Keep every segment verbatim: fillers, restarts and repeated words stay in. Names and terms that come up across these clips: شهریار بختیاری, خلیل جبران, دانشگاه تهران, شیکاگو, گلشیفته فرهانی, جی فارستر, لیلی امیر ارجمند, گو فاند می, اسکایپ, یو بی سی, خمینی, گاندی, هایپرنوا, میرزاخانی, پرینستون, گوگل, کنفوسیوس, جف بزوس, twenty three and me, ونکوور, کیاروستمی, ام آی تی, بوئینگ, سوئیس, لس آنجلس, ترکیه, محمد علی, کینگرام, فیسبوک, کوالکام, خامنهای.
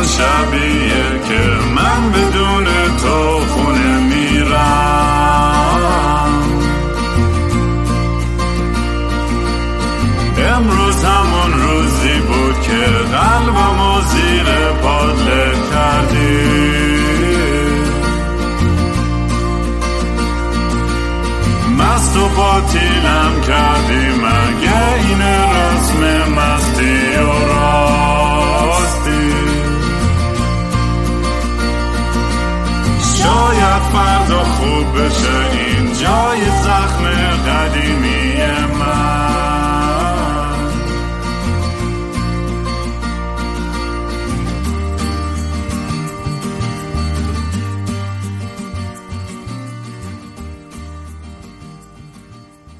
همون شبیه که من بدون تو خونه میرم. امروز همون روزی بود که قلبمو زیر پات له کردی. مست و باطیلم کردی مگه این رسم مستی و راستی. شاید فردا خوب بشه این جای زخم قدیمی من.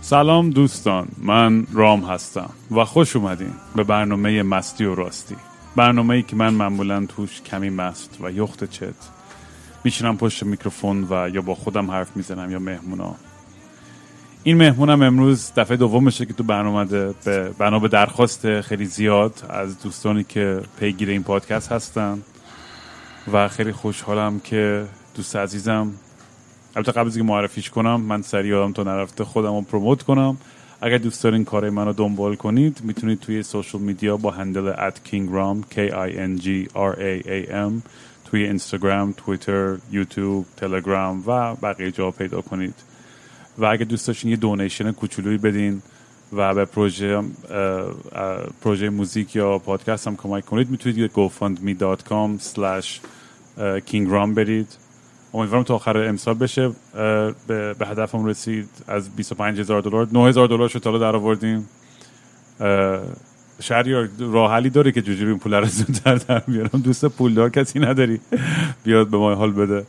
سلام دوستان، من رام هستم و خوش اومدین به برنامه مستی و راستی، برنامه‌ای که من معمولاً توش کمی مست و یخت چت میشینم پشت میکروفون و یا با خودم حرف میزنم یا مهمونا. این مهمونم امروز دفعه دومشه که تو برنامه اومده، به بنا به درخواست خیلی زیاد از دوستانی که پیگیر این پادکست هستن و خیلی خوشحالم که دوست عزیزم. البته قبل از اینکه معرفیش کنم، من سریع آدم تا نرفته خودم رو پروموت کنم. اگر دوست دارین کارهای من رو دنبال کنید، میتونید توی سوشل میدیا با هندل ات کینگرام کی آی ان جی آر ای ای ام توی اینستاگرام، توییتر، یوتیوب، تلگرام و بقیه جا پیدا کنید. و اگر دوست داشتین یه دونیشن کوچولویی بدین و به پروژه پروژه موزیک یا پادکست هم کمک کنید، میتونید گو فاند می دات کام اسلش کینگرام برید. امیدوارم تا آخر امسال بشه به هدفم رسید. از بیست و پنج هزار دلار نه هزار دلارشو تا الان درآوردیم. شهریار راه حلی داره که چجوری این پول رو زودتر در بیارم؟ دوست پولدار کسی نداری بیاد به ما حال بده؟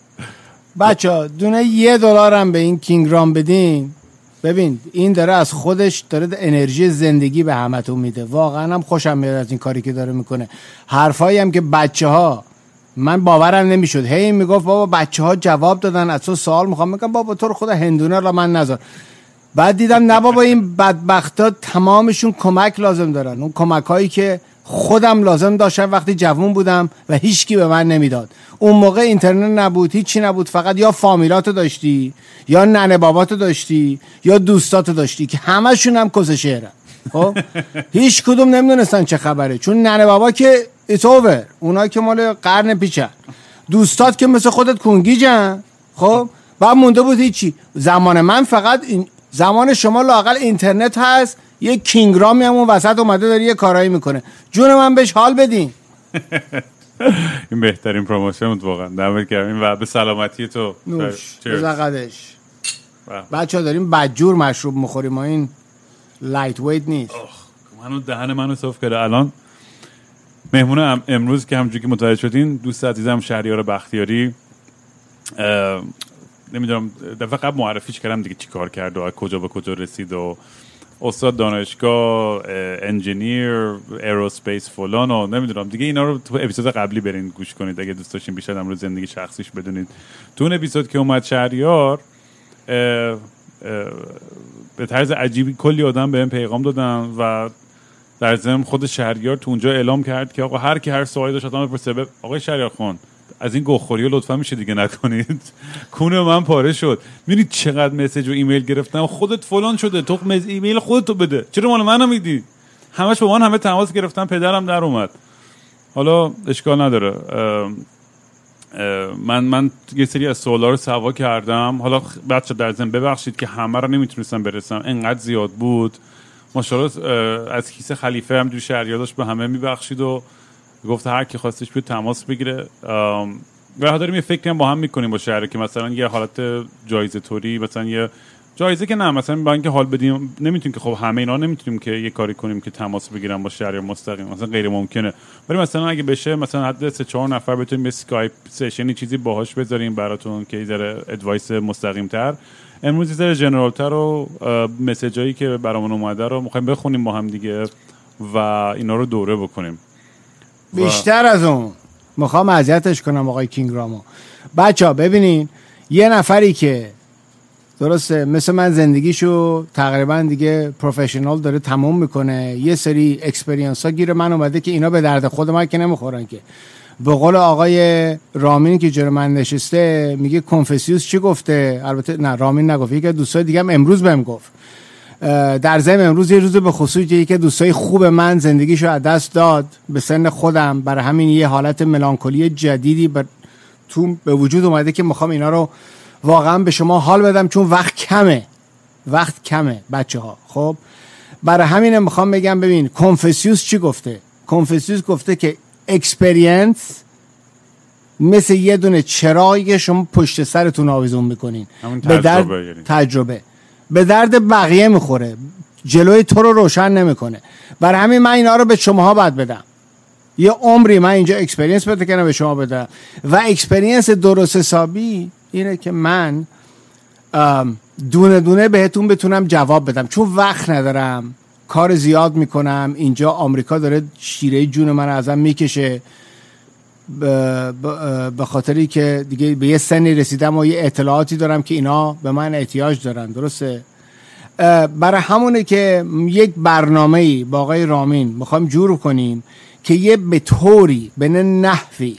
بچا دونه یه دلار هم به این کینگرام بدین. ببین این داره از خودش داره انرژی زندگی به همتون میده. واقعا هم خوشم میاد از این کاری که داره میکنه. حرفایی هم که بچه‌ها، من باورم نمیشد. هی میگفت بابا بچه ها جواب دادن از تو سوال میخوام. میگم بابا تو رو خدا هندونه را من نذار. بعد دیدم نه بابا این بدبختا تمامشون کمک لازم دارن. اون کمک هایی که خودم لازم داشتم وقتی جوان بودم و هیچکی به من نمیداد. اون موقع اینترنت نبود، هیچی نبود، فقط یا فامیلاتو داشتی یا ننه باباتو داشتی یا دوستاتو داشتی که همشون هم کس شهرن. خب هیچ کدوم نمیدونستن چه خبره، چون ننه بابا که ایت اوور، اونایی که مال قرن پیچن، دوستات که مثل خودت کنگیجن. خب بعد مونده بود هیچی. زمان من فقط این زمان شما لااقل اینترنت هست، یه کینگرامی همون وسط اومده داره یه کارایی میکنه. جون من بهش حال بدین. این بهترین پروموشن بود واقعا. دمت گرم و به سلامتی تو. نوش بزقدش. بچه‌ها داریم بدجور مشروب میخوریم، ما این لایت ویت نیست. منو دهن منو صاف کرده. الان مهمونم امروز که همونجوری که متوجه شدین دوست عزیزم شهریار بختیاری، نمیدونم دفعه قبل معرفیش کردم دیگه چی کار کرد و کجا به کجا رسید و استاد دانشگاه، انجینیر، ایروسپیس فلان و نمیدونم دیگه. اینا رو تو اپیزود قبلی برین گوش کنید اگه دوست داشتین بیشتر امروز زندگی شخصیش بدونید. تو اون اپیزود که اومد شهریار، اه، اه، به طرز عجیبی کلی آدم بهم پیغام دادن و در ضمن خود شهریار تو اونجا اعلام کرد که آقا هر کی هر سوالی داشت حتما بپرسه. آقای شهریار خان از این گوخوریو لطفا میشه دیگه نکنید. کون من پاره شد. می‌بینید چقدر مسیج و ایمیل گرفتم. خودت فلان شده، تو ایمیل خودت رو بده، چرا مال منو میدی؟ همش با من همه تماس گرفتم، پدرم در اومد. حالا اشکال نداره. من من یه سری از سوالا رو سوا کردم. حالا بچا در ضمن ببخشید که همه رو نمیتونستم برسم، انقدر زیاد بود. ماشاءالله از کیسه خلیفه هم دوش شهریار داشت به همه میبخشید و گفت هر کی خواستش بیاد تماس بگیره. و داریم یه فکری هم با هم میکنیم با شهریار که مثلا یه حالت جایزه طوری، مثلا یه جایزه که نه، مثلا با اینکه حال بدیم نمیتونیم که خب همه اینا نمیتونیم که یه کاری کنیم که تماس بگیرن با شهریار مستقیم، مثلا غیر ممکنه. ولی مثلا اگه بشه مثلا حد سه چهار نفر بتونیم اسکایپ سشنی چیزی باهاش بذاریم براتون که ذره ادوایس مستقیم‌تر. امروز یه ذره جنرال‌تر و مسیجایی که برامون اومده رو می‌خوایم بخونیم با هم دیگه و اینا رو دوره بکنیم. بیشتر از اون می‌خوام اذیتش کنم آقای کینگرامو. بچه‌ها ببینین یه نفری که درسته مثل من زندگیشو تقریبا دیگه پروفشنال داره تموم میکنه، یه سری اکسپریانس‌ها گیر من اومده که اینا به درد خود من که نمیخورن که. به قول آقای رامین که جلو من نشسته میگه کنفوسیوس چی گفته؟ البته نه رامین نگفت، یکی از دوستای دیگه هم امروز بهم گفت. در ضمن امروز یه روز به خصوص یکی از دوستای خوب من زندگیشو از دست داد به سن خودم، برای همین یه حالت ملانکولی جدیدی بر تو به وجود اومده که میخوام اینا رو واقعا به شما حال بدم، چون وقت کمه، وقت کمه بچه‌ها. خب برای همین میخوام بگم ببین کنفوسیوس چی گفته. کنفوسیوس گفته که اکسپریانس مثل یه دونه چراغی شما پشت سرتون آویزون میکنین، به درد تجربه، به درد بقیه میخوره، جلوی تو رو روشن نمیکنه. برای همین من اینا رو به شماها بد بدم، یه عمری من اینجا اکسپریانس بده کنم به شما بدم. و اکسپریانس درست حسابی اینه که من دونه دونه بهتون بتونم جواب بدم، چون وقت ندارم، کار زیاد میکنم اینجا، آمریکا داره شیره جون من ازم میکشه، به خاطری که دیگه به یه سنی رسیدم و یه اطلاعاتی دارم که اینا به من احتیاج دارن. درسته؟ برای همونه که یک برنامه‌ای با آقای رامین میخوایم جور کنیم که یه به طوری به نحوی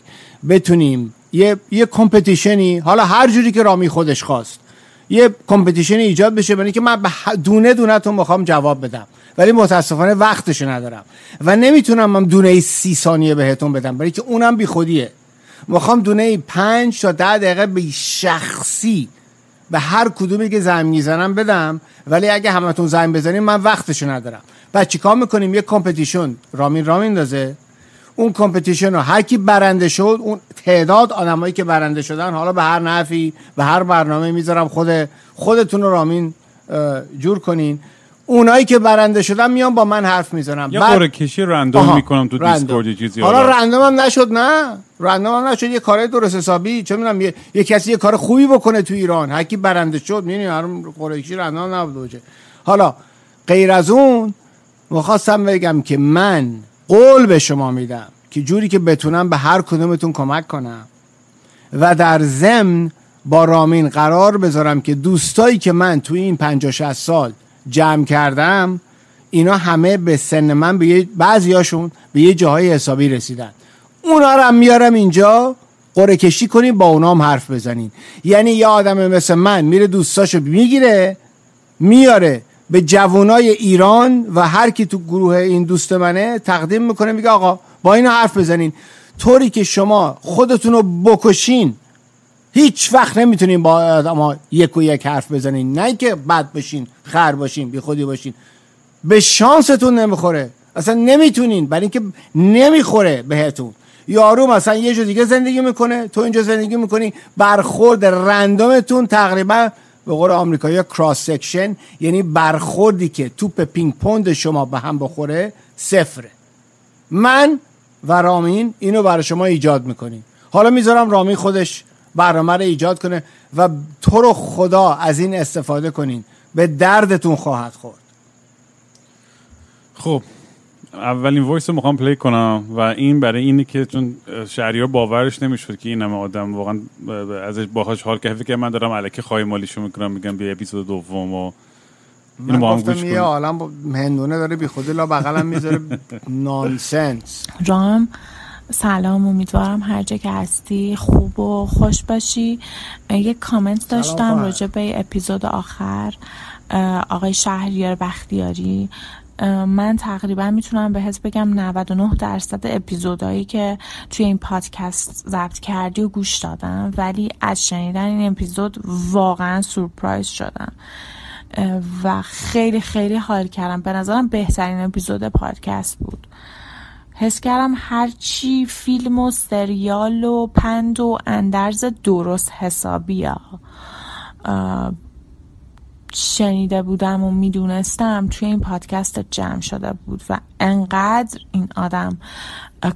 بتونیم یه یه کمپتیشنی، حالا هر جوری که رامی خودش خواست، یه کمپتیشن ایجاد بشه برای اینکه من دونه دونه تون بخوام جواب بدم، ولی متاسفانه وقتشو ندارم و نمیتونم من دونه سی ثانیه بهتون بدم، برای اینکه اونم بی خودیه. میخوام دونه پنج تا ده دقیقه به شخصی به هر کدومی که زنگ میزنم بدم، ولی اگه همتون زنگ بزنین من وقتشو ندارم. بعد چیکار میکنیم؟ یه کمپتیشن رامین رامین دازه، اون کمپتیشن رو هر کی برنده شد، اون تعداد آدمایی که برنده شدن، حالا به هر نفعی به هر برنامه میذارم، خود خودتون رو رامین جور کنین، اونایی که برنده شدن میان با من حرف میزنم، یا قرعه کشی رندوم میکنم تو دیسکورد یه چیزی. حالا رندومم نشد، نه رندومم نشد، یه کار درست حسابی، چه میدونم یه... یه کسی یه کار خوبی بکنه تو ایران، هر کی برنده شد میبینی هر قرعه کشی رندوم نبوده. حالا غیر از اون می‌خواستم بگم که من قول به شما میدم که جوری که بتونم به هر کدومتون کمک کنم، و در ضمن با رامین قرار بذارم که دوستایی که من توی این پنجاه شصت سال جمع کردم، اینا همه به سن من، به بعضیاشون به یه جاهای حسابی رسیدن، اونا رو هم میارم اینجا قرعه کشی کنین، با اونا هم حرف بزنین. یعنی یه آدم مثل من میره دوستاشو میگیره میاره به جوانای ایران و هر کی تو گروه این دوست منه تقدیم میکنه، میگه آقا با این حرف بزنین، طوری که شما خودتون رو بکشین هیچ وقت نمیتونین با آدما یک و یک حرف بزنین، نه که بد بشین، خر باشین، بی خودی باشین، به شانستون نمیخوره، اصلا نمیتونین، برای اینکه نمیخوره بهتون. یارو مثلا یه جور دیگه زندگی میکنه، تو اینجا زندگی میکنی، برخورد رندومتون تقریبا به قول آمریکایی‌ها کراس سکشن، یعنی برخوردی که توپ پینگ پونگ شما به هم بخوره صفره. من و رامین اینو برای شما ایجاد میکنیم، حالا میذارم رامین خودش برنامه رو ایجاد کنه و تو رو خدا از این استفاده کنین، به دردتون خواهد خورد. خب اولین وایس رو میخوام پلی کنم و این برای اینه که چون شهریار باورش نمیشد که این همه آدم واقعا ازش باهاش حال کردی که من دارم الکی خواهی مالیشو میکنم، میگم بیا اپیزود دوم و اینو با هم گوش کنیم. یه عالم هندونه داره بی خودی لا بغلم میذاره نانسنس. جام سلام، امیدوارم هر جا که هستی خوب و خوش باشی. یک کامنت داشتم راجع به اپیزود آخر آقای شهریار بختیاری. من تقریبا میتونم بهت بگم نود و نه درصد اپیزودایی که توی این پادکست ضبط کردی و گوش دادم، ولی از شنیدن این اپیزود واقعا سورپرایز شدم و خیلی خیلی حال کردم. به نظرم بهترین اپیزود پادکست بود. حس کردم هرچی فیلم و سریال و پند و اندرز درست حسابی ها شنیده بودم و میدونستم توی این پادکست جمع شده بود، و انقدر این آدم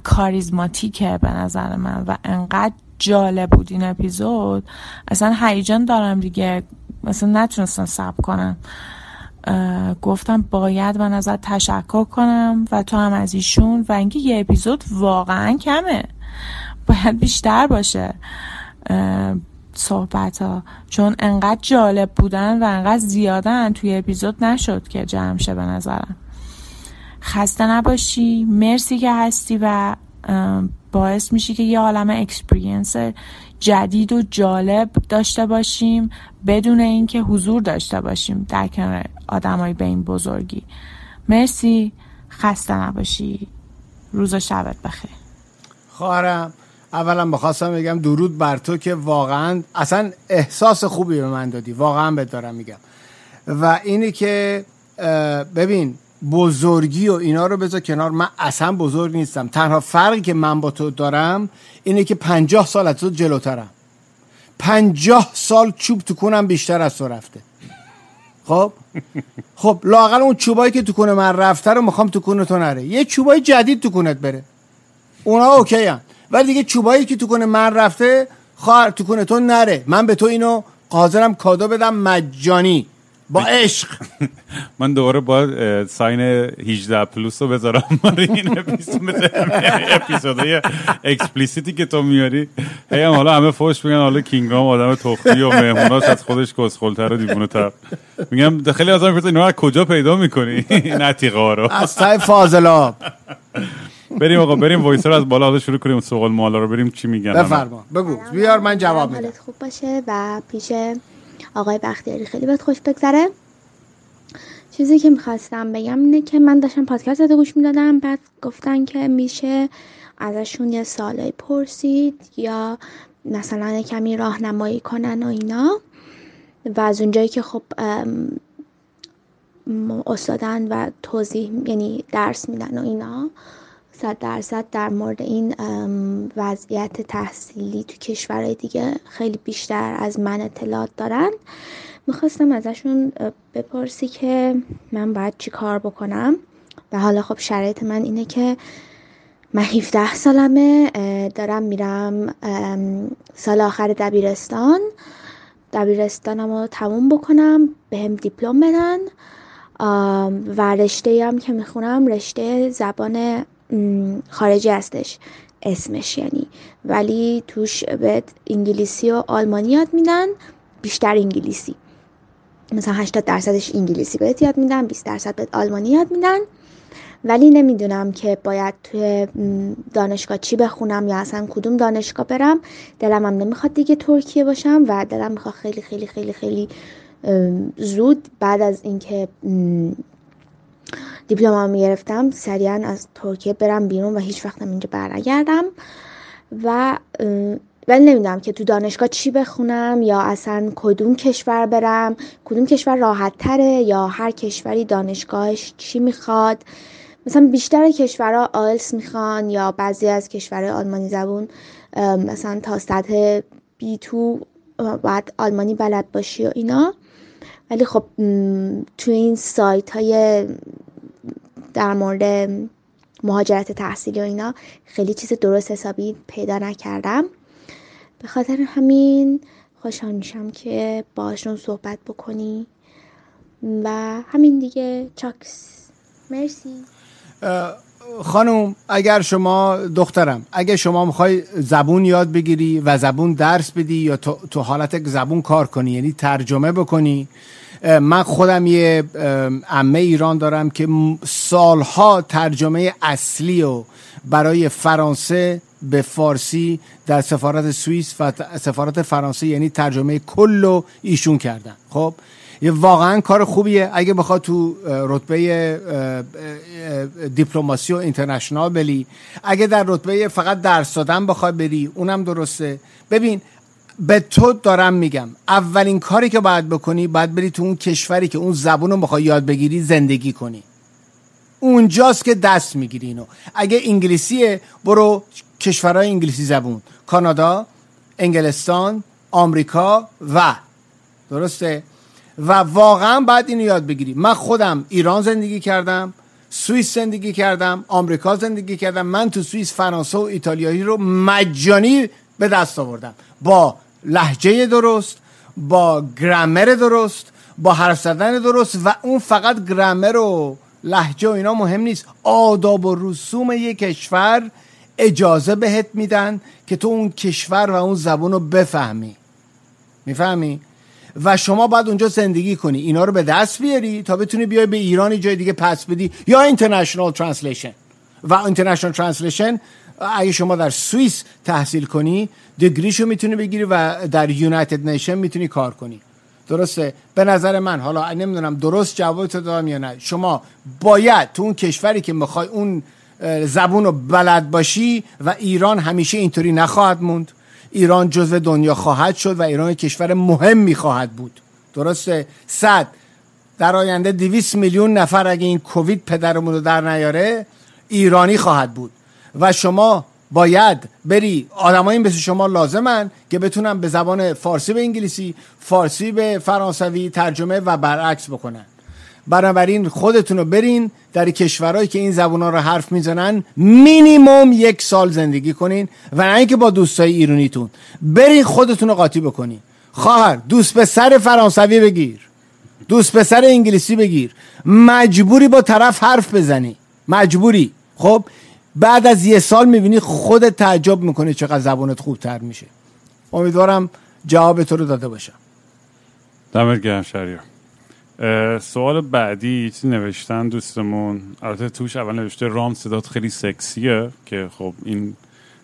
کاریزماتیکه به نظر من و انقدر جالب بود این اپیزود، اصلا هیجان دارم دیگه، اصلا نتونستم صبر کنم، گفتم باید من ازت تشکر کنم و تو هم از ایشون، و اینکه یه اپیزود واقعا کمه، باید بیشتر باشه صحبت ها، چون انقدر جالب بودن و انقدر زیادن توی اپیزود نشد که جمع شه. به نظرم خسته نباشی، مرسی که هستی و باعث میشه که یه عالمه اکسپریانس جدید و جالب داشته باشیم بدون اینکه حضور داشته باشیم در کنار آدمای به این بزرگی. مرسی، خسته نباشی، روز و شبت بخیر. خواهرم، اولا بخواستم بگم درود بر تو که واقعا اصلا احساس خوبی به من دادی، واقعا بهت دارم میگم. و اینی که ببین بزرگی و اینا رو بذار کنار، من اصلا بزرگ نیستم. تنها فرقی که من با تو دارم اینه که پنجاه سال از تو جلوترم، پنجاه سال چوب تو کنم بیشتر از تو رفته. خب خب لااقل اون چوبایی که تو کنه من رفته رو میخوام تو کنه تو نره، یه چوبای جدید تو کنت بره، اونا اوکی ان. ولی دیگه چوبایی که تو کنه من رفته خواهر تو کنه تو نره. من به تو اینو قاضرم کادو بدم مجانی با عشق. من دوباره با ساین هجده پلوس رو بذارم برای این اپیزودهای اکسپلیسیتی که تو میاری. هی هم حالا همه فوش میگن حالا کینگرام آدم تخمی و مهموناش از خودش کسخلتر و دیوونه تر. میگم خیلی آدم میپرسن اینو از کجا پیدا میکنی این عتیقه ها رو؟ از تای فاضلاب. بریم آقا، بریم وایسر از بالا حالا شروع کنیم سوال مالا رو، بریم چی میگن. بفرما، بگو، بیار من جواب میدم. حالت خوب باشه و پیش آقای بختیاری خیلی بهت خوش بگذره. چیزی که میخواستم بگم اینه که من داشتم پادکست رو گوش میدادم، بعد گفتن که میشه ازشون یه سوالای پرسید یا مثلا کمی راهنمایی کنن و اینا، و از اونجایی که خب استادن و توضیح یعنی درس میدن و اینا صد درصد در مورد این وضعیت تحصیلی تو کشورهای دیگه خیلی بیشتر از من اطلاعات دارن، میخواستم ازشون بپرسی که من باید چی کار بکنم. و حالا خب شرایط من اینه که من هفده سالمه، دارم میرم سال آخر دبیرستان، دبیرستانمو تموم بکنم بهم دیپلم بدن و رشته هم که میخونم رشته زبان خارجی هستش اسمش یعنی، ولی توش بهت انگلیسی و آلمانی یاد میدن، بیشتر انگلیسی، مثلا هشتاد درصدش انگلیسی بهت یاد میدن، بیست درصد بهت آلمانی یاد میدن. ولی نمیدونم که باید توی دانشگاه چی بخونم یا اصلا کدوم دانشگاه برم. دلم هم نمیخواد دیگه ترکیه باشم و دلم میخواد خیلی خیلی خیلی خیلی زود بعد از اینکه دیپلمم گرفتم سریعا از ترکیه برم بیرون و هیچ وقتم اینجا برنگردم. و ولی نمیدونم که تو دانشگاه چی بخونم یا اصلا کدوم کشور برم، کدوم کشور راحت تره یا هر کشوری دانشگاهش چی میخواد. مثلا بیشتر کشورها آیلتس میخوان یا بعضی از کشورهای آلمانی زبون مثلا تا سطح بی تو باید آلمانی بلد باشی و اینا. ولی خب تو این سایت های در مورد مهاجرت تحصیلی و اینا خیلی چیز درست حسابی پیدا نکردم، به خاطر همین خوشحال میشم که باهاشون صحبت بکنی و همین دیگه. چاکس. مرسی خانم. اگر شما دخترم اگر شما میخوای زبون یاد بگیری و زبون درس بدی یا تو, تو حالت زبون کار کنی یعنی ترجمه بکنی، من خودم یه عمه ایران دارم که سالها ترجمه اصلی و برای فرانسه به فارسی در سفارت سوئیس و سفارت فرانسه یعنی ترجمه کلو ایشون کردن. خب یه واقعا کار خوبیه اگه بخواد تو رتبه دیپلماسی و اینترنشنال بری، اگه در رتبه فقط درس دادن بخواد بری اونم درسته. ببین به تو دارم میگم اولین کاری که باید بکنی باید بری تو اون کشوری که اون زبون رو بخوای یاد بگیری زندگی کنی، اونجاست که دست میگیری اینو. اگه انگلیسیه برو کشورهای انگلیسی زبون، کانادا، انگلستان، آمریکا و درسته. و واقعا باید اینو یاد بگیری. من خودم ایران زندگی کردم، سوئیس زندگی کردم، آمریکا زندگی کردم. من تو سوئیس فرانسه و ایتالیایی رو مجانی به دست آوردم با لهجه درست، با گرامر درست، با حرف زدن درست. و اون فقط گرامر و لهجه و اینا مهم نیست، آداب و رسوم یک کشور اجازه بهت میدن که تو اون کشور و اون زبون رو بفهمی، میفهمی؟ و شما باید اونجا زندگی کنی، اینا رو به دست بیاری تا بتونی بیای به ایرانی جای دیگه پس بدی یا اینترنشنال ترنسلیشن. و اینترنشنال ترنسلیشن اگه شما در سوئیس تحصیل کنی دگریشو میتونی بگیری و در یونایتد نیشن میتونی کار کنی. درسته؟ به نظر من، حالا نمیدونم درست جوابتو دادم یا نه، شما باید تو اون کشوری که میخوای اون زبون رو بلد باشی، و ایران همیشه اینطوری نخواهد موند، ایران جزو دنیا خواهد شد و ایران کشور مهمی خواهد بود. درسته؟ صد در آینده دویست میلیون نفر اگه این کووید پدرمون رو در نیاره ایرانی خواهد بود، و شما باید بری آدمایی مثل شما لازمن که بتونن به زبان فارسی به انگلیسی، فارسی به فرانسوی ترجمه و برعکس بکنن. بنابراین خودتون رو برین در کشورهایی که این زبان‌ها رو حرف میزنن مینیمم یک سال زندگی کنین، و نه اینکه با دوستای ایرانیتون برین خودتون رو قاطی بکنین. خواهر دوست پسر فرانسوی بگیر، دوست پسر انگلیسی بگیر، مجبوری با طرف حرف بزنی، مجبوری. خب بعد از یه سال میبینی خودت تعجب میکنی چقدر زبانت خوبتر میشه. امیدوارم جواب تو رو داده باشم. دمت گرم شهریار. سوال بعدی چی نوشتن دوستمون؟ البته توش اول نوشته رام صدات خیلی سکسیه، که خب این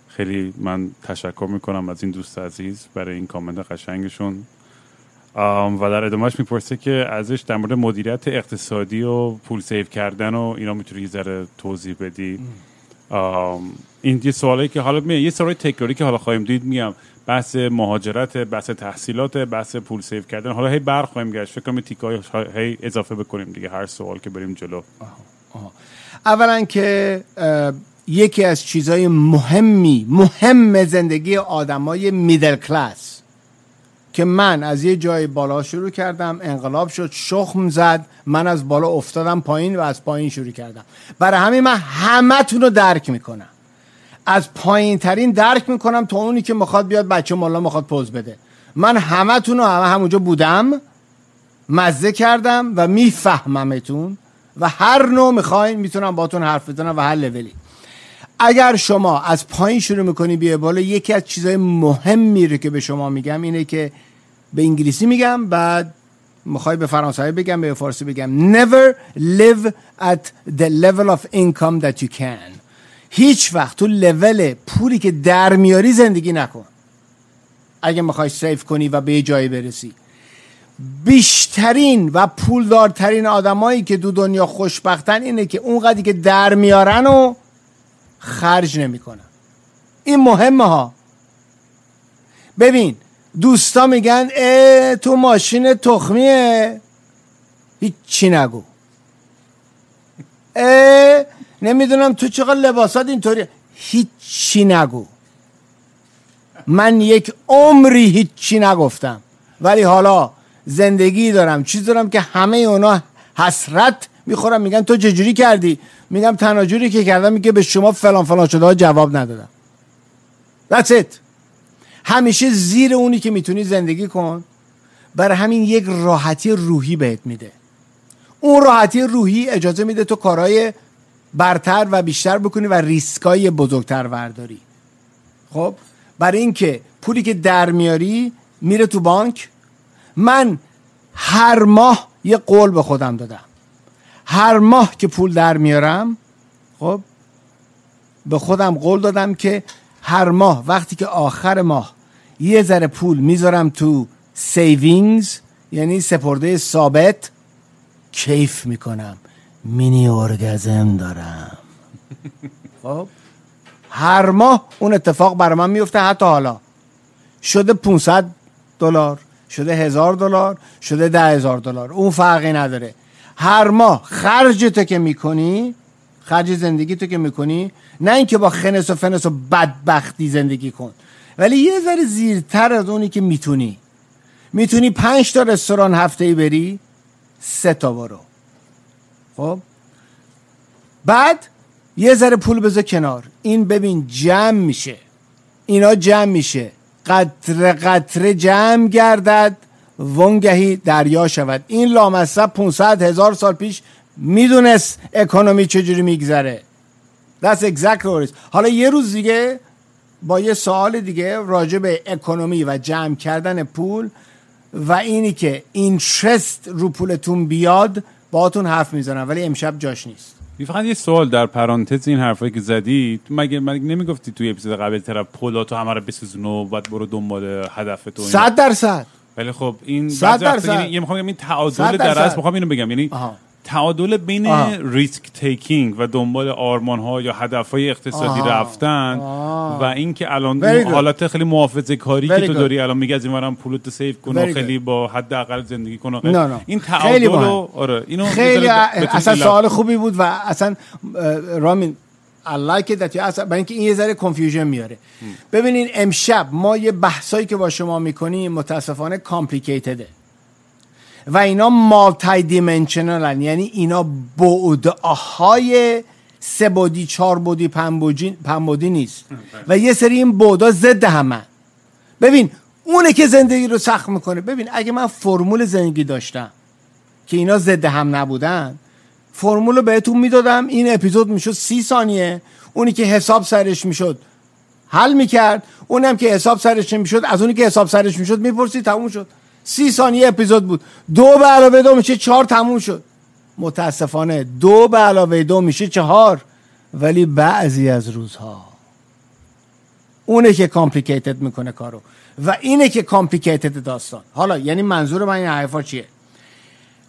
خیلی من تشکر میکنم از این دوست عزیز برای این کامنت قشنگشون. و در ادامهش میپرسه که ازش در مورد مدیریت اقتصادی و پول سیو کردن و اینا میتونی یه ذره توضیح بدی؟ این یه سوالی که حالا میاد، یه سوال تکراری که حالا خواهیم دید، میام بحث مهاجرت، بحث تحصیلات، بحث پول سیو کردن، حالا هی بر خواهیم گشت. فکر کنم تیکای هی اضافه بکنیم دیگه هر سوال که بریم جلو. آه. آه. اولا که یکی از چیزای مهمی مهم زندگی آدمای میدل کلاس که من از یه جای بالا شروع کردم، انقلاب شد، شخم زد، من از بالا افتادم پایین و از پایین شروع کردم. برای همین من همه تون رو درک میکنم، از پایین ترین درک میکنم تا اونی که میخواد بیاد بچه مالا میخواد پوز بده. من همه تون رو همه همونجا بودم، مزه کردم و میفهممتون، و هر نوع میخواین میتونم باتون حرف بزنم و هر لولی. اگر شما از پایین شروع میکنی بیه بالا، یکی از چیزهای مهمی رو که به شما میگم اینه که به انگلیسی میگم، بعد میخوای به فرانسوی بگم، به فارسی بگم، never live at the level of income that you can. هیچ وقت تو لول پولی که در میاری زندگی نکن اگه میخوای سیف کنی و به جایی برسی. بیشترین و پولدارترین آدمایی که دو دنیا خوشبختن اینه که اونقدری که در میارن و خرج نمی کنم. این مهمه ها. ببین دوستا میگن اه تو ماشین تخمیه، هیچی نگو. اه نمیدونم تو چقدر لباسات اینطوری، هیچی نگو. من یک عمری هیچی نگفتم، ولی حالا زندگی دارم، چیز دارم که همه اونا حسرت میخورم، میگن تو چجوری کردی؟ میگم تنها جوری که کردم میگه به شما فلان فلان شده ها جواب ندادم. That's it. همیشه زیر اونی که میتونی زندگی کن. برای همین یک راحتی روحی بهت میده. اون راحتی روحی اجازه میده تو کارهای برتر و بیشتر بکنی و ریسکای بزرگتر برداری. خب برای اینکه پولی که در میاری میره تو بانک. من هر ماه یه قول به خودم دادم، هر ماه که پول در میارم، خب به خودم قول دادم که هر ماه وقتی که آخر ماه یه ذره پول میذارم تو سیوینگز، یعنی سپرده ثابت، کیف میکنم، مینی ارگزم دارم. خب هر ماه اون اتفاق برای من میفته. حتی حالا شده پانصد دلار، شده هزار دلار، شده ده هزار دلار، اون فرقی نداره. هر ماه خرجتو که میکنی، خرج زندگیتو که میکنی، نه اینکه با خنس و فنس و بدبختی زندگی کن، ولی یه ذره زیرتر از اونی که میتونی. میتونی پنج تا رستوران هفته‌ای بری، سه تا برو. خب بعد یه ذره پول بذار کنار، این ببین جمع میشه، اینا جمع میشه، قطره قطره جمع گردد وانگهی دریا شود. این لامصب پانصد هزار سال پیش میدونست اکانومی چجوری میگذره. That's exactly what it is. حالا یه روز دیگه با یه سوال دیگه راجع به اکانومی و جمع کردن پول و اینی که اینترست رو پولتون بیاد باهاتون حرف میزنم، ولی امشب جاش نیست. فقط یه سوال در پرانتز، این حرفایی که زدی مگه مگه نمیگفتی توی اپیزود قبل طرف پولاتو همه رو بسوزون و بعد برو دنبال هدف تو؟ صد درصد. ولی خب این صد درصد یه میخوام بگم این تعادل در اصل میخوام اینو بگم، یعنی آها. تعادل بین آها. ریسک تیکینگ و دنبال آرمان‌ها یا هدف‌های اقتصادی آها. رفتن آها. و اینکه الان حالت خیلی محافظه‌کاری که تو داری الان میگی از این ورم پولت سیو کن و خیلی با حداقل زندگی کن، این تعادل رو آره اینو خیلی اصلا سوال خوبی بود و اصلا رامین I like it that you ask. برای اینکه این یه ذره confusion میاره. ببینین امشب ما یه بحثایی که با شما میکنیم متاسفانه complicated و اینا multi dimensionalن، یعنی اینا بعدهای سه بعدی چهار بعدی پنج بعدی نیست و یه سری این بعدا ضد همن. ببین اونه که زندگی رو سخت میکنه. ببین اگه من فرمول زندگی داشتم که اینا ضد هم نبودن، فرمول رو بهتون میدادم، این اپیزود میشد سی ثانیه، اونی که حساب سرش میشد حل میکرد، اونم که حساب سرش نمیشد از اونی که حساب سرش میشد میپرسی، تموم شد. سی ثانیه اپیزود بود، دو به علاوه دو میشه چهار، تموم شد. متاسفانه دو به علاوه دو میشه چهار، ولی بعضی از روزها اونه که کامپلیکیتد میکنه کارو و اینه که کامپلیکیتد داستان. حالا یعنی منظور من این حرفا چیه؟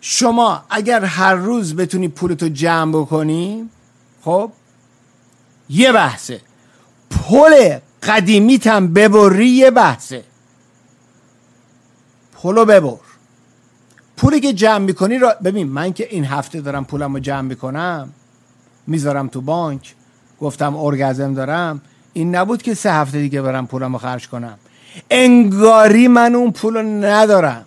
شما اگر هر روز بتونی پولتو جمع بکنی، خب یه بحثه، پول قدیمیتم ببری یه بحثه، پولو ببر، پولی که جمع میکنی را ببین. من که این هفته دارم پولمو جمع میکنم میذارم تو بانک، گفتم ارگزم دارم، این نبود که سه هفته دیگه برم پولمو خرج کنم، انگاری من اون پولو ندارم.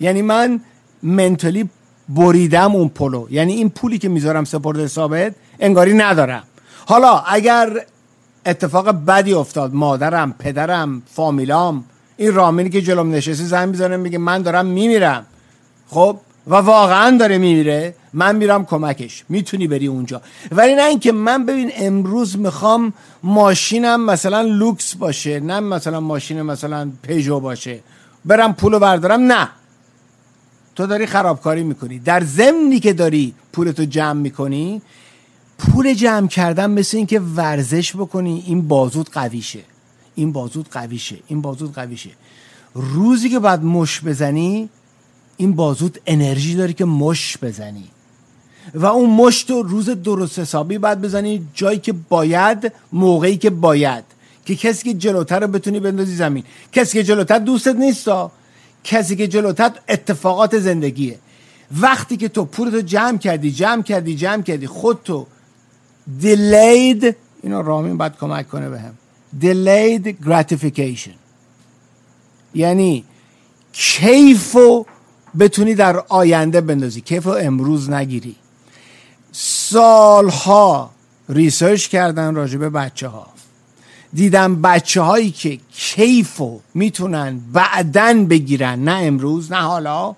یعنی من منتالی بریدم اون پولو، یعنی این پولی که میذارم سپرده ثابت انگاری ندارم. حالا اگر اتفاق بدی افتاد، مادرم، پدرم، فامیلام، این رامینی که جلوم نشستی زنگ میزنه میگه من دارم میمیرم، خب و واقعا داره میمیره، من میرم کمکش، میتونی بری اونجا. ولی نه اینکه من ببین امروز میخوام ماشینم مثلا لوکس باشه، نه مثلا ماشین مثلا پیجو باشه، برم پولو بردارم، نه، تو داری خرابکاری میکنی. در ضمنی که داری پولتو جمع میکنی، پول جمع کردن مثل این که ورزش بکنی، این بازود قویشه، این بازود قویشه، این بازود قویشه. روزی که بعد مش بزنی، این بازود انرژی داری که مش بزنی و اون مش تو روز درست حسابی بعد بزنی، جایی که باید، موقعی که باید، که کسی که جلوتر رو بتونی بندازی زمین. کسی که جلوتر دوستت نیستا، کسی که جلوتت اتفاقات زندگیه. وقتی که تو پولتو جمع کردی جمع کردی جمع کردی خودتو delayed، اینا رامین باید کمک کنه بهم، delayed gratification، یعنی کیفو بتونی در آینده بندازی، کیفو امروز نگیری. سالها ریسرچ کردن راجبه بچه ها، دیدم بچه هایی که کیفو میتونن بعدن بگیرن، نه امروز نه حالا،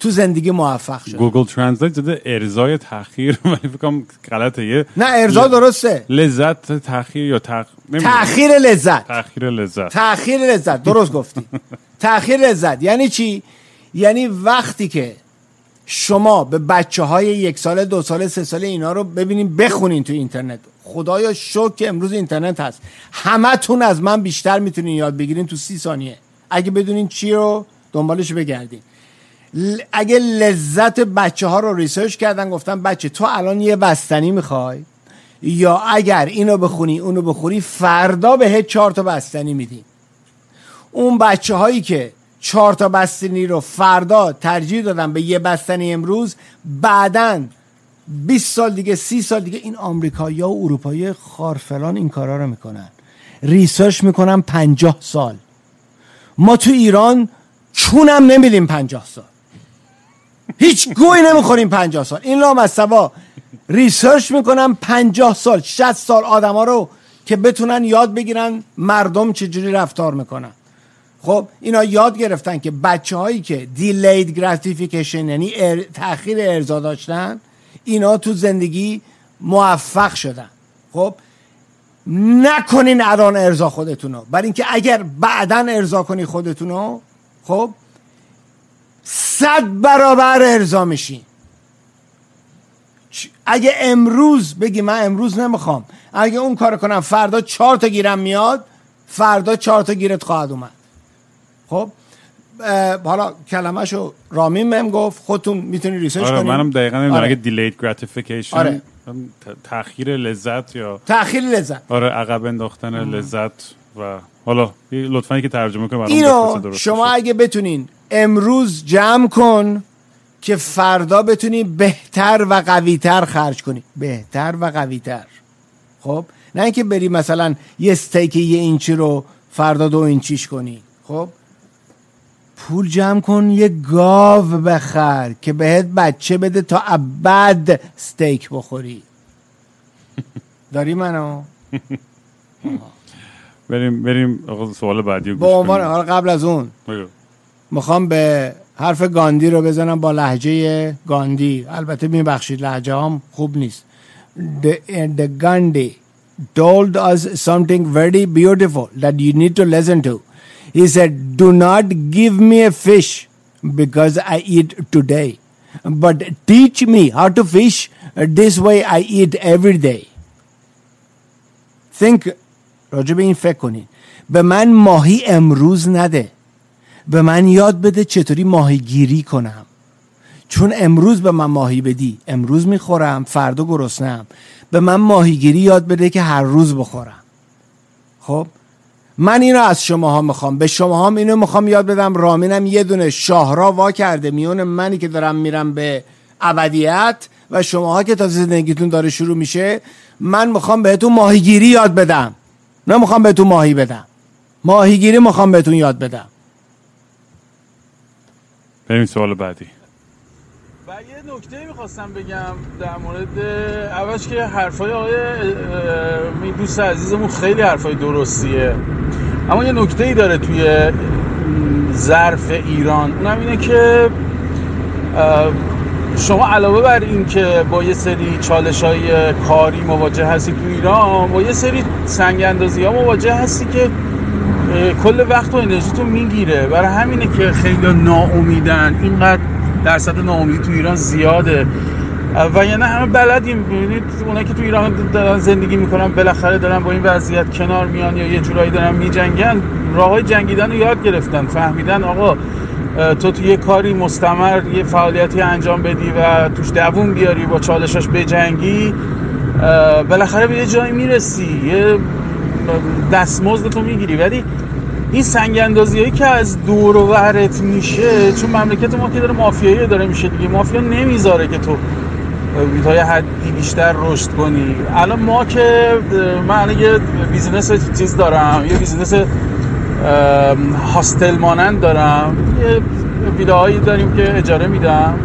تو زندگی موفق شدن. گوگل ترنسلیت داده ارزای تأخیر، ولی فکر کنم غلطه، نه ارزا درسته، لذت تأخیر یا تأخ... تأخیر لذت، تأخیر لذت، تأخیر لذت، درست گفتی. تأخیر لذت یعنی چی؟ یعنی وقتی که شما به بچه های یک ساله، دو ساله، سه ساله اینا رو ببینین بخونین تو اینترنت، خدایا شکر که امروز اینترنت هست، همه تون از من بیشتر میتونین یاد بگیرین تو سی ثانیه اگه بدونین چی رو دنبالش بگردین. اگه لذت بچه ها رو ریسرچ کردن، گفتن بچه تو الان یه بستنی میخوای، یا اگر اینو بخونی اونو بخوری فردا بهت چهار تا بستنی میدیم. اون بچه هایی که چهار تا بستنی رو فردا ترجیح دادن به یه بستنی امروز، بعدن بیست سال دیگه، سی سال دیگه، این آمریکایی‌ها و اروپایی‌ها خارفلان این کارا رو میکنن، ریسرچ میکنن پنجاه سال. ما تو ایران چونم نمیدیم پنجاه سال، هیچ گوی نمیخوریم پنجاه سال. این لامصبا ریسرچ میکنن پنجاه سال، شصت سال آدما رو که بتونن یاد بگیرن مردم چجوری رفتار میکنن. خب اینا یاد گرفتن که بچه‌هایی که delayed gratification، یعنی ار... تأخیر ارضا داشتن، اینا تو زندگی موفق شدن. خب نکنین الان ارضا خودتونو، برای اینکه اگر بعدن ارضا کنی خودتونو، خب صد برابر ارضا میشین. اگه امروز بگی من امروز نمیخوام، اگه اون کار کنم فردا چهار تا گیرم میاد، فردا چهار تا گیرت خواهد اومد. خب حالا کلمه‌شو رامین بهم گفت، خودتون میتونی ریسرچ آره کنید. منم دقیقاً نمیدونم آره. اگه delayed gratification آره. تأخیر لذت یا تأخیر لذت آره عقب انداختن ام. لذت و حالا لطفاً که ترجمه کنم اینو شما اگه بتونین امروز جمع کن که فردا بتونی بهتر و قوی‌تر خرج کنی، بهتر و قوی‌تر. خب نه اینکه بری مثلا یه استیک یه اینچی رو فردا دو اینچیش کنی. خب پول جمع کن، یه گاو بخر که بهت بچه بده تا ابد استیک بخوری. داری منو؟ بریم بریم سوال بعدی رو گوش کنیم. حالا قبل از اون میخوام به حرف گاندی رو بزنم با لهجه گاندی. البته میبخشید لهجه هم خوب نیست. The Gandhi told us something very beautiful that you need to listen to. He said, do not give me a fish because I eat today, but teach me how to fish. This way I eat every day. Think, راجع به این فکر کنین. به من ماهی امروز نده. به من یاد بده چطوری ماهی گیری کنم. چون امروز به من ماهی بدی، امروز میخورم، فردا گرسنه‌ام. به من ماهی گیری یاد بده که هر روز بخورم. خب؟ من اینو از شماها میخوام، به شماها اینو میخوام یاد بدم. رامینم یه دونه شاهراه وا کرده میونه منی که دارم میرم به ابدیت و شماها که تا زندگیتون داره شروع میشه. من میخوام بهتون ماهیگیری یاد بدم، نه میخوام بهتون ماهی بدم. ماهیگیری میخوام بهتون یاد بدم. بریم سوال بعدی. و یه نکته میخواستم بگم در مورد اولش که حرفای آقای دوست عزیزمون خیلی حرفای درستیه، اما یه نکته‌ای داره توی ظرف ایران، اونم اینه که شما علاوه بر این که با یه سری چالش‌های کاری مواجه هستی تو ایران، با یه سری سنگ‌اندازی‌ها مواجه هستی که کل وقت و انرژیتو میگیره. برای همینه که خیلی ناامیدن، اینقدر درصد ناامیدی تو ایران زیاده. و یعنی همه بلدیم، ببینید اونایی که تو ایران دارن زندگی میکنن بالاخره دارن با این وضعیت کنار میان یا یه جورایی دارن میجنگن، راههای جنگیدن رو یاد گرفتن، فهمیدن آقا تو تو یه کاری مستمر یه فعالیتی انجام بدی و توش دووم بیاری، با چالشاش بجنگی، بالاخره به یه جایی میرسی، یه دستمزدتو میگیری. ولی این سنگ اندازیایی که از دور و برت میشه، چون مملکت ما که داره مافیایی داره میشه دیگه، مافیا نمیذاره که تو تا یه حدی بیشتر رشد کنی. الان ما که من یه بیزنس چیز دارم، یه بیزنس هاستل مانند دارم، یه ویلاهایی داریم که اجاره میدم،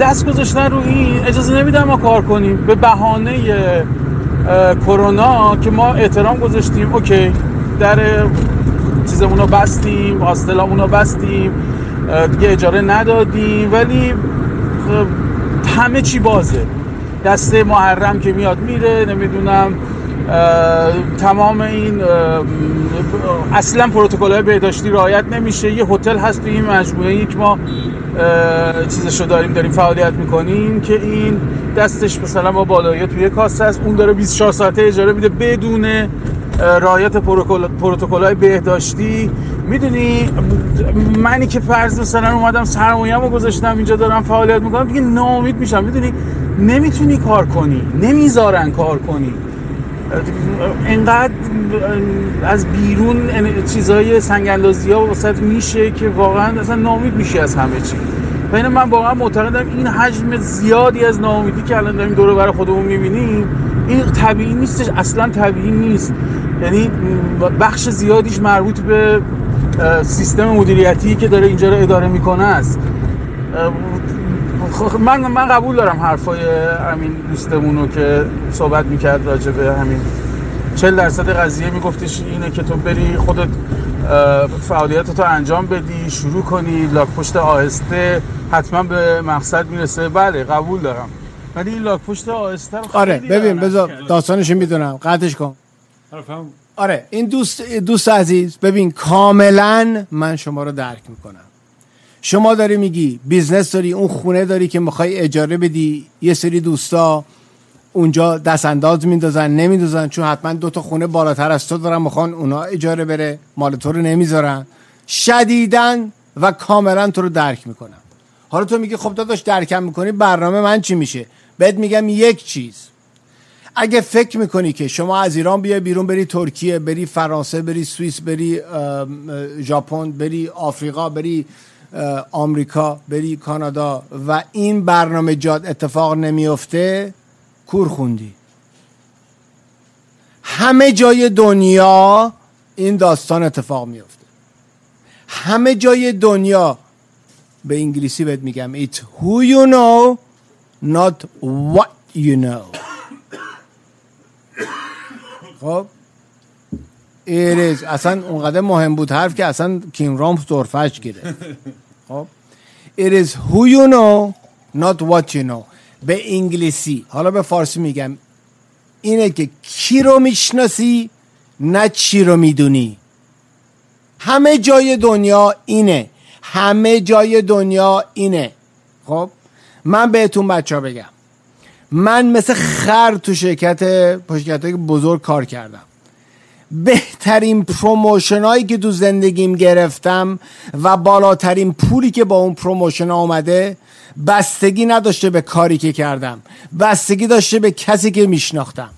دست گذاشتن رو این اجازه نمیدم ما کار کنیم. به بهانه کرونا که ما احترام گذاشتیم، اوکی در چیزمون رو بستیم، هاستلامون رو بستیم، دیگه اجاره ندادیم، ولی همه چی بازه. دسته محرم که میاد میره، نمیدونم تمام این اصلا پروتکل‌های بهداشتی رعایت نمیشه. یه هتل هست توی این مجموعه‌ای که ما چیزشو داریم داریم فعالیت میکنیم که این دستش مثلا با بالایی توی کاسه است، اون داره بیست و چهار ساعته اجاره میده بدون رعایت پروتکل‌های بهداشتی. میدونی منی که فرض مثلا اومدم سرمایه‌مو گذاشتم اینجا دارم فعالیت میکنم، دیگه ناامید میشم. میدونی نمیتونی کار کنی، نمیذارن کار کنی، اینقدر از بیرون چیزهای سنگ‌اندازی‌ها واسط میشه که واقعا اصلا ناامید میشی از همه چی. و اینو من واقعا معتقدم این حجم زیادی از ناامیدی که الان داریم دور و بر خودمون میبینیم، این طبیعی نیستش، اصلا طبیعی نیست. یعنی بخش زیادیش مربوط به سیستم مدیریتی که داره اینجا رو اداره میکنه است. من من قبول دارم حرفای همین دوستمونو که صحبت میکرد راجع به همین چهل درصد قضیه، میگفتش اینه که تو بری خودت فعالیتتو انجام بدی، شروع کنی، لاک پشت آهسته حتما به مقصد میرسه. بله قبول دارم، ولی این لاک پشت آهسته آره ببین بذار داستانش میدونم قطعش کن. آره این دوست دوست عزیز، ببین کاملا من شما رو درک میکنم. شما داری میگی بیزنس داری، اون خونه داری که میخوای اجاره بدی، یه سری دوستا اونجا دست انداز میندازن نمیدوزن چون حتما دوتا خونه بالاتر از تو دارن میخوان اونا اجاره بره، مال تو رو نمیذارن، شدیداً و کاملا تو رو درک میکنن. حالا تو میگی خب داداش درکم میکنی، برنامه من چی میشه؟ بهت میگم یک چیز، اگه فکر میکنی که شما از ایران بیای بیرون، بری ترکیه، بری فرانسه، بری سوئیس، بری ژاپن، بری آفریقا، بری آمریکا، بری کانادا و این برنامه جاد اتفاق نمیفته، کور خوندی. همه جای دنیا این داستان اتفاق میفته، همه جای دنیا. به انگلیسی بهت میگم It's who you know not what you know. خب ایریز اصلا اونقدر مهم بود حرف که اصلا کینگرام طرفش گرفت. خب It is who you know not what you know. به انگلیسی، حالا به فارسی میگم اینه که کی رو میشناسی نه چی رو میدونی. همه جای دنیا اینه، همه جای دنیا اینه. خب من بهتون بچه ها بگم، من مثل خر تو شرکت شرکت‌های بزرگ کار کردم. بهترین پروموشنایی که تو زندگیم گرفتم و بالاترین پولی که با اون پروموشن اومده بستگی نداشته به کاری که کردم، بستگی داشته به کسی که میشناختم.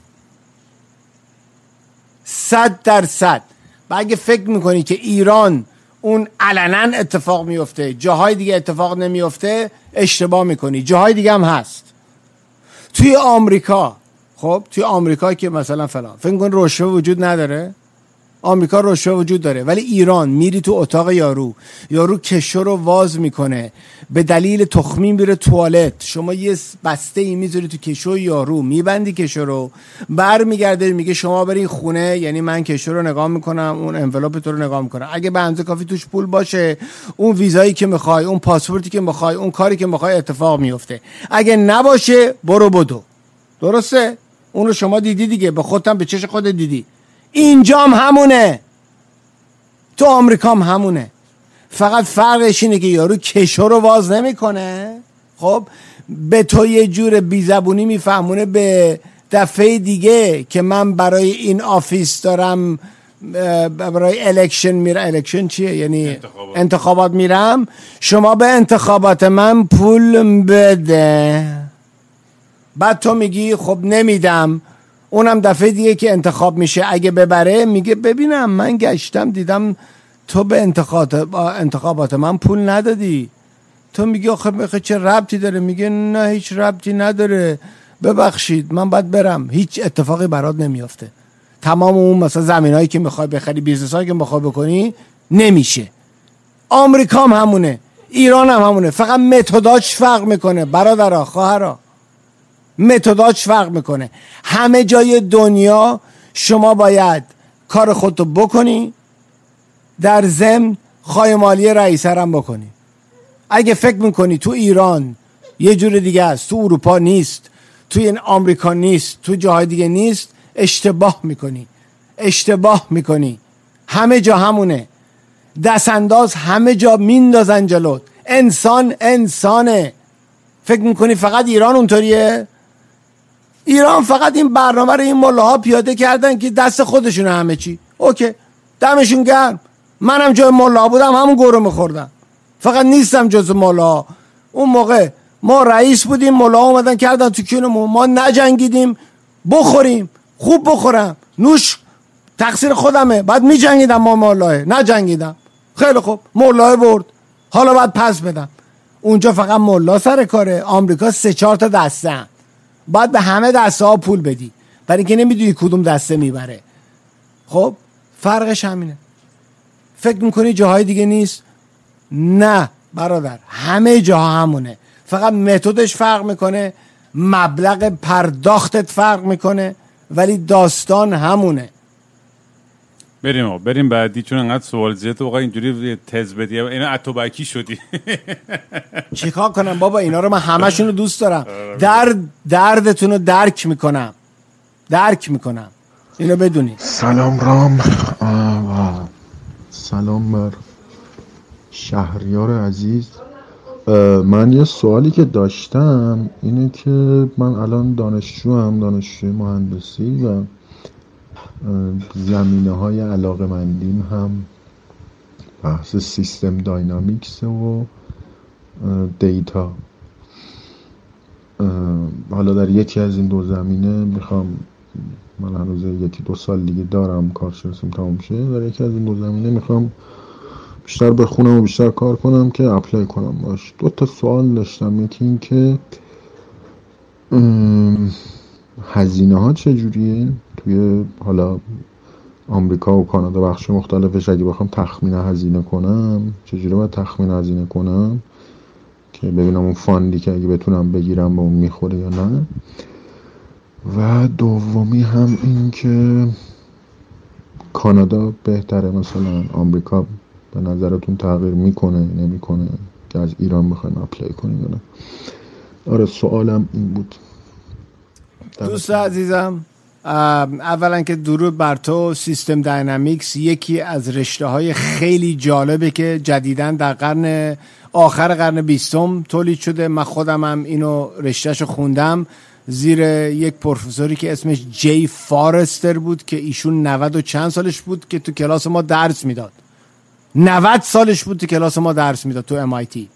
صد در صد. و اگه فکر میکنی که ایران اون علنا اتفاق میفته، جاهای دیگه اتفاق نمیفته، اشتباه میکنی. جاهای دیگه هم هست. توی آمریکا، خب توی آمریکا که مثلا فلان فکر کن رشوه وجود نداره، آمریکا رشوه وجود داره، ولی ایران میری تو اتاق یارو، یارو کشو رو واز میکنه، به دلیل تخمین میره توالت، شما یه بسته ای میذاری تو کشو یارو، میبندی کشو رو، برمیگرده میگه شما برین خونه، یعنی من کشو رو نگاه میکنم، اون انولوپ تو رو نگاه میکنه، اگه به اندازه کافی توش پول باشه، اون ویزایی که میخوای، اون پاسپورتی که میخوای، اون کاری که میخوای اتفاق میفته، اگه نباشه برو بدو. درسته؟ اون رو شما دیدی دیگه، به خودت به چش خودت دیدی. اینجام همونه، تو آمریکام همونه، فقط فرقش اینه که یارو کشو رو واز نمیکنه، خب به تو یه جور بیزبونی میفهمونه، به دفعه دیگه که من برای این آفیس دارم، برای الکشن میرم، الکشن چیه؟ یعنی انتخابات, انتخابات میرم، شما به انتخابات من پول بده. بعد تو میگی خب نمیدم، اونم دفعه دیگه که انتخاب میشه اگه ببره میگه ببینم من گشتم دیدم تو به انتخابات من پول ندادی. تو میگی آخه چه ربطی داره؟ میگه نه هیچ ربطی نداره، ببخشید من باید برم. هیچ اتفاقی برات نمیافته. تمام اون مثلا زمینایی که میخوای بخری، بیزنس هایی که میخوای بکنی، نمیشه. آمریکا هم همونه، ایران هم همونه، فقط متداش فرق میکنه برادرها خواهرها، متداش فرق میکنه. همه جای دنیا شما باید کار خودتو بکنی، در ضمن خواهی مالی رئیس هم بکنی. اگه فکر میکنی تو ایران یه جور دیگه است، تو اروپا نیست، تو این آمریکا نیست، تو جاهای دیگه نیست، اشتباه میکنی، اشتباه میکنی. همه جا همونه، دست انداز همه جا میندازن جلوت. انسان انسانه. فکر میکنی فقط ایران اونطوریه؟ ایران فقط این برنامه رو این ملاها پیاده کردن که دست خودشون همه چی، اوکی دمشون گرم، منم جای ملاها بودم همون گورو میخوردم، فقط نیستم جز ملاها. اون موقع ما رئیس بودیم، ملاها اومدن کردن تو کیونمون، ما نجنگیدیم، بخوریم، خوب بخورم، نوش تقصیر خودمه، بعد میجنگیدم، ما ملاها نجنگیدم، خیلی خوب ملاها برد، حالا بعد پس بدم. اونجا فقط ملا سر کاره، آمریکا سه چهار تا دسته هم. باید به همه دسته ها پول بدی، برای اینکه نمیدونی کدوم دسته میبره. خب فرقش همینه. فکر میکنی جاهای دیگه نیست؟ نه برادر، همه جاها همونه، فقط متدش فرق میکنه، مبلغ پرداختت فرق میکنه، ولی داستان همونه. بریم بریم بعدی، چون انقدر سوال زیاد واقعا اینجوری تز بدی اینا اتوبکی شدی. چیکار کنم بابا، اینا رو من همشون رو دوست دارم، درد دردتون رو درک میکنم، درک میکنم، اینو بدونی. سلام رام، سلام بر شهریار عزیز، من یه سوالی که داشتم اینه که من الان دانشجوام، دانشجوی مهندسی، و زمینه های علاقه مندیم هم بحث سیستم داینامیکس و دیتا. حالا در یکی از این دو زمینه میخوام، من هنوز یکی دو سال دیگه دارم کارشناسیم تمام شه، در یکی از این دو زمینه میخوام بیشتر بخونم و بیشتر کار کنم که اپلای کنم باش. دو تا سوال داشتم، یکی این که هزینه ها چجوریه توی حالا آمریکا و کانادا بخش مختلفش؟ اگه بخوام تخمین هزینه کنم چجوری باید تخمین هزینه کنم که ببینم اون فاندی که اگه بتونم بگیرم با اون میخوره یا نه؟ و دومی هم این که کانادا بهتره مثلا آمریکا به نظرتون تغییر میکنه نمیکنه که از ایران بخوایم اپلای کنیم یا نه؟ آره سوالم این بود. دوست عزیزم، اولا که درود بر تو. سیستم داینامیکس یکی از رشته های خیلی جالبه که جدیداً در قرن آخر قرن بیستم تولید شده. من خودم هم اینو رشتهشو خوندم زیر یک پروفسوری که اسمش جی فارستر بود که ایشون نود و چند سالش بود که تو کلاس ما درس میداد. نود سالش بود تو کلاس ما درس میداد تو ام آی تی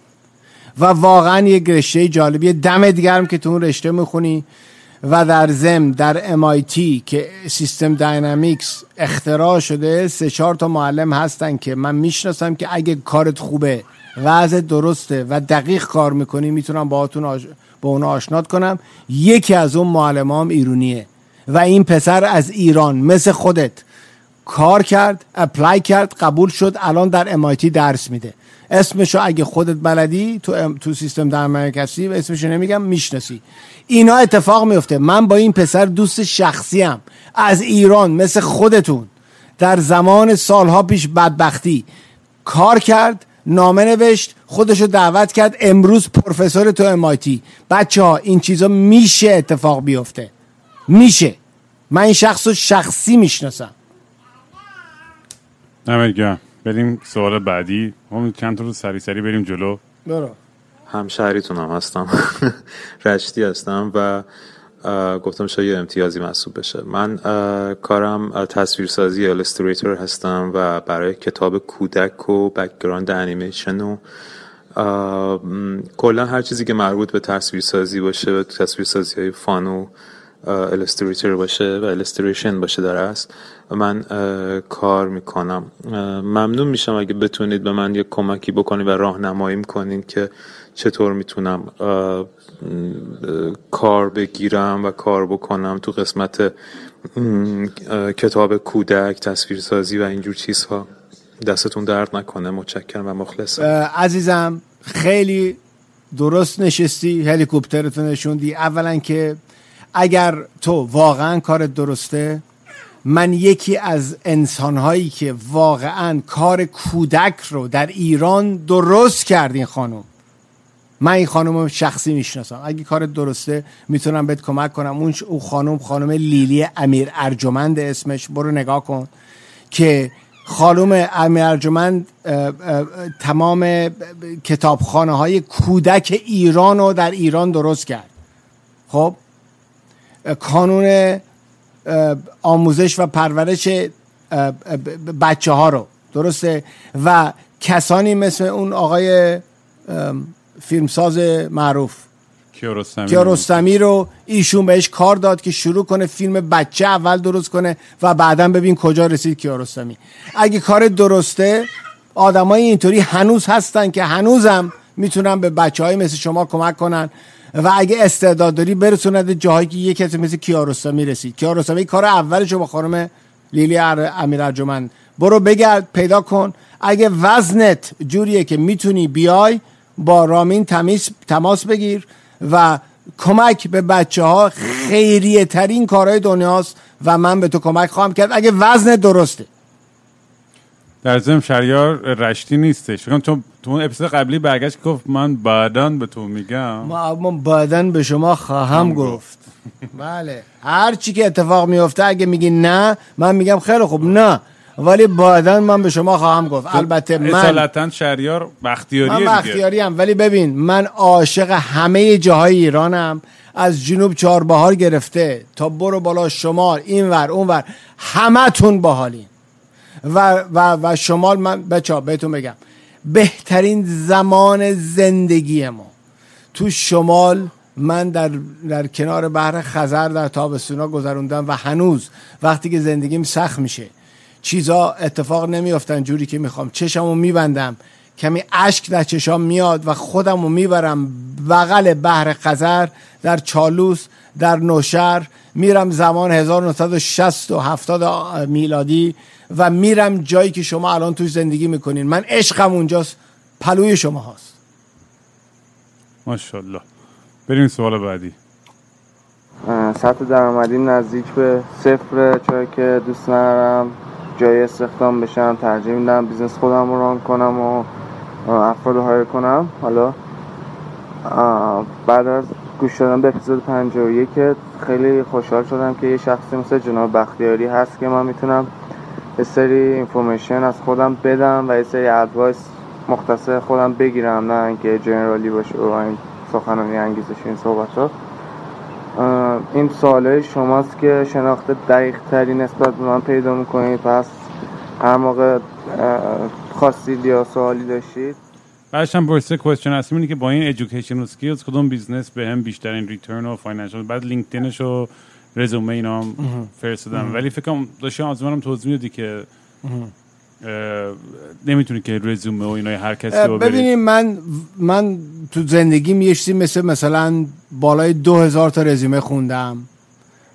و واقعا یک رشته جالبیه. دمت گرم که تو اون رشته میخونی. و در ضمن در ام آی تی که سیستم داینامیکس اختراع شده، سه چهار تا معلم هستن که من میشناسم که اگه کارت خوبه، وضع درسته و دقیق کار میکنی، میتونم باهاتون آش... با اونا آشنات کنم. یکی از اون معلمام ایرانیه و این پسر از ایران مثل خودت کار کرد، اپلای کرد، قبول شد، الان در ام آی تی درس میده. اسمشو اگه خودت بلدی تو ام... تو سیستم داینامیکسی اسمشو نمیگم، میشناسی. اینا اتفاق میفته. من با این پسر دوست شخصیم از ایران، مثل خودتون در زمان سالها پیش بدبختی کار کرد، نامه نوشت، خودشو دعوت کرد، امروز پروفسور تو ام آی تی. بچه ها این چیزا میشه اتفاق بیفته، میشه. من این شخصو شخصی میشناسم. نمیگم بریم سوال بعدی، همون چند تا رو سری سری بریم جلو. برو. همشهریتون هم هستم رشتی هستم و گفتم شاید امتیازی محسوب بشه. من کارم تصویرسازی الستریتور هستم و برای کتاب کودک و بکگراند انیمیشن و کلا هر چیزی که مربوط به تصویرسازی باشه، به تصویرسازی های فان و الستریتور باشه و الستریشن باشه در اصل من کار میکنم. ممنون میشم اگه بتونید به من یک کمکی بکنید و راهنماییم کنید که چطور میتونم کار بگیرم و کار بکنم تو قسمت کتاب کودک، تصویرسازی و اینجور چیزها. دستتون درد نکنه. متشکرم و مخلصم. عزیزم خیلی درست نشستی، هلیکوپترتو نشوندی. اولا که اگر تو واقعا کارت درسته، من یکی از انسانهایی که واقعا کار کودک رو در ایران درست کردین خانم، من این خانم شخصی میشناسم. اگه کارت درسته میتونم بهت کمک کنم. اون خانم خانم لیلی امیر ارجمند اسمش، برو نگاه کن که خانم امیر ارجمند تمام کتابخانه های کودک ایران رو در ایران درست کرد. خب کانون آموزش و پرورش بچه ها رو درسته و کسانی مثل اون آقای فیلمساز معروف کیاروستمی. کیاروستمی رو ایشون بهش کار داد که شروع کنه فیلم بچه اول درست کنه و بعداً ببین کجا رسید کیاروستمی. اگه کار درسته، آدمای اینطوری هنوز هستن که هنوزم میتونن به بچه‌های مثل شما کمک کنن و اگه استعداد داری برسونده جاهایی که یک کسی مثل کیاروستمی رسید. کیاروستمی کار اولشو با خانم لیلی امیر ارجمند، برو بگرد پیدا کن. اگه وزنت جوریه که میتونی بیای، با رامین تمیز تماس بگیر و کمک به بچه ها خیریه ترین کارهای دنیاست و من به تو کمک خواهم کرد اگه وزنت درسته. در ضمن شهریار رشتی نیستش، چون تو اون اپیزود قبلی برگشت گفت من بعداً به تو میگم. ما بعداً به شما خواهم گفت. بله هر چی که اتفاق میفته اگه میگی نه، من میگم خیلی خوب نه. ولی بعداً من به شما خواهم گفت. البته من اصالتاً شهریار بختیاری من بختیاری هم، ولی ببین من عاشق همه جاهای ایرانم، از جنوب چهاربهار گرفته تا برو بالا شمال، اینور اونور، همه تون باحالین. و و و شمال من بچا بهتون بگم بهترین زمان زندگی ما تو شمال، من در در کنار بحر خزر در تابستونا گذروندم و هنوز وقتی که زندگیم سخت میشه چیزا اتفاق نمیافتن جوری که میخوام، چشمو میبندم کمی اشک در چشام میاد و خودمو میبرم بغل بحر خزر در چالوس در نوشهر، میرم زمان هزار و نهصد و شصت و هفتاد میلادی و میرم جایی که شما الان توش زندگی میکنین. من عشقم اونجاست، پلوی شما هاست. ماشاءالله. بریم سوال بعدی. سطح درآمدیم نزدیک به صفر، چون که دوست ندارم جای استخدام بشم، ترجیح میدم بیزنس خودم رو ران کنم و افراد رو هایر کنم. حالا بعد از گوش دادم به اپیزود پنجاه و یک خیلی خوشحال شدم که یه شخصی مثل جناب بختیاری هست که من میتونم یه سری اینفورمیشن از خودم بدم و یه سری ادوایس مختصر خودم بگیرم، نه اینکه جنرالی باشه و این سخنانی انگیزش این صحبت ها. این سوالای شماست که شناخت دقیق ترین نسبت به من پیدا میکنید، پس هر موقع خواستید یا سوالی داشتید. بعدش هم پرسه کوئسچن هست اینه که با این ایژوکیشنال اسکیلز کدوم بیزنس به هم بیشترین ریترن و فاینانشال، بعد لینکدینش و رزومه اینا هم فرستادم، ولی فکر کنم داشتم از منم توضیح میدادی که نمیتونی که رزومه و اینا هر کسی رو ببری. ببینید من من تو زندگیم یه چیزی مثل مثلا بالای دو هزار تا رزومه خوندم،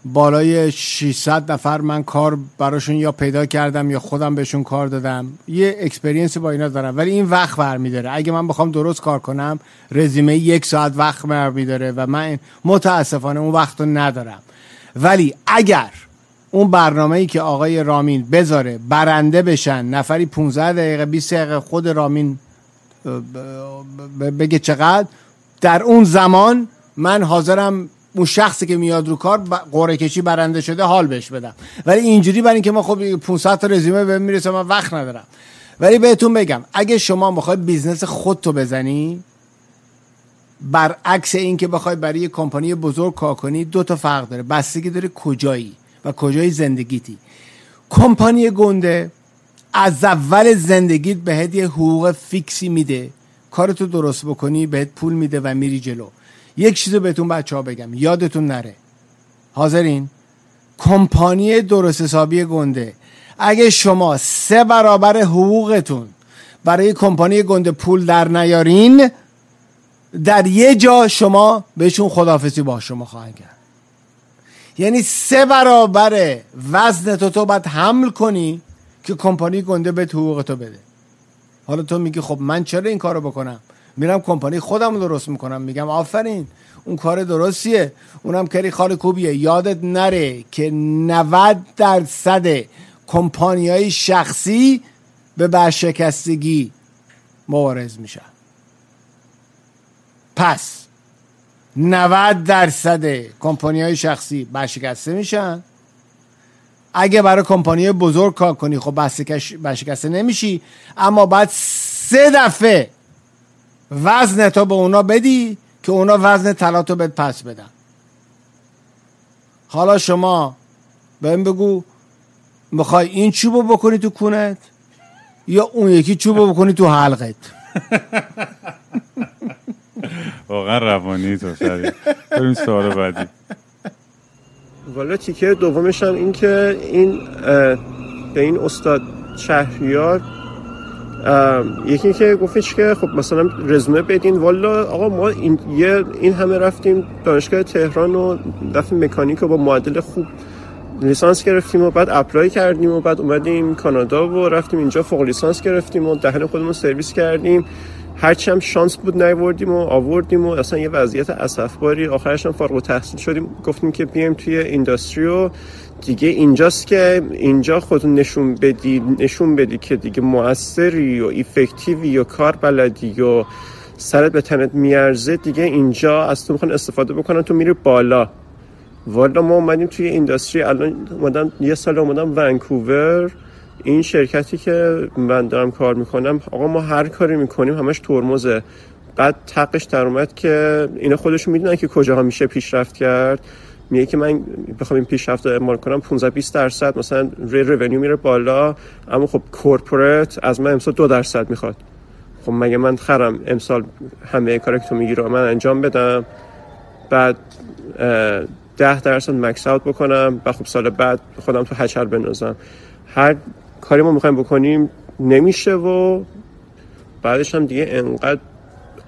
بالای ششصد نفر من کار براشون یا پیدا کردم یا خودم بهشون کار دادم، یه اکسپریانس با اینا دارم، ولی این وقت برمی‌داره. اگه من بخوام درست کار کنم رزومه یک ساعت وقت برمی‌داره و من متاسفانه اون وقتو ندارم. ولی اگر اون برنامه‌ای که آقای رامین بذاره برنده بشن نفری پانزده دقیقه بیست دقیقه خود رامین بگه چقدر در اون زمان، من حاضرم اون شخصی که میاد رو کار قرعه کشی برنده شده حال بهش بدم. ولی اینجوری برای اینکه من خب پانصد تا رزومه بهم میرسه من وقت ندارم. ولی بهتون بگم اگه شما میخوای بیزنس خودتو بزنی، برعکس این که بخوای برای یه کمپانی بزرگ کار کنی، دو تا فرق داره، بستگی داره کجایی و کجای زندگیتی. کمپانی گنده از اول زندگیت بهت یه حقوق فیکسی میده، کارتو درست بکنی بهت پول میده و میری جلو. یک چیزو بهتون بچه‌ها بگم یادتون نره، حاضرین؟ کمپانی درست حسابی گنده اگه شما سه برابر حقوقتون برای کمپانی گنده پول در نیارین، در یه جا شما بهشون خداحافظی با شما خواهند کرد. یعنی سه برابر وزن تو تو باید حمل کنی که کمپانی گنده به حقوق تو بده. حالا تو میگی خب من چرا این کارو بکنم؟ میرم کمپانی خودم درست میکنم. میگم آفرین، اون کار درستیه، اونم کاری خاله خوبیه. یادت نره که نود درصد کمپانیای شخصی به ورشکستگی مبارز میشن. پس نود درصد کمپانی‌های شخصی برشکسته میشن. اگه برای کمپانی بزرگ کار کنی خب برشکسته نمیشی، اما بعد سه دفعه وزن تو به اونا بدی که اونا وزن طلاتو بهت پس بدن. حالا شما بهم بگو میخوای این چوبو بکنی تو کونت یا اون یکی چوبو بکنی تو حلقت. واقعا روانی تو شدی. بریم سوال بعدی. والا تیکه دومش هم این که این به این استاد شهریار، یکی که گفتش که خب مثلا رزومه بدین، والا آقا ما این یه این همه رفتیم دانشگاه تهران و رفتیم مکانیک و با معدل خوب لیسانس گرفتیم و بعد اپلای کردیم و بعد اومدیم کانادا و رفتیم اینجا فوق لیسانس گرفتیم و دهن خودمون سرویس کردیم، هرچی هم شانس بود نیاوردیم و آوردیم و اصلا یه وضعیت اسفباری. آخرش هم فارغ التحصیل شدیم، گفتیم که بیایم توی اینداستری و دیگه اینجاست که اینجا خودتون نشون بدی نشون بدی که دیگه مؤثری و افکتیوی و کار بلدی و سرت به تنت میارزه، دیگه اینجا از تو میخوان استفاده بکنن، تو میری بالا. والا ما اومدیم توی اینداستری، الان اومدم یه سال اومدم ونکوور، این شرکتی که من دارم کار میکنم، آقا ما هر کاری میکنیم همش ترمزه. بعد تقش در اومد که اینا خودشون میدونن که کجاها میشه پیشرفت کرد. میگه که من بخوام این پیشرفت رو اعمال کنم پانزده بیست درصد مثلا ریونیو میره بالا، اما خب کورپورات از من امسال دو درصد میخواد. خب مگه من خرم امسال همه کاری که تو میگی رو من انجام بدم، بعد ده درصد مکس اوت بکنم و خب سال بعد خودم تو هچر بنازم. هر کاری ما میخوایم بکنیم نمیشه و بعدش هم دیگه انقدر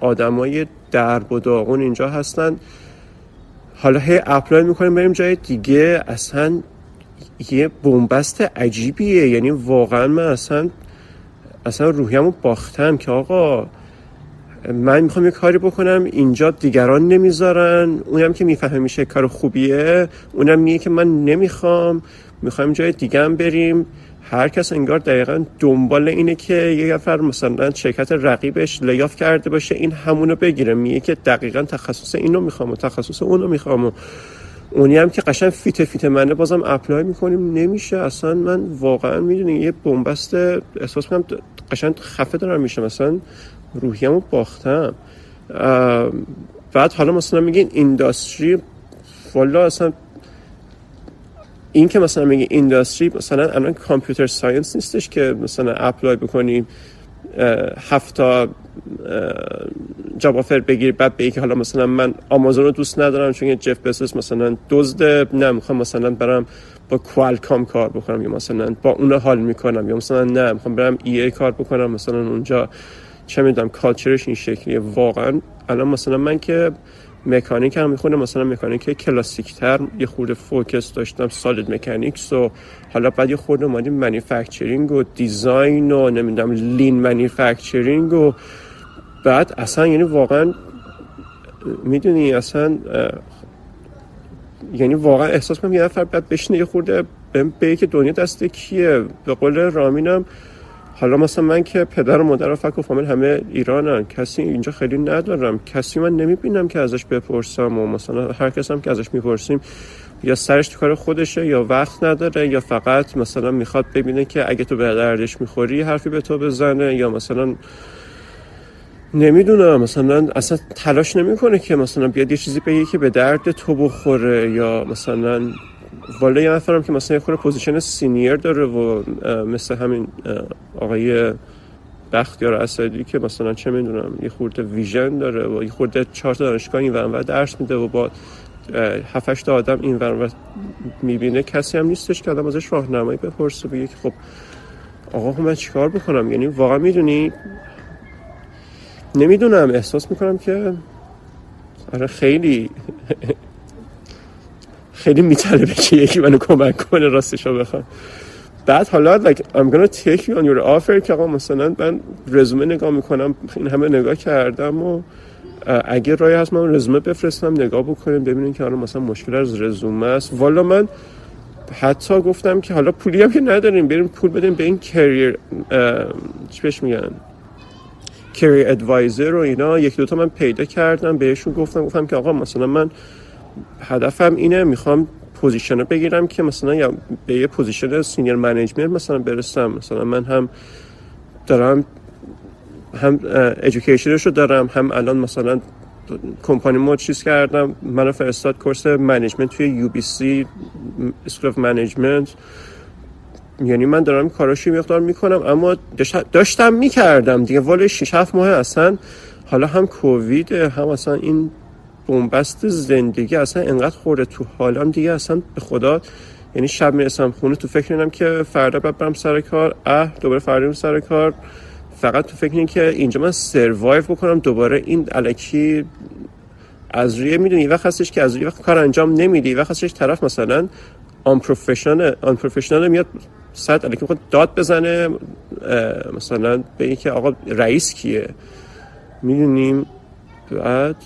آدمای درب و داغون اینجا هستن. حالا هی اپلای میکنیم بریم جای دیگه، اصلا یه بنبست عجیبیه. یعنی واقعا من اصلا اصلا روحیمو باختم که آقا من میخوام یه کاری بکنم، اینجا دیگران نمیذارن، اونم که میفهمه میشه کار خوبیه، اونم میگه که من نمیخوام، میخوایم جای دیگه هم بریم. هر کس انگار دقیقاً دنبال اینه که یه نفر مثلا شرکت رقیبش لیاف کرده باشه، این همونو بگیره، میگه که دقیقاً تخصص اینو میخوام و تخصص اونو میخوام و اونی هم که قشنگ فیت فیت منه بازم اپلای میکنیم نمیشه. اصلا من واقعاً میدونی یه بنبست احساس میکنم قشنگ خفه دارم میشم، مثلا روحیه‌مو باختم. بعد حالا مثلا میگین اینداستری، والله اصلا این که مثلا میگه اینداستری، مثلا الان کامپیوتر ساینس نیستش که مثلا اپلای بکنیم هفت تا جاب آفر بگیر بعد بگی که حالا مثلا من آمازون رو دوست ندارم چون جف بزوس مثلا دزده، نه میخوام مثلا برم با کوالکام کار بکنم یا مثلا با اون حال میکنم، یا مثلا نه میخوام برم ای ای کار بکنم مثلا اونجا چه میدونم کالچرش این شکلیه. واقعا الان مثلا من که مکانیک هم میخونم، مثلا مکانیک کلاسیکتر یه خورده فوکس داشتم سالید مکانیکس و حالا بعد یه خورده اومدیم منیفکچرینگ و دیزاین و نمیدونم لین منیفکچرینگ و بعد اصلا یعنی واقعا میدونی اصلا یعنی واقعا احساس میکنم یه نفر بعد بشینه یه خورده بگه که دنیا دست کیه. به قول رامینم حالا مثلا من که پدر و مادر و فک و فامیل همه ایرانن، کسی اینجا خیلی ندارم، کسی من نمیبینم که ازش بپرسم و مثلا هر کس هم که ازش میپرسیم یا سرش تو کار خودشه یا وقت نداره یا فقط مثلا میخواد ببینه که اگه تو به دردش میخوری حرفی به تو بزنه، یا مثلا نمیدونم مثلا اصلا تلاش نمیکنه که مثلا بیاد یه چیزی بگه که به درد تو بخوره. یا مثلا والا یه نفرم که مثلا یه خورده پوزیشن سینیر داره و مثل همین آقای بختیار اسدی که مثلا چه میدونم یه خورده ویژن داره و یه خورده چهار تا دانشگاه این ورانور درس میده و با هفت هشت آدم این ورانور میبینه، کسی هم نیستش که آدم ازش راهنمایی بپرسه و بگه خب آقا من چیکار بکنم. یعنی واقعا میدونی نمیدونم احساس میکنم که آره خیلی خیلی میطلبه که یکی منو کمک کنه راستشو بخوام. بعد حالا like I'm gonna take you on your offer که آقا مثلا من رزومه نگاه میکنم، این همه نگاه کردم و اگه رای هست من رزومه بفرستم نگاه بکنیم ببینیم که حالا مثلا مشکل از رزومه است. والا من حتی گفتم که حالا پولی هم که نداریم بریم پول بدیم به این کریر چی بهش میگن کریر ادوایزر و اینا، یک دو تا من پیدا کردم بهشون گفتم گفتم که آقا مثلا من هدفم اینه میخوام پوزیشن رو بگیرم که مثلا یا به یه پوزیشن سینیر منیجمنت مثلا برسم، مثلا من هم دارم هم ایژوکیشنش رو دارم هم الان مثلا کمپانی ما چیز کردم منو فرستاد کورس منیجمنت توی یو بی سی اسکول اف منیجمنت. یعنی من دارم کاراشو مقدار میکنم اما داشتم میکردم دیگه ولی شش هفت ماه اصلا حالا هم کووید هم اصلا این بنبست زندگی اصلا انقدر خورده تو حالم دیگه اصلا به خدا. یعنی شب میرسم خونه تو فکر اینم که فردا بعد برم سر کار، اه دوباره فردا برم سر کار، فقط تو فکر این که اینجا من سروایو بکنم دوباره این الکی از روی میدونی یه وقت هستش که از روی وقت کار انجام نمیدی، یه وقت هستش طرف مثلا آن پروفشنال آن پروفشنال میاد صد الکی میخواد داد بزنه مثلا به این که آقا رئیس کیه میدونیم. بعد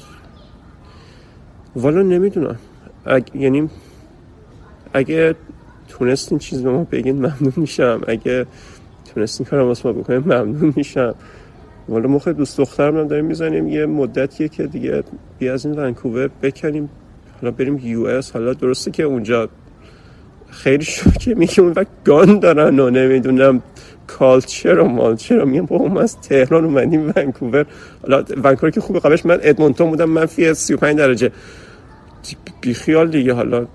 والا نمیدونم اگ... یعنی اگه تونستین چیز به ما بگین ممنون میشم، اگه تونستین کارم واسه ما بکنین ممنون میشم. والا ما خیلی دوست دخترم هم داریم میزنیم یه مدتیه که دیگه بیا از این ونکوور بکنیم حالا بریم یو اس. حالا درسته که اونجا خیلی شوکه میگه اون وقت گان دارن و نمیدونم کالچر و مالچر. میگم بابا ما از تهران اومدیم ونکوور، حالا ونکوور که خوبه، قبلش من ادمونتون بودم منفی سی و پنج درجه، بیخیال دیگه، حالا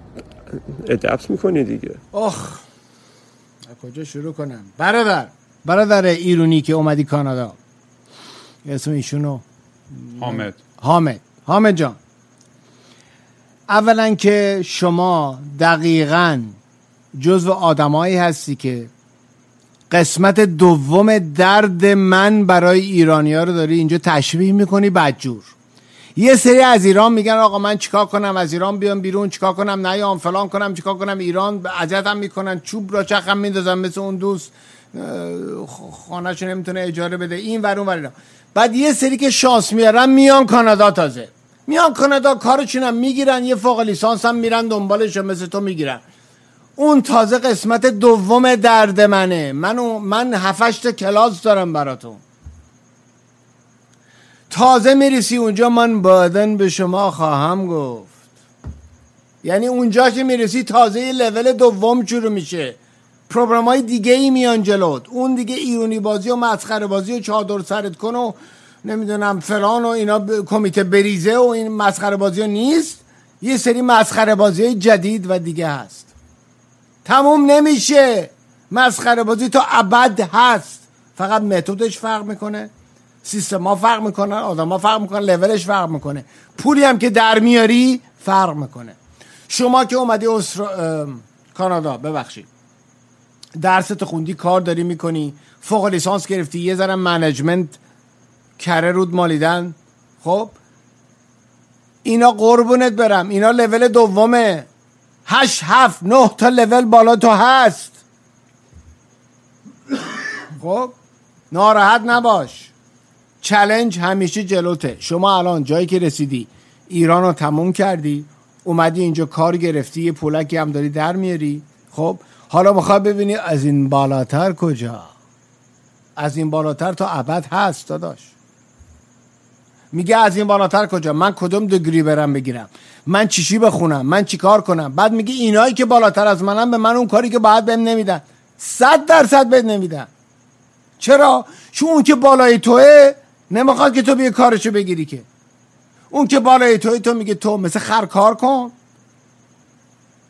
ادپت میکنی دیگه. آخ کجا شروع کنم؟ برادر برادر ایرونی که اومدی کانادا، اسم ایشونو حامد. حامد حامد جان، اولا که شما دقیقاً جزو آدمایی هستی که قسمت دوم درد من برای ایرانی‌ها رو داری اینجا تشبیه می‌کنی بدجور. یه سری از ایران میگن آقا من چیکار کنم، از ایران بیام بیرون، چیکار کنم، نیام، فلان کنم، چیکار کنم، ایران اذیتم میکنن، چوب را چخم میندازن مثل اون دوست خونه‌شو نمیتونه اجاره بده، این ور اون ور. بعد یه سری که شانس میارن میان کانادا، تازه میان کانادا کارشونم میگیرن، یه فوق لیسانس هم میرن دنبالش مثل تو میگیرن. اون تازه قسمت دوم درد منه. من من هفت هشت کلاس دارم براتون. تازه میرسی اونجا من بعدن به شما خواهم گفت. یعنی اونجا که میرسی تازه یه لول دوم شروع میشه. پروگرامای دیگه ای میان جلوت. اون دیگه ایرونی بازی و مسخره بازی و چادر سرت کن و نمیدونم فلان و اینا، ب... کمیته بریزه و این مسخره بازی نیست. یه سری مسخره بازی جدید و دیگه هست. تموم نمیشه. مسخره بازی تا ابد هست. فقط متدش فرق میکنه. سیستما فرق میکنن، آدما فرق میکنن، لولش فرق میکنه. پولی هم که در میاری فرق میکنه. شما که اومدی اسرا... کانادا، ببخشید. درست خوندی، کار داری میکنی، فوق لیسانس گرفتی، یه ذره منیجمنت کره رود مالیدن. خب اینا قربونت برم، اینا لول دومه. هشت هفت نه تا لول بالا تو هست. خب ناراحت نباش، چالش همیشه جلوته. شما الان جایی که رسیدی، ایران رو تموم کردی، اومدی اینجا کار گرفتی، یه پولکی هم داری در میاری. خب حالا میخوای ببینی از این بالاتر کجا؟ از این بالاتر تا ابد هست داداش. میگه از این بالاتر کجا؟ من کدوم دگری برم بگیرم، من چیشی بخونم، من چی کار کنم؟ بعد میگه اینایی که بالاتر از منم به من اون کاری که باید بهم نمیدن. صد درصد بهت نمیدن. چرا؟ چون اون که بالای توه نمیخواد که تو بیه کارشو بگیری، که اون که بالای توی تو میگه تو مثل خر کار کن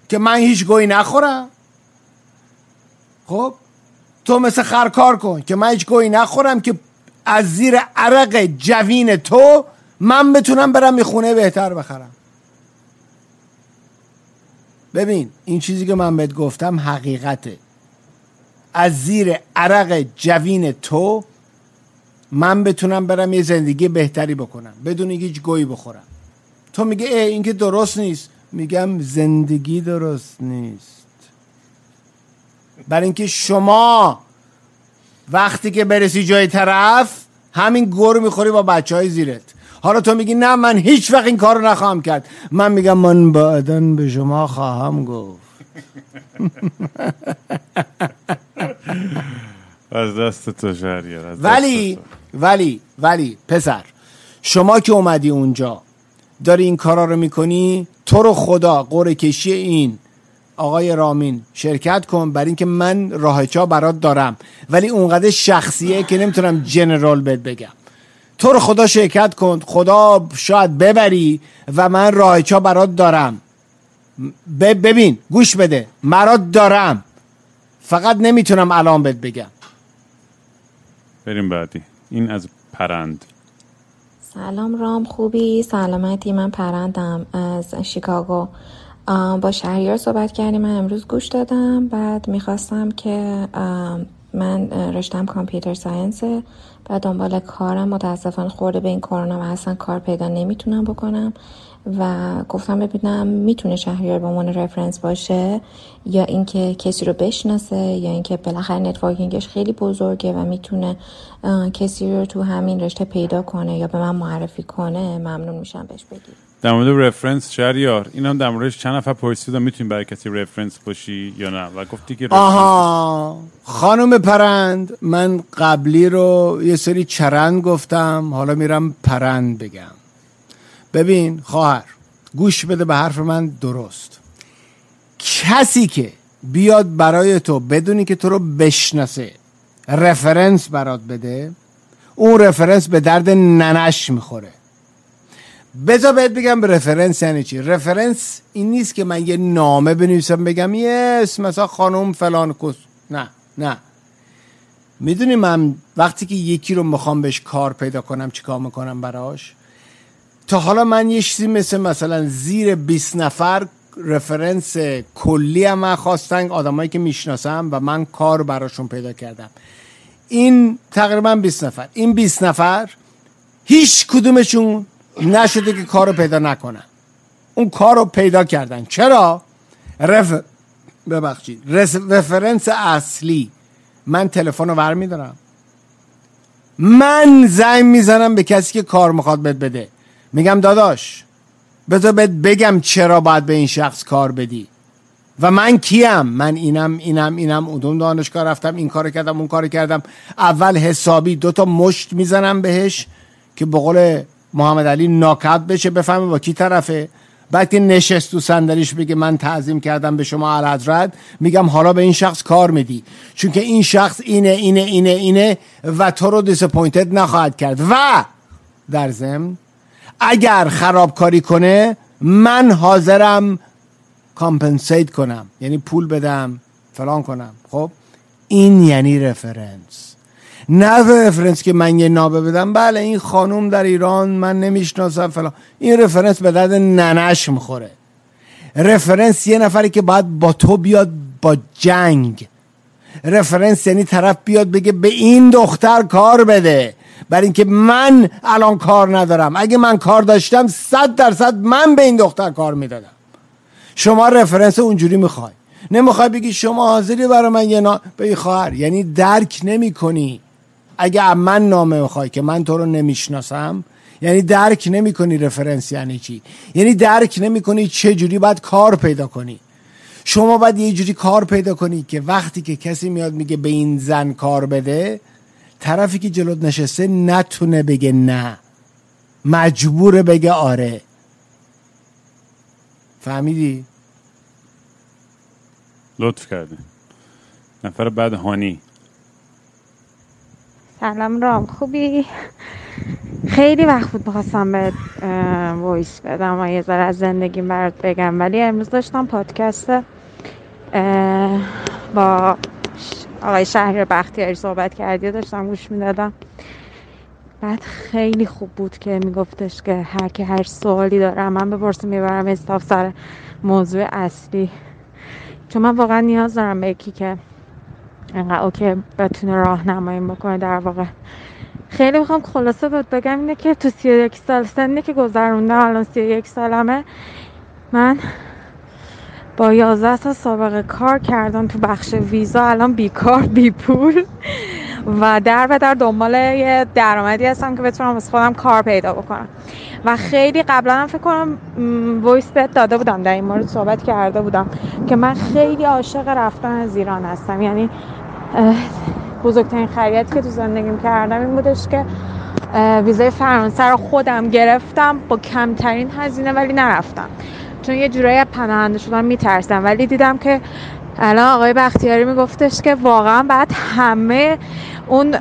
که من هیچ گوی نخورم. خب تو مثل خر کار کن که من هیچ گوی نخورم، که از زیر عرق جوین تو من بتونم برم یه خونه بهتر بخرم. ببین این چیزی که من بهت گفتم حقیقته. از زیر عرق جوین تو من بتونم برم یه زندگی بهتری بکنم بدون اینکه هیچ گویی بخورم. تو میگه ای این که درست نیست. میگم زندگی درست نیست، برای اینکه شما وقتی که برسی جای طرف همین گور میخوری با بچهای زیرت. حالا تو میگی نه من هیچ وقت این کارو نخواهم کرد. من میگم من بعداً به شما خواهم گفت. از دست تو شهریار. از ولی ولی ولی پسر، شما که اومدی اونجا داری این کارا رو میکنی، تو رو خدا قرعه کشی این آقای رامین شرکت کن، برای اینکه من راهچا برات دارم، ولی اونقدر شخصیه که نمیتونم جنرال بهت بگم. تو رو خدا شرکت کن، خدا شاید ببری و من راهچا برات دارم. ببین گوش بده، برات دارم، فقط نمیتونم الان بهت بگم. بریم بعدی. این از پرند. سلام رام، خوبی؟ سلامتی؟ من پرندم از شیکاگو. با شهریار صحبت کردیم، من امروز گوش دادم. بعد میخواستم که من رشتم کامپیوتر ساینسه و دنبال کارم متاسفانه خورده به این کرونا و اصلا کار پیدا نمیتونم بکنم و گفتم ببینم میتونه شهریار به عنوان رفرنس باشه، یا اینکه کسی رو بشناسه، یا اینکه بالاخره نتورکینگش خیلی بزرگه و میتونه کسی رو تو همین رشته پیدا کنه یا به من معرفی کنه. ممنون میشم بهش بگید. در مورد رفرنس شهریار، اینم در موردش چند نفر پرسیدن میتونی برای کسی رفرنس باشی یا نه و گفتی که آها خانم پرند، من قبلی رو یه سری چرند گفتم، حالا میرم پرند بگم. ببین خواهر، گوش بده به حرف من درست. کسی که بیاد برای تو بدونی که تو رو بشناسه، رفرنس برات بده، اون رفرنس به درد ننش میخوره. بذار بهت بگم به رفرنس یعنی چی. رفرنس این نیست که من یه نامه بنویسم بگم یس مثلا خانم فلان کس، نه نه. میدونی من وقتی که یکی رو میخوام بهش کار پیدا کنم چیکار میکنم براش؟ تا حالا من یه چیزی مثل مثلا زیر بیست نفر رفرنس کلی هم من خواستن، آدمایی که میشناسم و من کار براشون پیدا کردم. این تقریبا بیست نفر، این بیست نفر هیچ کدومشون نشده که کار رو پیدا نکنن، اون کار رو پیدا کردن. چرا؟ رف... ببخشید رس... رفرنس اصلی. من تلفن رو برمیدارم، من زنگ میزنم به کسی که کار میخواد بهت بده، میگم داداش بذار بهت بگم چرا باید به این شخص کار بدی و من کیم، من اینم اینم اینم، اون دانشگاه رفتم این کار کردم اون کار کردم. اول حسابی دوتا مشت میزنم بهش که به قول محمد علی ناکت بشه، بفهمه با کی طرفه. بعد که نشست تو صندلیش بگه من تعظیم کردم به شما اعلیحضرت، میگم حالا به این شخص کار میدی چون که این شخص اینه اینه اینه اینه و تو رو دیسپوینتد نخواهد کرد و در ضمن اگر خرابکاری کنه من حاضرم کامپنسیت کنم، یعنی پول بدم فلان کنم. خب این یعنی رفرنس. نه رفرنس که من یه نابه بدم بله این خانوم در ایران من نمیشناسم فلان، این رفرنس به درد ننش میخوره. رفرنس یه نفری که باید با تو بیاد با جنگ. رفرنس یعنی طرف بیاد بگه به این دختر کار بده، برای اینکه من الان کار ندارم، اگه من کار داشتم صد درصد من به این دختر کار میدادم. شما رفرنس اونجوری میخوای، نمیخوای بگی شما حاضری برای من یه نام به خواهر، یعنی درک نمی کنی. اگه من نامه میخوای که من تو رو نمیشناسم یعنی درک نمی کنی رفرنس یعنی چی، یعنی درک نمی کنی چه جوری باید کار پیدا کنی. شما باید یه جوری کار پیدا کنی که وقتی که کسی میاد میگه به این زن کار بده، طرفی که جلوت نشسته نتونه بگه نه، مجبوره بگه آره. فهمیدی؟ لطف کردی. نفر بعد هانی. سلام رام، خوبی؟ خیلی وقت بود می‌خواستم به وایس بدم و یه ذره از زندگیم برات بگم، ولی امروز داشتم پادکست با آقای شهریار بختیاری صحبت کردی داشتم گوش میدادم، بعد خیلی خوب بود که میگفتش که هر کی هر سوالی داره من بپرسم، میبرم استاف سر موضوع اصلی، چون من واقعا نیاز دارم به یکی که انقدر اوکی بتونه راهنمایی بکنه. در واقع خیلی میخوام خلاصه بهت بگم اینه که تو سی و یک سال سنی که گذروندم، الان سی و یک سالمه، من با یازده سال سابقه کار کردم تو بخش ویزا، الان بیکار بی پول و در و در دنبال یه درآمدی هستم که بتونم از خودم کار پیدا بکنم. و خیلی قبلا هم فکر کنم وایس بهت داده بودم، در این مورد صحبت کرده بودم که من خیلی عاشق رفتن از ایران هستم. یعنی بزرگترین خریتی که تو زندگیم کردم این بودش که ویزای فرانسه رو خودم گرفتم با کمترین هزینه، ولی نرفتم چون یه جورایی پناهنده شدم میترسم. ولی دیدم که الان آقای بختیاری میگفتش که واقعا بعد همه اون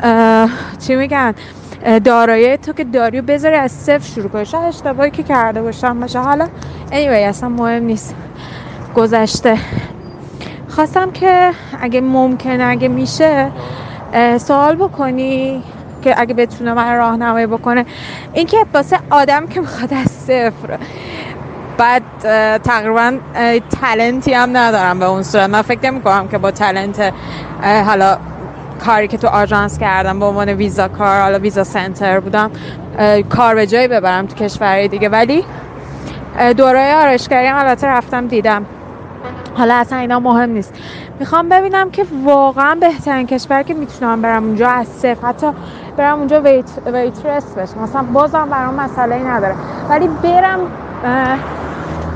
چی میگن دارایی تو که داریو بذاری از صفر شروع کنی. شاید اشتباهی که کرده باشم باشه، حالا anyway اصلا مهم نیست، گذشته. خواستم که اگه ممکنه اگه میشه سوال بکنی که اگه بتونه من راهنمایی بکنه، اینکه واسه آدم که میخواد از صفر، بعد تقریبا تالنتی هم ندارم به اون صورت، من فکر نمی کنم که با تالنت حالا کاری که تو آژانس کردم به عنوان ویزا کار، حالا ویزا سنتر بودم، کار به جایی ببرم تو کشورهای دیگه. ولی دورای آرایشگری هم البته رفتم دیدم، حالا اصلا اینا مهم نیست. میخوام ببینم که واقعا بهترین کشور که میتونم برم اونجا از صفر، حتی برم اونجا ویت ویترس بشم مثلا، بازم برام مسئله ای نداره، ولی برم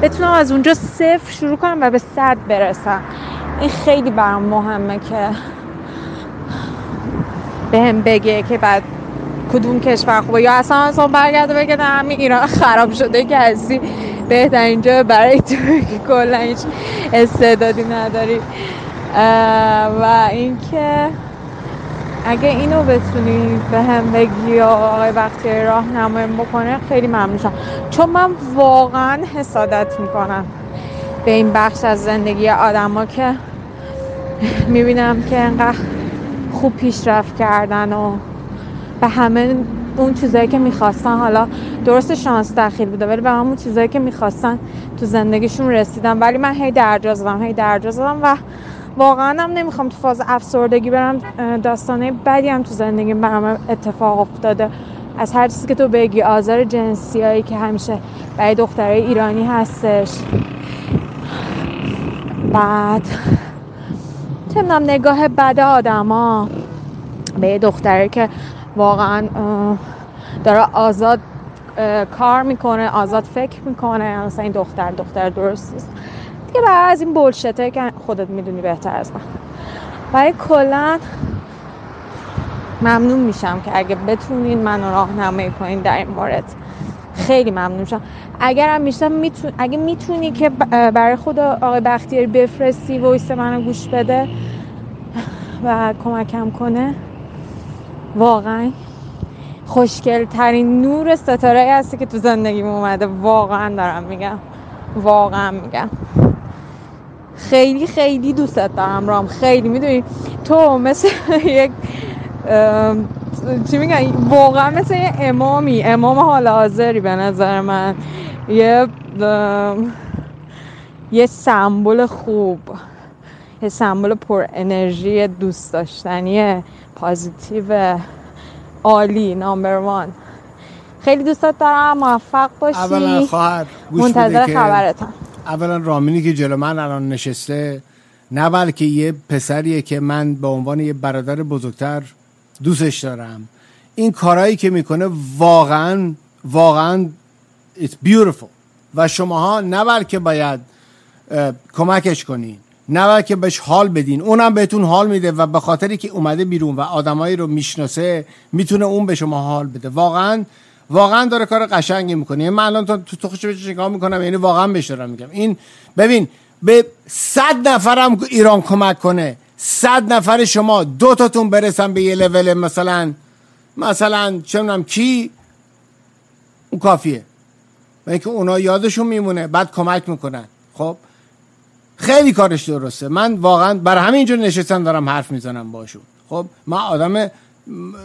بتونم از اونجا صفر شروع کنم و به صد برسم. این خیلی برام مهمه که بهم بگه که بعد کدوم کشور خوبه، یا اصلا اصلا برگرده بگه نه همین ایران خراب شده که هستی بهترین جا برای تو که کلا هیچ استعدادی نداری. و اینکه اگه اینو بتونی به هم بگی یا آقای بختیاری راهنمایی بکنه خیلی ممنون شم، چون من واقعا حسادت میکنم به این بخش از زندگی آدما که میبینم که انقدر خوب پیشرفت کردن و به همه اون چیزایی که میخواستن، حالا درست شانس دخیل بوده ولی به همون چیزایی که میخواستن تو زندگیشون رسیدن، ولی من هی درجا زدم هی درجا زدم و واقعا هم نمیخوام تو فاز افسردگی برم. داستانه بدی هم تو زندگی برام اتفاق افتاده، از هر چیزی که تو بگی، آزار جنسی هایی که همیشه برای دخترای ایرانی هستش، بعد چه میدونم نگاه بد آدما به دختری که واقعا داره آزاد کار میکنه، آزاد فکر میکنه، مثلا این دختر دختر درست نیست دیگه، برای از این بولشته که خودت میدونی بهتر از من. ولی کلا ممنون میشم که اگه بتونین منو راهنمایی کنین در این مورد، خیلی ممنون میشم. اگر هم میشم میتون... اگه میتونی که برای خود آقای بختیاری بفرستی وایس منو گوش بده و کمکم کنه، واقعا خوشگل ترین نور ستاره‌ای هستی که تو زندگیم اومده، واقعا دارم میگم، واقعا میگم، خیلی خیلی دوستت دارم رام، خیلی میدونی تو مثل یک چی میگن، واقعا مثل یه امامی، امام حال حاضری به نظر من، یه یه سمبل خوب، یه سمبل پر انرژی، دوست داشتنیه، پازیتیو، عالی، نامبر وان. خیلی دوستت دارم، موفق باشی. اولا خواهر منتظر خبرتم. اولا رامینی که جلو من الان نشسته نه بلکه یه پسریه که من به عنوان یه برادر بزرگتر دوستش دارم، این کارهایی که میکنه واقعا واقعا it's beautiful و شماها نه بلکه باید کمکش کنین، نه بلکه بهش حال بدین، اونم بهتون حال میده و به خاطری که اومده بیرون و آدمایی رو میشناسه میتونه اون به شما حال بده. واقعا واقعا داره کار قشنگی میکنه. من الان تا تو خوش بهش نگاه میکنم، یعنی واقعا بهش دارم میگم این ببین به صد نفرم ایران کمک کنه، صد نفر شما دو تاتون برسن به یه لول مثلا مثلا چه میدونم کی، اون کافیه، یعنی که اونا یادشون میمونه بعد کمک میکنن. خب خیلی کارش درسته، من واقعا برای همین جور نشستم دارم حرف میزنم باشون. خب من آدم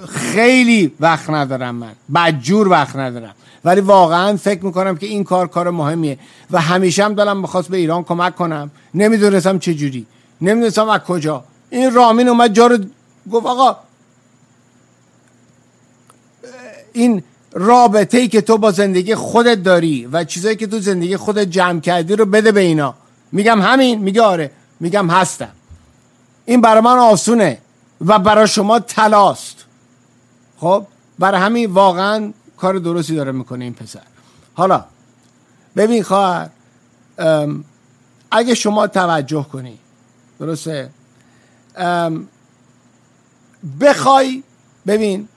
خیلی وقت ندارم، من بدجور وقت ندارم، ولی واقعا فکر میکنم که این کار کار مهمیه و همیشه هم دلم میخواست به ایران کمک کنم، نمیدونستم چجوری، نمیدونستم از کجا. این رامین اومد جا رو گفت آقا این رابطه‌ای که تو با زندگی خودت داری و چیزایی که تو زندگی خودت جمع کردی رو بده به اینا. میگم همین، میگه آره، میگم هستم. این برای من آسونه و برای شما تلاست. خب برای همین واقعا کار درستی داره میکنه این پسر. حالا ببین خواهر، اگه شما توجه کنی، درسته، بخوای ببین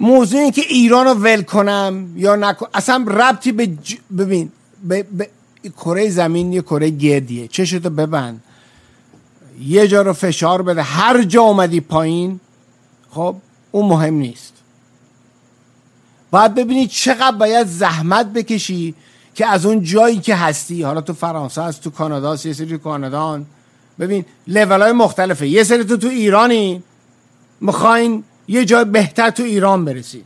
موضوع این که ایران رو ول کنم یا نکنم اصلا ربطی به ج... ببین به... به... کره زمین یه کره گردیه، چشتو ببند، یه جا رو فشار بده، هر جا اومدی پایین خب اون مهم نیست. باید ببینی چقدر باید زحمت بکشی که از اون جایی که هستی، حالا تو فرانسه هست، تو کانادا هست، یه سری تو کانادان، ببین لیولای مختلفه، یه سری تو تو ایرانی میخواین یه جای بهتر تو ایران برسید،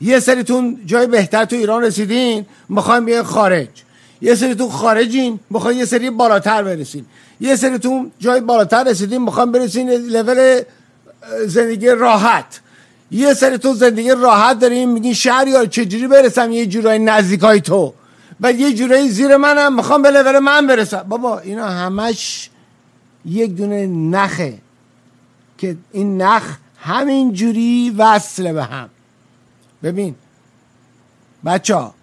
یه سریتون جای بهتر تو ایران رسیدین میخواین بیاین خارج، یه سریتون خارجین میخواین یه سری بالاتر برسین، یه سریتون جای بالاتر رسیدین میخواین برسین لول زندگی راحت، یه سریتون زندگی راحت دارین میگین شهریار چجوری برسم یه جورای نزدیکای تو، بعد یه جورایی زیر منم میخوام به لول من برسم. بابا اینا همش یک دونه نخه که این نخ همین جوری وصله به هم. ببین بچا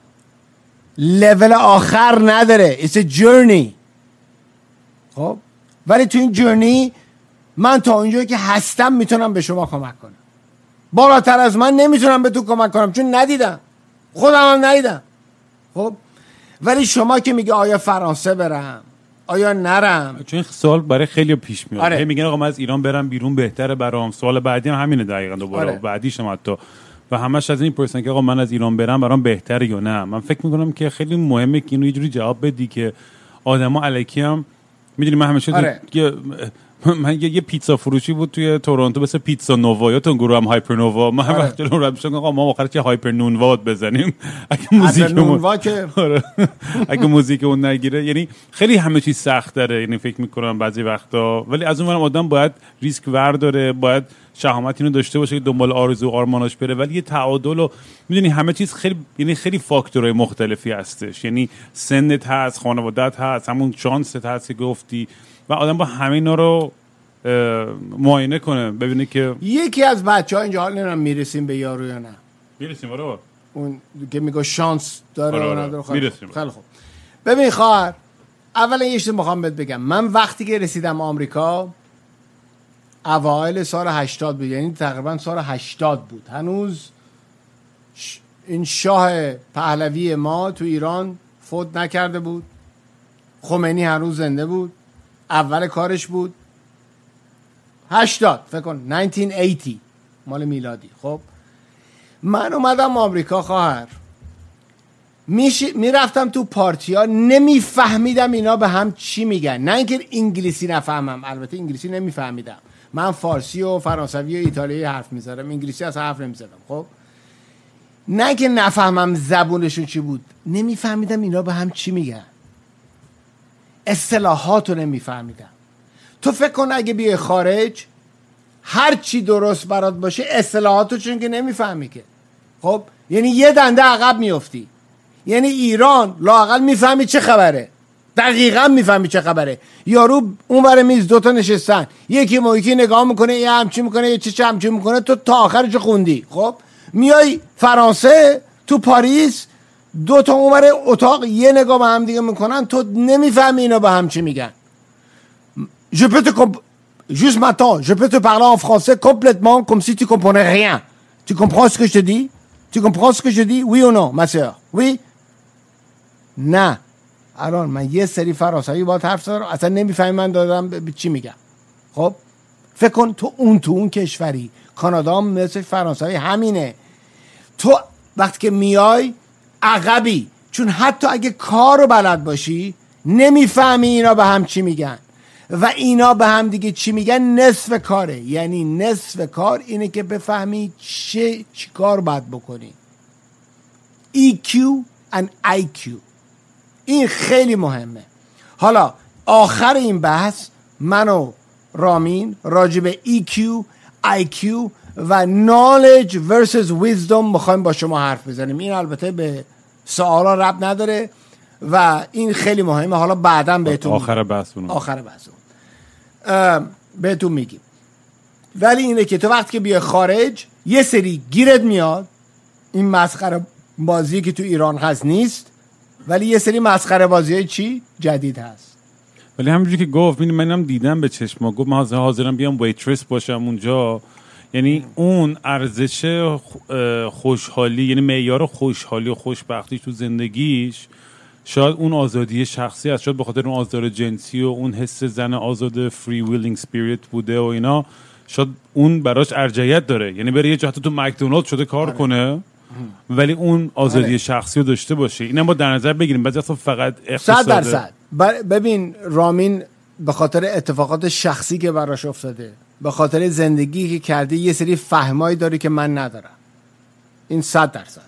لول آخر نداره، it's a journey. خب ولی تو این journey من تا اونجایی که هستم میتونم به شما کمک کنم. بالاتر از من نمیتونم به تو کمک کنم چون ندیدم، خودم هم ندیدم. خب ولی شما که میگه آیا فرانسه برم آیا نرم، چون سوال برای خیلی پیش میاد. آره. هی میگن آقا من از ایران برم بیرون بهتره برام. سوال بعدی هم همینه دقیقاً دوباره. آره. بعدیش هم حتی و همش از این پرسن که آقا من از ایران برم برام بهتره یا نه. من فکر میکنم که خیلی مهمه که اینو یه جوری جواب بدی که آدما الکی هم میدونی. من همیشه آره. دو... من یه پیتزا فروشی بود توی تورنتو مثل پیتزا نووا یا تون گروه هم هایپرنوا. من آره. وقتی رو رفتم آقا ما آخر چه هایپرنونوا بزنیم اگه موزیکمون که آره. اگه موزیکمون نگیره، یعنی خیلی همه چیز سخت داره. یعنی فکر میکنم بعضی وقتا، ولی از اون ور آدم باید ریسک ورداره، باید شهامت اینو داشته باشه که دنبال آرزو و آرماناش بره. ولی یه تعادل و میدونی همه چیز خیلی یعنی خیلی فاکتورهای مختلفی هستش، یعنی سنت هست، خانوادت هست، همون شانست هست که گفتی و آدم با همینا رو معاینه کنه ببینه که یکی از بچه‌ها اینجا حال نمی‌دونم میرسیم به یارو یا نه میرسیم. آره اون که میگه شانس داره یا نداره. خیلی خوب ببین خواهر، اولا یه چیزی می‌خوام بهت بگم. من وقتی که رسیدم آمریکا اوایل سال هشتاد بود، یعنی تقریبا سال هشتاد بود، هنوز این شاه پهلوی ما تو ایران فوت نکرده بود، خمینی هنوز زنده بود، اول کارش بود هشتاد فکر کن هزار و نهصد و هشتاد مال میلادی. خب من اومدم آمریکا خواهر، میرفتم تو پارتیا نمیفهمیدم اینا به هم چی میگن، نه اینکه انگلیسی نفهمم، البته انگلیسی نمیفهمیدم، من فارسی و فرانسوی و ایتالیایی حرف میزدم، انگلیسی اصلا حرف نمیزدم. خب نه که نفهمم زبونشون چی بود، نمیفهمیدم اینا به هم چی میگن، اصطلاحاتو نمیفهمیدم. تو فکر کن اگه بیای خارج هر چی درست برات باشه اصطلاحاتو چون که نمیفهمی که، خب یعنی یه دنده عقب میافتی. یعنی ایران لااقل میفهمی چه خبره، دقیقاً میفهمی چه خبره. یارو اونور میز دوتا نشستن، یکی مویکی نگاه میکنه، یه همچی میکنه، یه چه چه همچی میکنه، تو تا آخرش خوندی. خب میای فرانسه تو پاریس دوتا اونور اتاق یه نگاه به هم دیگه میکنن، تو نمیفهمی اینا به هم چی میگن. Je peux te comp... juste maintenant, je peux te parler en français complètement comme si tu comprenais rien. Tu comprends ce que je te dis? Tu comprends ce que je dis? Oui ou non, ma sœur? Oui? نه. الان من یه سری فرانسوی با حرف زدم اصلا نمیفهمی من دادم به چی میگم. خب فکر کن تو اون تو اون کشوری، کانادا هم مثل فرانسوی همینه، تو وقتی که میای عقبی، چون حتی اگه کارو بلد باشی نمیفهمی اینا به هم چی میگن و اینا به هم دیگه چی میگن. نصف کاره، یعنی نصف کار اینه که بفهمی چه چی کار باید بکنی. ای کیو and آی کیو این خیلی مهمه. حالا آخر این بحث من و رامین راجع به ای کیو آی کیو و knowledge versus wisdom میخوایم با شما حرف بزنیم. این البته به سوالا ربط نداره و این خیلی مهمه. حالا بعداً بهتون آخر بحثون آخر بحثون بهتون میگیم. ولی اینه که تو وقتی که بیای خارج یه سری گیرت میاد، این مسخره بازی که تو ایران هست نیست، ولی یه سری مسخره بازیای چی جدید هست. ولی همونجوری که گفت منم دیدم به چشما، گفت من حاضرم بیام ویتریس باشم اونجا. یعنی اون ارزش خوشحالی، یعنی معیار خوشحالی و خوشبختی تو زندگیش شاید اون آزادی شخصی است، شاید به خاطر اون آزار جنسی و اون حس زن آزاد فری ویلینگ اسپریت بوده و اینا، شاید اون براش ارجحیت داره. یعنی بره یه جا تو مکدونالد شده کار آره. کنه ولی اون آزادی آره. شخصی رو داشته باشه. اینم با در نظر بگیریم بعضی وقتا فقط اقتصاد صد درصد. ببین رامین به خاطر اتفاقات شخصی که براش افتاده، به خاطر زندگی که کرده، یه سری فهمایی داره که من ندارم. این صد درصد.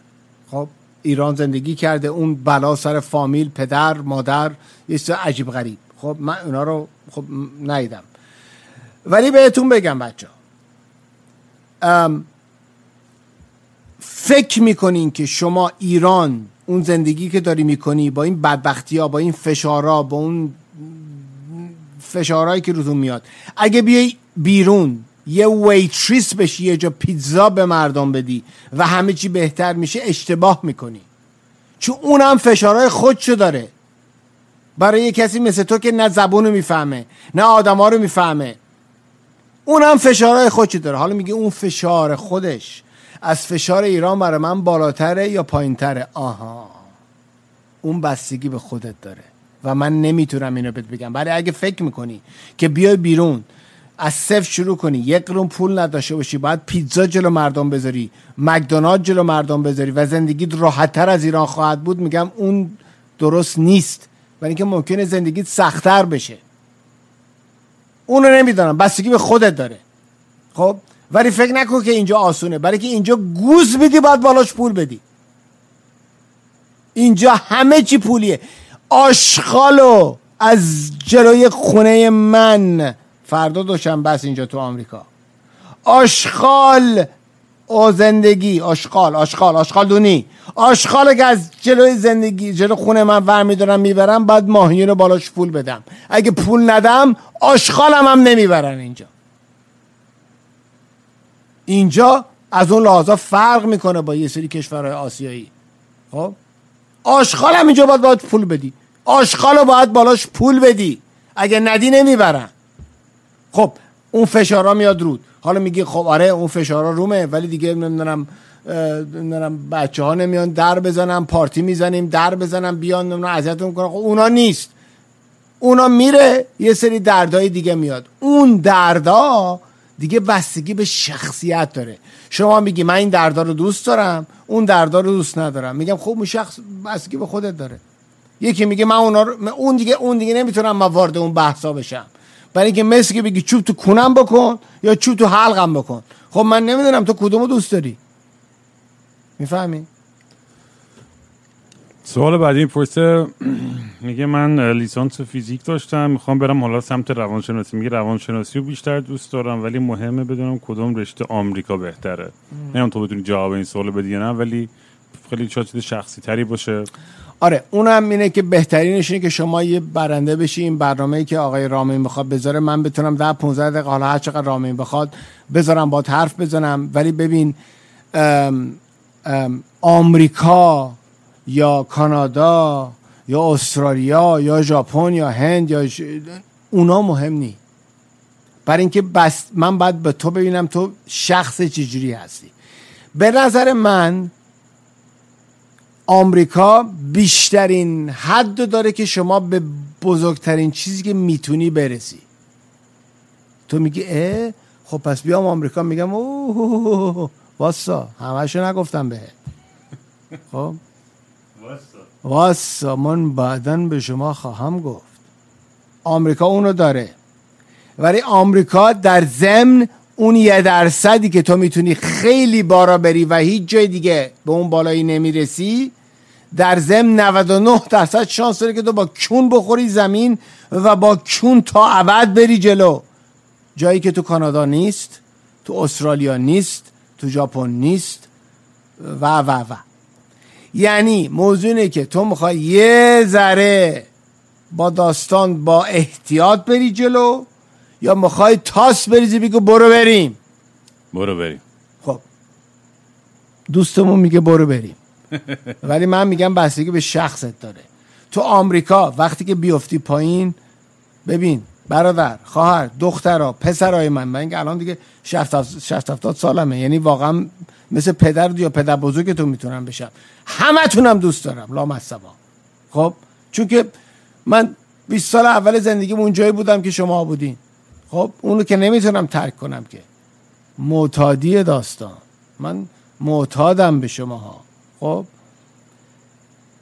خب ایران زندگی کرده، اون بلا سر فامیل، پدر، مادر، یه چیز عجیب غریب. خب من اونا رو خب ندیدم. ولی بهتون بگم بچه‌ها، ام فکر میکنین که شما ایران اون زندگی که داری میکنی با این بدبختی ها، با این فشارها، با اون فشارهایی که روزون میاد، اگه بیای بیرون یه ویتریس بشی، یه جا پیتزا به مردم بدی و همه چی بهتر میشه، اشتباه میکنی، چون اونم فشارهای خودشو داره. برای یه کسی مثل تو که نه زبونو میفهمه نه آدما رو میفهمه، اونم فشارهای خودش داره. حالا میگه اون فشار خودش از فشار ایران برای من بالاتره یا پایینتره؟ آها، اون بستگی به خودت داره و من نمیتونم اینو بهت بگم. ولی اگه فکر میکنی که بیای بیرون از صفر شروع کنی، یک قرون پول نداشته باشی، بعد پیتزا جلو مردم بذاری، مکدونالد جلو مردم بذاری و زندگیت راحت‌تر از ایران خواهد بود، میگم اون درست نیست، برای اینکه ممکنه زندگیت سخت‌تر بشه. اونو نمیدونم، بستگی به خودت داره. خب ولی فکر نکن که اینجا آسونه، برای که اینجا گوز بدی بعد بالاش پول بدی. اینجا همه چی پولیه. آشغالو از جلوی خونه من، فردا دوشنبه است اینجا تو آمریکا، آشغال او زندگی، آشغال آشغال آشغال دونی، آشغال که از جلوی زندگی جلو خونه من ور میدارم میبرم، بعد ماهیانه بالاش پول بدم. اگه پول ندم آشغالم هم نمیبرن. اینجا اینجا از اون لحاظا فرق میکنه با یه سری کشورهای آسیایی. خب آشغال هم اینجا باید باید پول بدی، آشغالو باید بالاش پول بدی، اگه ندی نمیبرن. خب اون فشارا میاد رود. حالا میگی خب آره اون فشارا رومه، ولی دیگه نمیدونم نمیدونم بچه‌ها نمیان در بزنن، پارتی میزنیم در بزنن، بیان نمیدونم اذیت میکنن. خب اونا نیست، اونا میره یه سری دردای دیگه میاد. اون دردا دیگه بستگی به شخصیت داره. شما میگی من این دردا رو دوست دارم، اون دردا رو دوست ندارم، میگم خب اون شخص بستگی به خودت داره. یکی میگه من اونا رو... اون دیگه اون دیگه نمیتونم من وارد اون بحثا بشم، برای اینکه مثل که بگی چوب تو کونم بکن یا چوب تو حلقم بکن. خب من نمیدونم تو کدومو دوست داری. میفهمی؟ سوال بعدی پرسه، میگه من لیسانس فیزیک داشتم، میخوام برم حالا سمت روانشناسی. میگه روانشناسی رو بیشتر دوست دارم، ولی مهمه بدونم کدوم رشته آمریکا بهتره. نمیدونم تو بتونی جواب این سوال بدی یا نه، ولی خیلی شاید شخصی تری باشه. آره اونم اینه که بهترینش اینه که شما یه برنده بشی. این برنامه‌ای که آقای رامین بخواد بذاره، من بتونم در پانزده دقیقه حالا هر چقدر رامین بخواد بذارم باهات حرف بزنم. ولی ببین ام ام آمریکا یا کانادا یا استرالیا یا ژاپن یا هند یا ش... اونا مهم نی. برای اینکه بس من باید به تو ببینم تو شخص چجوری هستی. به نظر من آمریکا بیشترین حد داره که شما به بزرگترین چیزی که میتونی برسی. تو میگی اه خب پس بیام آمریکا، میگم اوه واسا همه‌شو نگفتم بهت. خب واسا واسا من بعدن به شما خواهم گفت. آمریکا اونو داره، ولی آمریکا در ضمن اون یه درصدی که تو میتونی خیلی بارا بری و هیچ جای دیگه به اون بالایی نمیرسی، در ضمن نود و نه درصد شانس داره که تو با کون بخوری زمین و با کون تا ابد بری جلو. جایی که تو کانادا نیست، تو استرالیا نیست، تو ژاپن نیست و و و. یعنی موضوع اینه که تو میخوای یه ذره با داستان با احتیاط بری جلو یا میخوای تاس بریزی بگو برو بریم برو بریم. خب دوستمون میگه برو بریم ولی من میگم بستگی به شخصت داره. تو آمریکا وقتی که بیفتی پایین، ببین برادر، خواهر، دخترها، پسرهای من، من الان دیگه شصت هفتاد سالمه، یعنی واقعا مثل پدر یا پدر بزرگتون میتونم بشم. همتونم دوست دارم لامصبا. خب چون که من بیست سال اول زندگیم اونجایی بودم که شما بودین. خب اونو که نمیتونم ترک کنم، که معتادی داستان، من معتادم به شماها. خب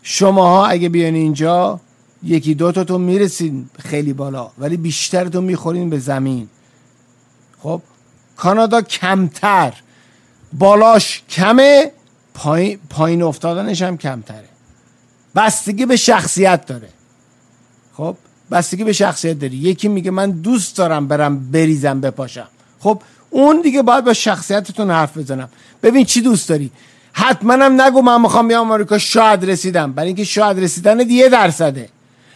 شماها اگه بیان اینجا یکی دو تا تو میرسین خیلی بالا، ولی بیشترتون میخورین به زمین. خب کانادا کمتر، بالاش کمه، پایین پایین افتادنش هم کمتره. بستگی به شخصیت داره. خب بستگی به شخصیت داری. یکی میگه من دوست دارم برم بریزم بپاشم، خب اون دیگه باید با شخصیتتون حرف بزنم. ببین چی دوست داری. حتما هم نگو من میخوام بیام آمریکا شاید رسیدم، برای اینکه شاید رسیدن دیگه درصده.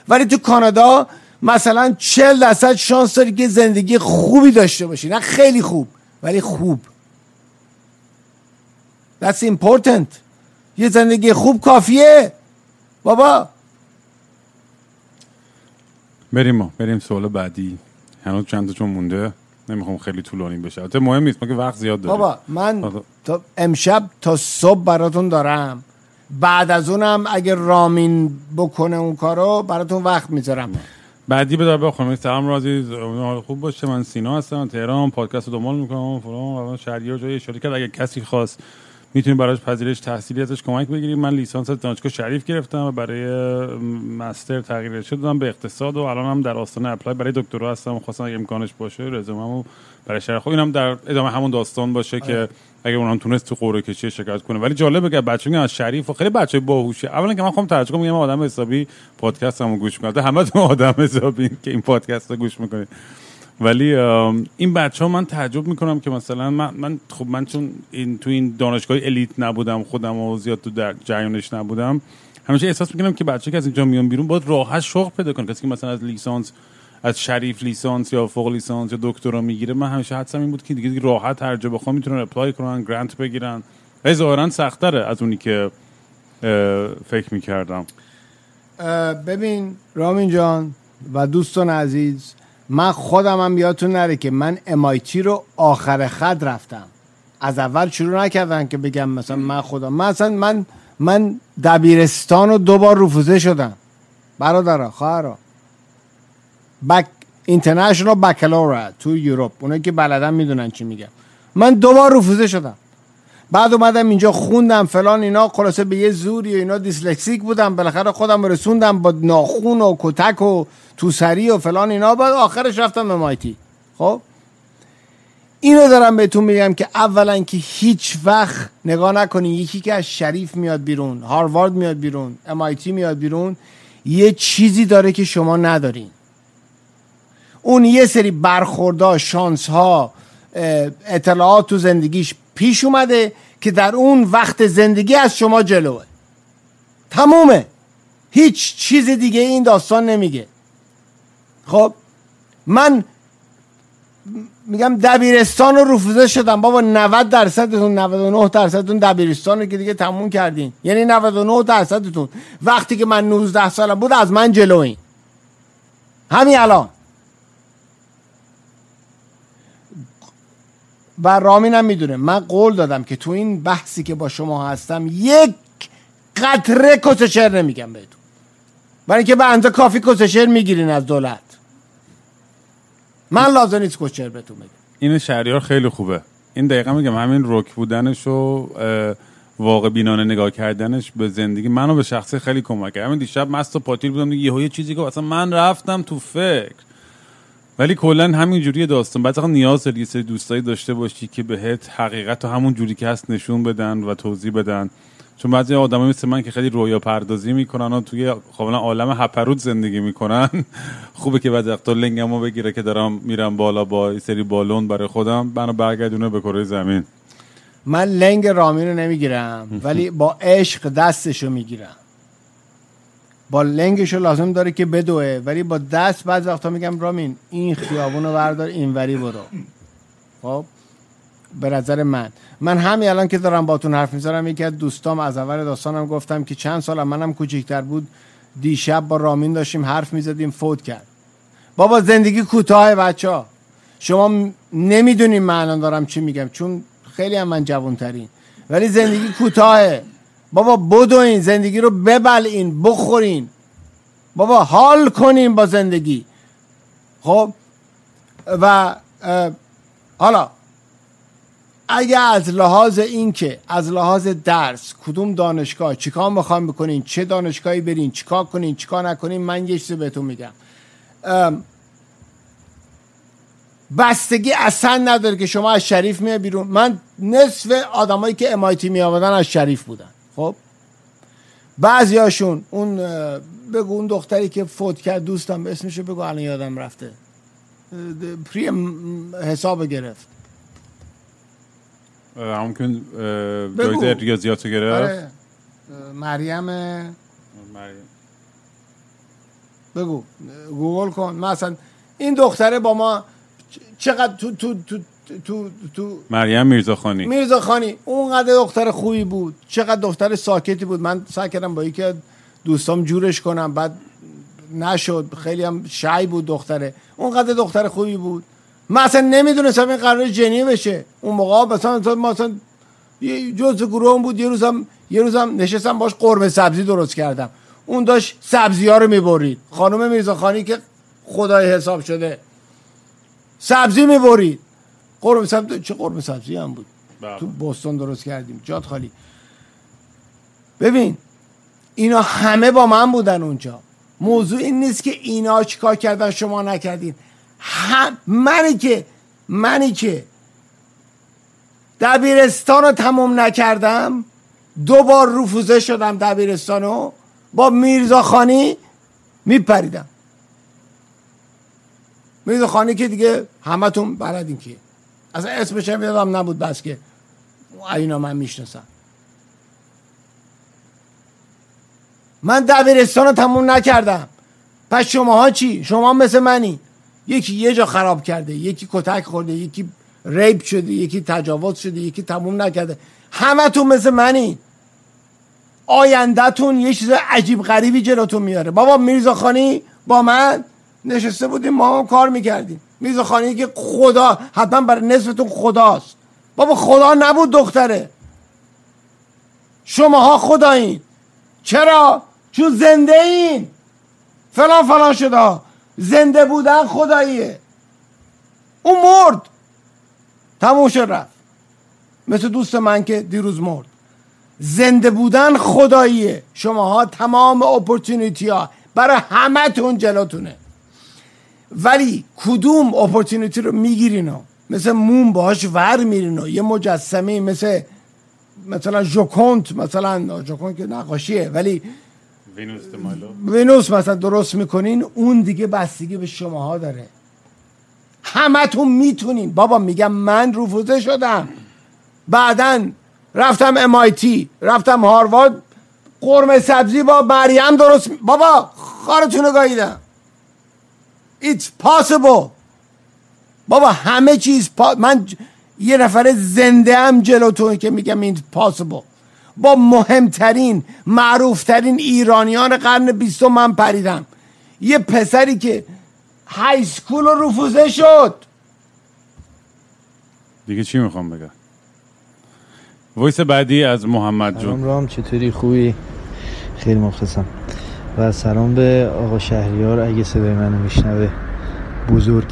ولی تو کانادا مثلا چهل درصد شانس داری که زندگی خوبی داشته باشی، نه خیلی خوب ولی خوب. That's important. یه زندگی خوب کافیه بابا. بریم ما بریم سوال بعدی، هنوز چند تا چون مونده. نمیخوام خیلی طولانی بشه. البته مهم نیست، مگه وقت زیاد داریم. بابا من آه. تا امشب تا صبح براتون دارم، بعد از اونم اگه رامین بکنه اون کارو براتون وقت میذارم. بعدی بدار بخونم. سلام رازی، خوب باشه. من سینا هستم، تهران، پادکست رو دنبال میکنم. فلان شهریار جای شرکت، اگه کسی خواست میتونید براش پذیرش تحصیلی ازش کمک بگیرید. من لیسانس از دانشگاه شریف گرفتم و برای مستر تغییر رشته دادم به اقتصاد و الان هم در آستانه اپلای برای دکترا هستم. خواستم اگه امکانش باشه رزومه‌مو برای شرح خب اینم در ادامه همون داستان باشه آه. که اگه اونم تونست تو قرعه کشی شرکت کنه. ولی جالبه که بچه‌ها از شریف و خیلی بچه باهوشه. اولا که من خودم ترجمه میگم، آدم حسابی پادکستمو گوش می‌کنه. همه‌تون آدم حسابین که این پادکستو گوش می‌کنید. ولی این بچه ها من تعجب میکنم که مثلا من, من خب من چون این تو این دانشگاه الیت نبودم، خودم و زیاد تو در جریانش نبودم، همیشه احساس میکنم که بچه که از اینجا میان بیرون باید راحت شغل پیدا کنه. کسی که مثلا از لیسانس، از شریف لیسانس یا فوق لیسانس یا دکترا میگیره، من همیشه حدسم این بود که دیگه, دیگه راحت هر جا بخوام میتونن اپلای کنن، گرانت بگیرن. ولی ظاهرا سخت‌تره از اونی که فکر میکردم. ببین رامین جان و دوستان عزیز، من خودم هم یادتون نره که من ام آی تی رو آخر خط رفتم، از اول شروع نکردم که بگم مثلا من خودم مثلا من من دبیرستان رو دو بار رفوزه شدم، برادرها خواهرها، بک اینترنشنال بکالورا تو یوروپ، اونایی که بلدن میدونن چی میگم. من دو بار رفوزه شدم، بعد اومدم اینجا خوندم فلان اینا، خلاصه به یه زوری و اینا دیسلکسیک بودم، بالاخره خودم رسوندم با ناخون و کتک و توسری و فلان اینا، بعد آخرش رفتم ام آی تی. خب اینو دارم بهتون میگم که اولا که هیچ وقت نگاه نکنین یکی که از شریف میاد بیرون، هاروارد میاد بیرون، ام آی تی میاد بیرون، یه چیزی داره که شما ندارین. اون یه سری برخوردها، شانسها، اطلاعات تو زندگیش پیش اومده که در اون وقت زندگی از شما جلوه. تمومه، هیچ چیز دیگه این داستان نمیگه. خب من میگم دبیرستان رو رفوزه شدم. بابا نود درصدتون نود و نه درصدتون دبیرستان رو که دیگه تموم کردین، یعنی نود و نه درصدتون وقتی که من نوزده سالم بود از من جلوین. همین الان. و رامین هم میدونه من قول دادم که تو این بحثی که با شما هستم یک قطره کسشر نمیگم بهتون، برای که به اندازه کافی کسشر میگیرین از دولت. من لازم نیست کسشر بهتون بگم. این شهریار خیلی خوبه. این دقیقا میگم همین رک بودنش و واقع بینانه نگاه کردنش به زندگی منو به شخصه خیلی کمک کرد. همین دیشب مست و پاتیل بودم، یهو یه چیزی که اصلا من رفتم تو فکر. ولی کلا همین جوری داستان بعضی وقت نیاز داری یه سری دوستایی داشته باشی که بهت حقیقت رو همون جوری که هست نشون بدن و توضیح بدن. چون بعضی آدم‌ها مثل من که خیلی رویا پردازی میکنن و توی کاملا عالم هپرود زندگی میکنن، خوبه که بعضی وقتا لنگمو بگیره که دارم میرم بالا با یه سری بالون برای خودم، منو برگردونه به کره زمین. من لنگ رامین رو نمیگیرم ولی با عشق دستشو میگیرم. با لنگشو لازم داره که بدوه، ولی با دست بعض وقتا میگم رامین این خیابونو بردار اینوری برو. خب به نظر من من همین الان که دارم باتون حرف میزنم، یکی از دوستام از اول داستانم گفتم که چند سال منم کوچیک‌تر بود، دیشب با رامین داشتیم حرف میزدیم فوت کرد. بابا زندگی کوتاه بچه‌ها، شما نمیدونین معنا دارم چی میگم چون خیلی هم من جوان‌ترین، ولی زندگی کوتاهه. بابا بدوین زندگی رو، ببلعین، بخورین، بابا حال کنین با زندگی. خب و حالا اگه از لحاظ این که از لحاظ درس کدوم دانشگاه چیکار میخوام بکنین، چه دانشگاهی برین، چیکار کنین چیکار نکنین، من یه چیزی بهتون میگم، بستگی اصلا نداره که شما از شریف میای بیرون. من نصف آدمایی که ام آی تی می آوردن از شریف بودن. خب بعضیاشون اون بگو اون دختری که فوت کرد دوستم اسمشو بگو الان یادم رفته، پری حساب گرفت، همون که جایزه ریاضیاتو گرفت، مریم مریم بگو گوگل کن. مثلا این دختره با ما چقدر تو تو تو تو تو مریم میرزاخانی میرزاخانی اونقدر دختر خوبی بود، چقدر دختر ساکتی بود. من سعی کردم با یکی از دوستام جورش کنم، بعد نشد، خیلی هم شایع بود دختره. اونقدر دختر خوبی بود، من اصلا نمیدونستم این قرار جنی بشه. اون موقع مثلا ما اصلا یه جزء گروه بود، یه روزم یه روزم نشستم باش قرمه سبزی درست کردم، اون داشت سبزی‌ها رو می‌برید. خانم میرزاخانی که خدای حساب شده سبزی می‌برید. قرمه سبزی چه قرمه سبزی هم بود. بابا. تو بوستون درست کردیم، جات خالی. ببین اینا همه با من بودن اونجا. موضوع این نیست که اینا چیکار کردن شما نکردین. هم منی که منی که دبیرستان رو تموم نکردم، دو بار رفوزه شدم دبیرستان رو، با میرزاخانی میپریدم. میرزاخانی که دیگه همه تون بلدین کیه، اصلا اسمش هم یادم نبود، بس که اینا من میشناسم. من دبیرستان رو تموم نکردم، پس شماها چی؟ شما مثل منی، یکی یه جا خراب کرده، یکی کتک خورده، یکی ریپ شده، یکی تجاوز شده، یکی تموم نکرده. همه تون مثل منی. آینده تون یه چیز عجیب غریبی جلوتون میاره. بابا میرزاخانی با من نشسته بودیم، ما هم کار میکردیم. میرزاخانی که خدا حتما برای نصفتون خداست. بابا خدا نبود دختره، شماها خدایین. چرا؟ چون زنده این فلان فلان شده. زنده بودن خداییه، اون مرد، تموم شد رفت. مثل دوست من که دیروز مرد. زنده بودن خداییه. شماها تمام اپورتونیتی ها برای همه تون جلوتونه، ولی کدوم اپورتونیتی رو میگیرین؟ مثل مون باش ور میرین. یه مجسمه مثل مثلا جوکونت، مثلا جوکونت که نقاشیه، ولی وینوس دمالو وینوس مثلا درست میکنین. اون دیگه بستگی به شماها داره. همه تون میتونین. بابا میگم من رفوزه شدم، بعدن رفتم ام آی تی، رفتم هاروارد، قرمه سبزی با مریم درست می... بابا خارتونو گاییدم. It's possible. بابا همه چیز پا... من ج... یه نفر زنده هم جلوتون که میگم it's possible. با مهمترین معروفترین ایرانیان قرن بیستم من پریدم. یه پسری که های سکول رو رفوزه شد. دیگه چی میخوام بگم؟ وایس بعدی از محمد جون. سلام رام، چطوری؟ خوبی؟ خیلی مخلصم. و سلام به آقا شهریار اگه صدای منو میشنوه بزرگ.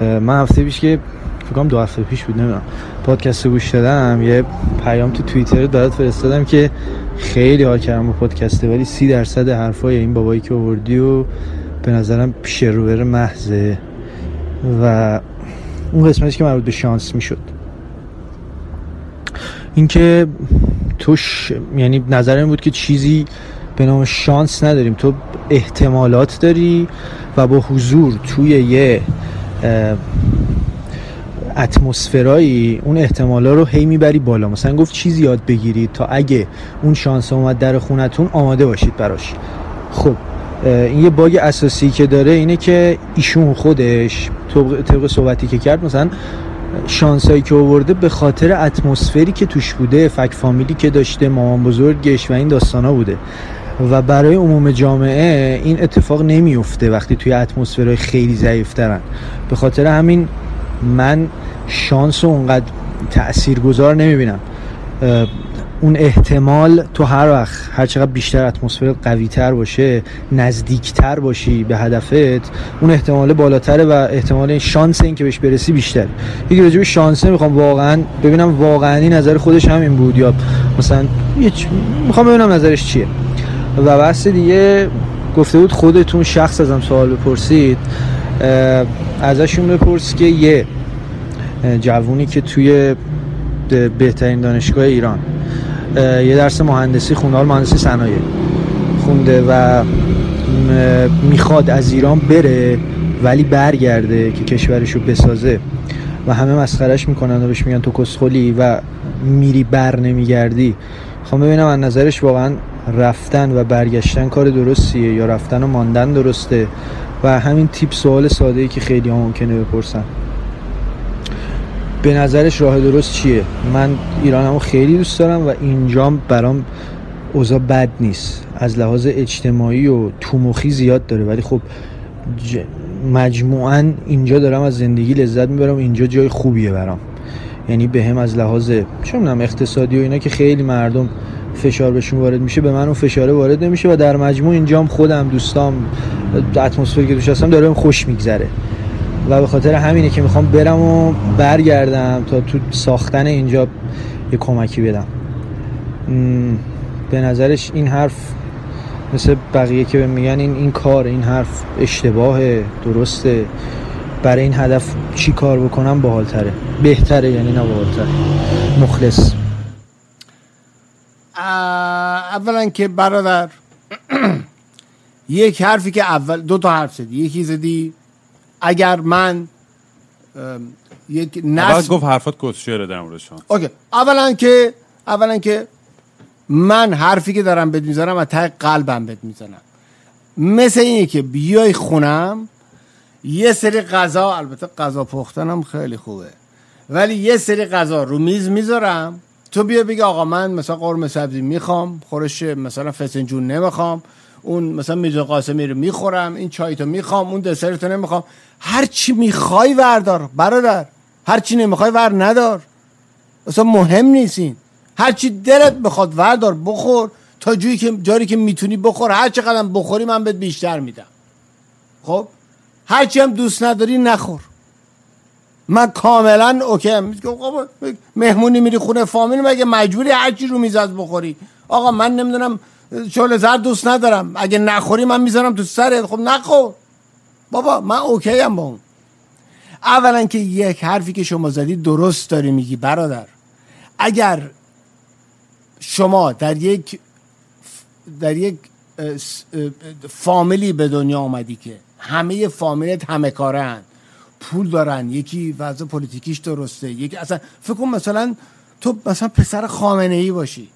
من هفته پیش که فکر کنم دو هفته پیش بود نمیدونم پادکست رو گوش دادم، یه پیام تو توییتر داد فرستادم که خیلی حال کردم با پادکست، ولی سی درصد حرفای این بابایی که آوردی و به نظرم شروور محضه و اون قسمتی که مربوط به شانس میشد. اینکه توش یعنی نظرم بود که چیزی به نام شانس نداریم، تو احتمالات داری و با حضور توی یه اتمسفرایی اون احتمالا رو هی میبری بالا. مثلا گفت چیزی یاد بگیرید تا اگه اون شانس اومد در خونتون آماده باشید براش. خب این یه باگ اساسی که داره اینه که ایشون خودش طبق, طبق صحبتی که کرد، مثلا شانسایی که آورده به خاطر اتمسفری که توش بوده، فک فامیلی که داشته، مامان بزرگش و این داستانا بوده و برای عموم جامعه این اتفاق نمیفته وقتی توی اتمسفرهای خیلی ضعیفترن. به خاطر همین من شانس رو اونقدر تأثیرگذار نمیبینم. اون احتمال تو هر وقت هر چقدر بیشتر اتمسفر قوی تر باشه، نزدیک تر باشی به هدفت، اون احتمال بالاتره و احتمال شانس این که بهش برسی بیشتر. یکی راجع به شانس میخوام واقعا ببینم واقعا نظر خودش همین بود یا مثلا میخوام ببینم نظرش چیه. و بحث دیگه گفته بود خودتون شخص ازم سوال بپرسید، ازشون بپرس که یه جوونی که توی بهترین دانشگاه ایران یه درس مهندسی خونده، مهندسی صنایع خونده و میخواد از ایران بره ولی برگرده که کشورشو بسازه و همه مسخرهش میکنن و بهش میگن تو کسخلی و میری بر نمیگردی، خب ببینم از نظرش واقعا رفتن و برگشتن کار درستیه یا رفتن و ماندن درسته. و همین تیپ سوال ساده‌ای که خیلی ها ممکنه بپرسن، به نظرش راه درست چیه. من ایرانمو خیلی دوست دارم و اینجام برام اوضاع بد نیست، از لحاظ اجتماعی و تومخی زیاد داره، ولی خب ج... مجموعاً اینجا دارم از زندگی لذت میبرم، اینجا جای خوبیه برام، یعنی به هم از لحاظ چونم اقتصادی و اینا که خیلی مردم فشار بهشون وارد میشه، به من اون فشاره وارد نمیشه و در مجموع اینجام خودم، دوستام، اتمسفری که توش هستم دارم خوش میگذره و به خاطر همینه که میخوام برم و برگردم تا تو ساختن اینجا یه کمکی بدم. به نظرش این حرف مثل بقیه که میگن این این کار، این حرف اشتباهه، درسته، برای این هدف چی کار بکنم باحال‌تره، بهتره، یعنی نه باحال‌تر، مخلص. اولا که برادر یک حرفی که اول دو تا حرف زدی، یکی زدی اگر من یک نصف گفت حرفات کسشعره در موردشان. اوکی، اولا که اولا که من حرفی که دارم بد میزنم از ته قلبم بد میزنم، مثل اینه که بیای خونم یه سری غذا، البته غذا پختنم خیلی خوبه، ولی یه سری غذا رو میز میذارم، تو بیا بگی آقا من مثلا قرمه سبزی میخوام، خورش مثلا فسنجون نمیخوام، اون مثلا میرزا قاسمی رو میخورم، این چای تو میخوام، اون دسرت رو نمیخوام. هر چی میخوای وردار برادر، هر چی نمیخوای ور ندار، اصلا مهم نیستین. هر چی دلت بخواد وردار بخور، تا جایی که جاری که میتونی بخور، هر چه قدم بخوری من بهت بیشتر میدم. خب هر چی هم دوست نداری نخور. من کاملا اوکی میگم آقا مهمونی میری خونه فامیل، مگه مجبوری هر چی رو میز از بخوری؟ آقا من نمیدونم چاله زرد دوست ندارم، اگه نخوری من میذارم تو سرت. خب نخور بابا، من اوکی ام با اون. اولا که یک حرفی که شما زدی درست داری میگی برادر. اگر شما در یک در یک فامیلی به دنیا آمدی که همه فامیلت همه کاره هن، پول دارن، یکی وضع پولیتیکیش درسته، یکی اصلا فکر کن مثلا تو مثلا پسر خامنه‌ای باشی،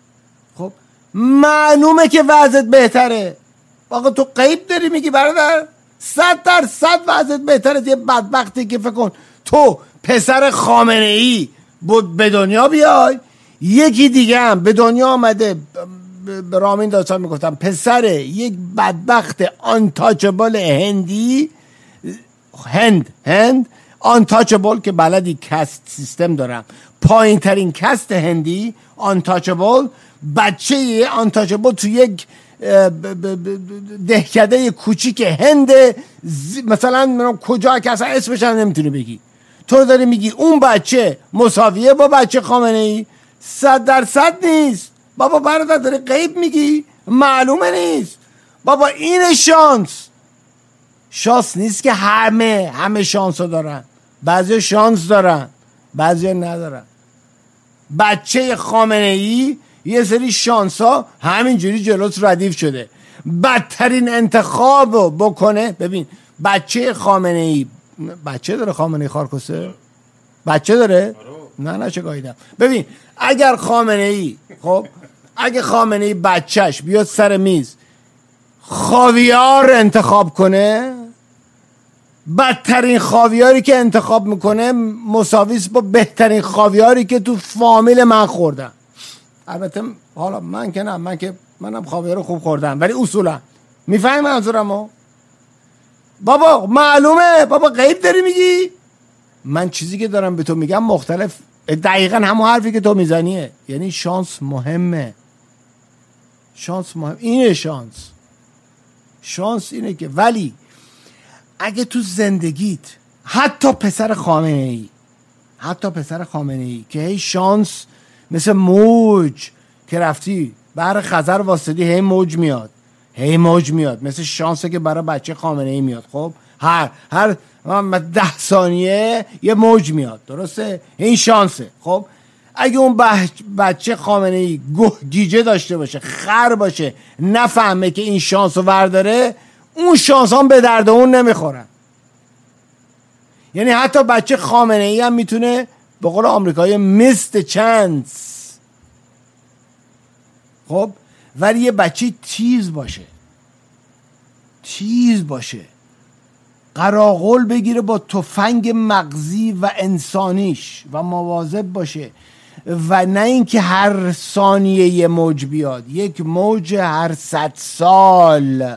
خب معلومه که وضعت بهتره. آقا تو غیب داری میگی برادر؟ صد در صد وضعت بهتره. یه بدبختی که فکر کن تو پسر خامنه‌ای بود به دنیا بیای، یکی دیگه هم به دنیا آمده، رامین داستان میگفتم، پسر یک بدبخت آنتاچبل هندی، هند هند آنتاچبل که بلدی کست سیستم دارم، پایین ترین کست هندی آنتاچبل، بچه آنتاچبل تو یک دهکده کوچیک هند، مثلا من کجا که اصلا اسمش هم نمیتونی بگی، تو داری میگی اون بچه مساویه با بچه خامنه ای؟ صد در صد نیست بابا، برادر داری غیب میگی، معلومه نیست بابا. این شانس شانس نیست که همه همه شانس رو دارن، بعضی شانس دارن بعضی ندارن. بچه خامنه‌ای یه سری شانس ها همینجوری جلوت ردیف شده، بدترین انتخاب رو بکنه. ببین بچه خامنه‌ای بچه داره، خامنه‌ای خارکسه بچه داره؟ نه نه چه گاییدم. ببین اگر خامنه‌ای خب اگه خامنه‌ای بچهش بیاد سر میز خاویار انتخاب کنه، بدترین خاویاری که انتخاب میکنه مساویس با بهترین خاویاری که تو فامیل من خوردم. البته حالا من که نه، من که منم خاویار خوب خوردم، ولی اصولا میفهمی منظورمو بابا؟ معلومه بابا، غیب داری میگی. من چیزی که دارم به تو میگم مختلف، دقیقا همون حرفی که تو میزنیه، یعنی شانس مهمه. شانس مهم اینه، شانس شانس اینه که، ولی اگه تو زندگیت حتی پسر خامنه‌ای حتی پسر خامنه‌ای که هی شانس مثل موج که رفتی بحر خزر واسطی، هی موج میاد هی موج میاد مثل شانسه که برای بچه خامنه‌ای میاد. خب هر هر ده ثانیه یه موج میاد، درسته؟ این شانسه. خب اگه اون بچه خامنه‌ای گوه گیجه داشته باشه، خر باشه، نفهمه که این شانس رو ورداره، اون شانس هم به درد اون نمیخورن. یعنی حتی بچه خامنه‌ای هم میتونه به قول آمریکایی میست چانس. خب ولی یه بچه تیز باشه تیز باشه قراغول بگیره با تفنگ مغزی و انسانیش و مواظب باشه، و نه اینکه هر ثانیه یه موج بیاد، یک موج هر صد سال.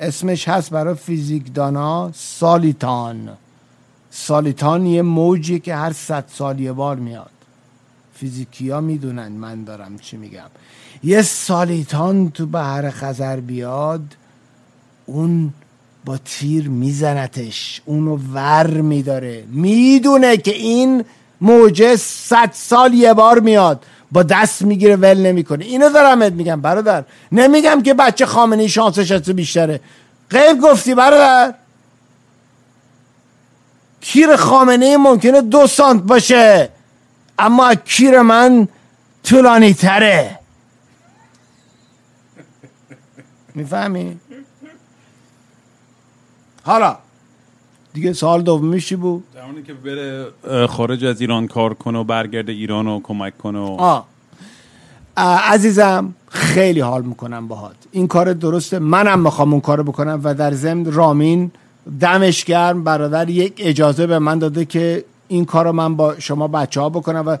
اسمش هست برای فیزیک دانا سالیتان. سالیتان یه موجی که هر صد سال یه بار میاد. فیزیکیا میدونن من دارم چی میگم. یه سالیتان تو بحر خزر بیاد، اون با تیر میزنتش، اونو ور میداره، میدونه که این موجه صد سال یه بار میاد، با دست میگیره ول نمیکنه. اینو دارم ات میگم برادر، نمیگم که بچه خامنه‌ای شانسش از تو بیشتره. غیب گفتی برادر. کیر خامنه‌ای ممکنه دو سانت باشه، اما کیر من طولانی تره. میفهمی؟ حالا دیگه سال دومی چی بود؟ در اونی که بره خارج از ایران کار کنه و برگرده ایران و کمک کنه و... آه. آه عزیزم خیلی حال میکنم باهات، این کار درسته، منم میخوام اون کارو بکنم و در ضمن رامین دمش گرم برادر یک اجازه به من داده که این کارو من با شما بچه ها بکنم و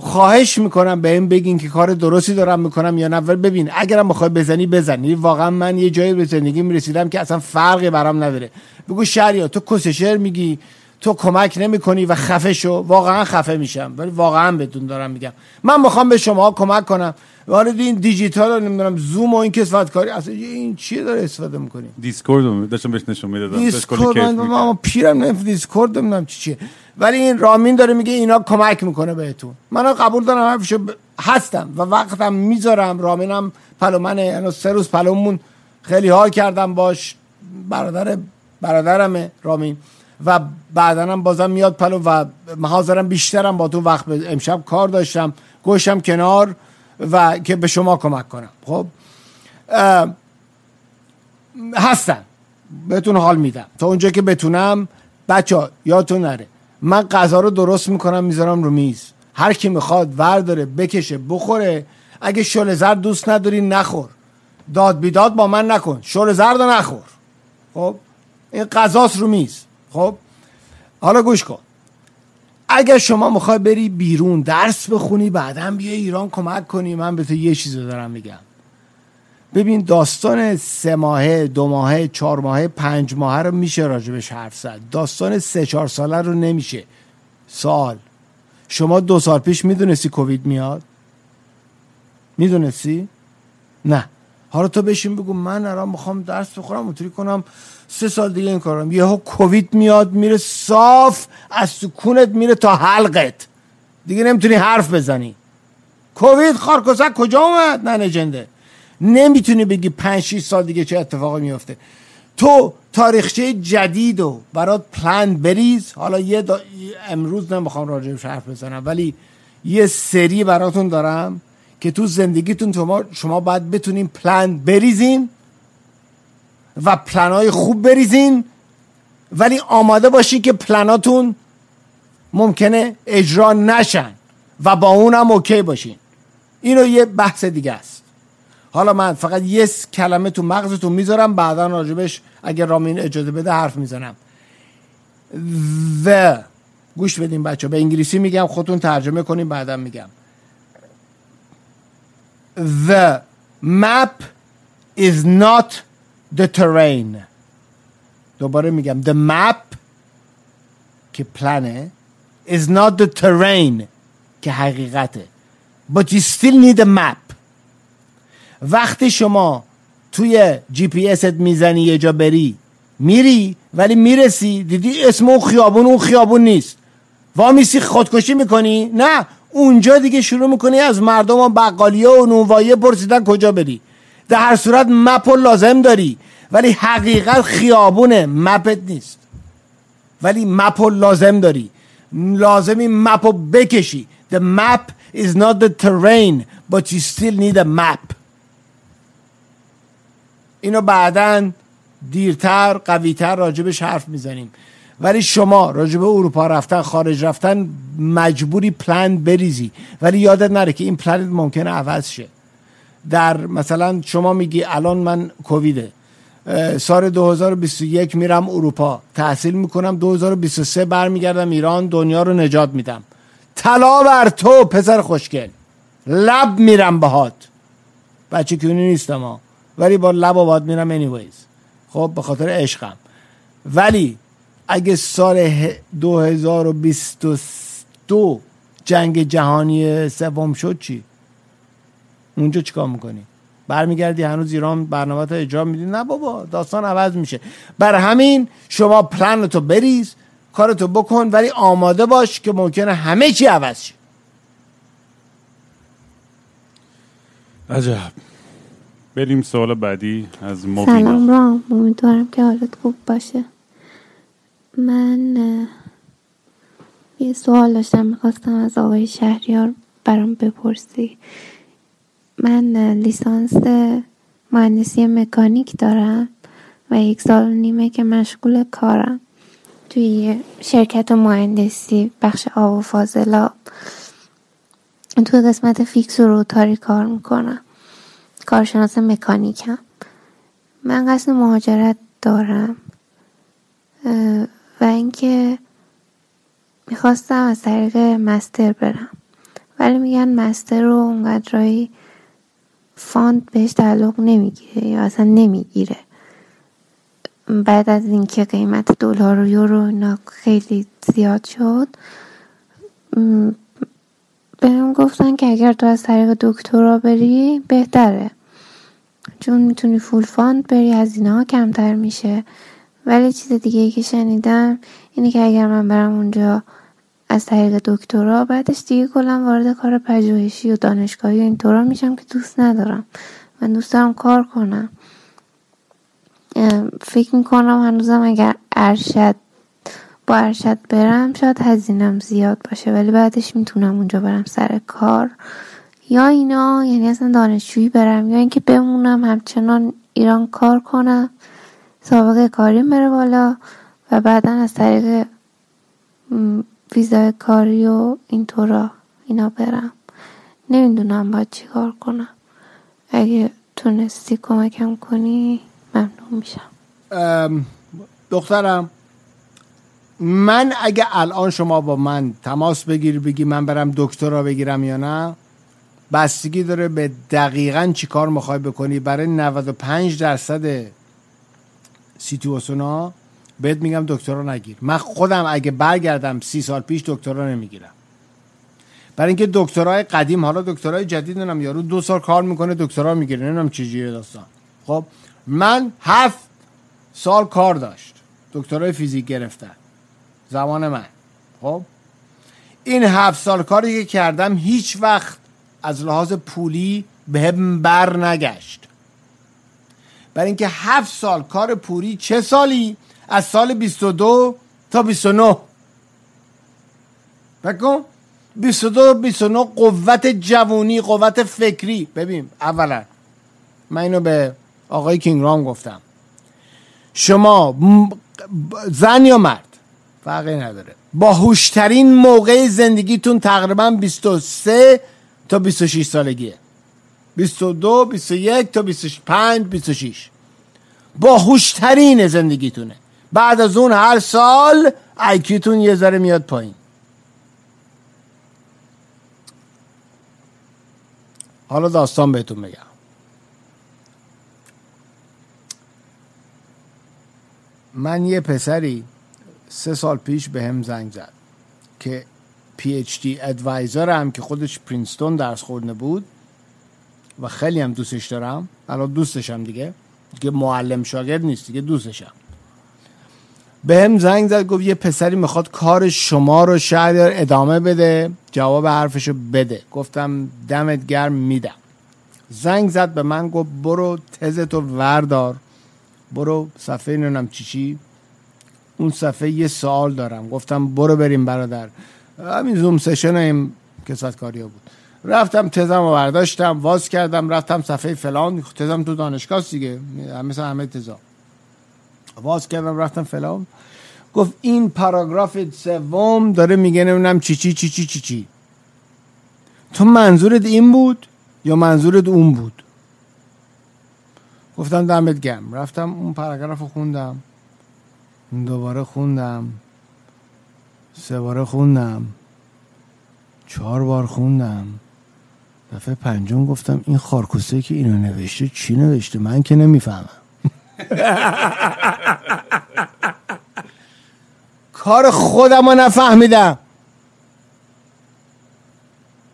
خواهش میکنم به این بگین که کار درستی دارم میکنم یا نه. ببین اگرم میخوای بزنی بزنی، واقعا من یه جایی به زندگی میرسیدم که اصلا فرقی برام نداره. بگو شهریار تو کسشر میگی، تو کمک نمیکنی و خفه شو، واقعا خفه میشم. ولی واقعا بدون دارم میگم من میخوام به شما کمک کنم. وارد این دیجیتال رو نمیدونم زوم و این کسفت کاری، اصلا این چیه داره استفاده میکنی؟ دیسکورد رو داشتم بهش نشون میدادم. دیسکورد من پیرم نمیدونم دیسکورد نمیدونم چی چیه. ولی این رامین داره میگه اینا کمک میکنه بهتون. من قبول دارم حرفشو ب... هستم و وقتم میذارم. رامینم پلو منه، یعنی سه روز پلومون خیلی حال کردم باش. برادر برادرمه رامین و بعدنم بازم میاد پلو و محاضرم بیشترم با تو وقت ب... امشب کار داشتم گوشم کنار و که به شما کمک کنم. خب هستم بهتون حال میدم تا اونجا که بتونم. بچه ها یادتون نره من غذا رو درست میکنم میذارم رو میز، هر کی میخواد ورداره بکشه بخوره. اگه شل زرد دوست نداری نخور، داد بیداد با من نکن، شل زرد نخور. خب این غذاست رو میز. خب حالا گوش کن، اگه شما میخوای بری بیرون درس بخونی بعدم بیای ایران کمک کنی، من به تو یه چیز رو دارم میگم. ببین داستان سه ماهه، دو ماهه، چهار ماهه، پنج ماهه رو میشه راجبش حرف زد، داستان سه چهار ساله رو نمیشه. سال شما دو سال پیش میدونستی کووید میاد؟ میدونستی؟ نه. حالا تو بشین بگو من الان میخوام درس بخونم اونطوری کنم سه سال دیگه این کارم، یهو کووید میاد میره صاف از سکونت میره تا حلقت، دیگه نمیتونی حرف بزنی. کووید خارکوزک کجا اومد؟ نه نجنده. نمیتونی بگی پنج شیش سال دیگه چه اتفاقی میفته. تو تاریخچه جدیدو برات پلان بریز. حالا یه دا... امروز نمیخوام راجعش حرف بزنم، ولی یه سری براتون دارم که تو زندگیتون شما باید بتونین پلان بریزین و پلانای خوب بریزین، ولی آماده باشین که پلاناتون ممکنه اجرا نشن و با اونم اوکی باشین. اینو یه بحث دیگه است. حالا من فقط یه کلمه تو مغزتون میذارم، بعدا راجبش اگر رامین اجازه بده حرف میزنم. و گوش بدین بچه، به انگلیسی میگم خودتون ترجمه کنین بعدا میگم. The map is not the terrain. دوباره میگم the map که پلانه is not the terrain که حقیقته. But you still need a map. وقتی شما توی جی پی اس ات میزنی یه جا بری میری، ولی میرسی دیدی اسم اون خیابون اون خیابون نیست، وامیسی خودکشی میکنی؟ نه، اونجا دیگه شروع میکنی از مردم و بقالیه و نونواییه پرسیدن کجا بری. در هر صورت مپ رو لازم داری، ولی حقیقت خیابونه مپت نیست، ولی مپ رو لازم داری، لازمی مپ رو بکشی. The map is not the terrain but you still need a map. اینو بعدن دیرتر قویتر راجبش حرف میزنیم، ولی شما راجب اروپا رفتن خارج رفتن مجبوری پلان بریزی، ولی یادت نره که این پلانت ممکنه عوض شه. در مثلا شما میگی الان من کوویده، سال دو هزار و بیست و یک میرم اروپا تحصیل میکنم، دو هزار و بیست و سه برمیگردم ایران دنیا رو نجات میدم. طلا بر تو پسر خوشگل، لب میرم باهات، بچه کیونی نیستم ها، ولی با لب و باهات میرم anyways. خب به خاطر عشقم. ولی اگه سال دو هزار و بیست و دو جنگ جهانی سوم شد چی؟ اونجا چیکار میکنی؟ برمیگردی هنوز ایران برنامه تا اجرا میدی؟ نه بابا، داستان عوض میشه. بر همین شما پلنتو بریز، کارتو بکن، ولی آماده باش که ممکنه همه چی عوض شه. عجب. بریم سوال بعدی از مبینا. سلام رام، امیدوارم که حالت خوب باشه. من یه سوال داشتم، میخواستم از آقای شهریار برام بپرسی. من لیسانس مهندسی مکانیک دارم و یک سال و نیمه که مشغول کارم توی شرکت مهندسی بخش آب و فاضلاب، توی قسمت فیکس و روتاری کار میکنم، کارشناس مکانیکم. من قصد مهاجرت دارم و اینکه میخواستم از طریق مستر برم، ولی میگن مستر رو اونقدرهایی فاند بهش تعلق نمیگیره یا اصلا نمیگیره. بعد از اینکه قیمت دلار و یورو خیلی زیاد شد، بهم گفتن که اگر تو از طریق دکترا بری بهتره، چون میتونی فول فاند بری، هزینه ها کمتر میشه. ولی چیز دیگه ای که شنیدم اینه که اگر من برم اونجا از طریق دکترا، بعدش دیگه کلا وارد کار پژوهشی و دانشگاهی و اینطورا میشم که دوست ندارم. من دوست دارم کار کنم. فکر میکنم هنوزم اگر ارشد با ارشد برم شاید هزینم زیاد باشه، ولی بعدش میتونم اونجا برم سر کار یا اینا، یعنی اصلا دانشجویی برم، یا اینکه بمونم همچنان ایران کار کنم، سابقه کاریم بره بالا و بعدا از طریق ویزای کاری و اینطورا اینا برم. نمیدونم باید چی کار کنم. اگه تونستی کمکم کنی ممنون میشم. دخترم، من اگه الان شما با من تماس بگیری بگی من برم دکترا بگیرم یا نه، بستگی داره به دقیقاً چی کار میخوای بکنی. برای نود و پنج درصد سیتواسیون ها بهت میگم دکترا نگیر. من خودم اگه برگردم سی سال پیش دکترا نمیگیرم، برای اینکه دکترای قدیم، حالا دکترای جدید نمیدونم یارو دو سال کار میکنه دکترا میگیره، نمیدونم چجوریه داستان. خب من هفت سال کار داشت دکترای فیزیک گرفتن زمان من. خب این هفت سال کاری که کردم هیچ وقت از لحاظ پولی بهم بر نگشت، برای اینکه هفت سال کار پولی، چه سالی؟ از سال بیست و دو تا بیست و نه. بگم بیست و دو بیست و نه قوت جوانی، قوت فکری. ببین اولا من اینو به آقای کینگرام گفتم، شما زن یا مرد فرقی نداره، با هوشترین موقع زندگیتون تقریبا بیست و سه تا بیست و شش سالگیه، بیست و دو بیست و یک تا بیست و پنج بیست و شش با هوشترین زندگیتونه. بعد از اون هر سال آیکیوتون یه ذره میاد پایین. حالا داستان بهتون میگم. من یه پسری سه سال پیش به هم زنگ زد که پی اچ دی ادوایزر هم که خودش پرینستون درس خورده بود و خیلی هم دوستش دارم، الان دوستشم دیگه، دیگه معلم شاگرد نیست دیگه، دوستشم. به هم زنگ زد گفت یه پسری میخواد کار شما رو شهریار ادامه بده، جواب حرفشو بده. گفتم دمت گرم میدم. زنگ زد به من گفت برو تزتو وردار، برو صفحه نونم چی چی اون صفحه یه سوال دارم. گفتم برو بریم برادر، همین زوم سشن هم کسات کاریا بود. رفتم تزم رو برداشتم واز کردم، رفتم صفحه فلان، تزم تو دانشگاه دیگه مثل همه تزا واز کردم، رفتم فلان. گفت این پاراگراف سوم داره میگه نمیدونم چی چی چی چی چی چی، تو منظورت این بود یا منظورت اون بود؟ گفتم دمت گرم. رفتم اون پاراگراف رو خوندم، دوباره خوندم، سه باره خوندم، چهار بار خوندم. دفعه پنجم گفتم این خارکوسه که اینو نوشته چی نوشته؟ من که نمیفهمم. کار خودم رو نفهمیدم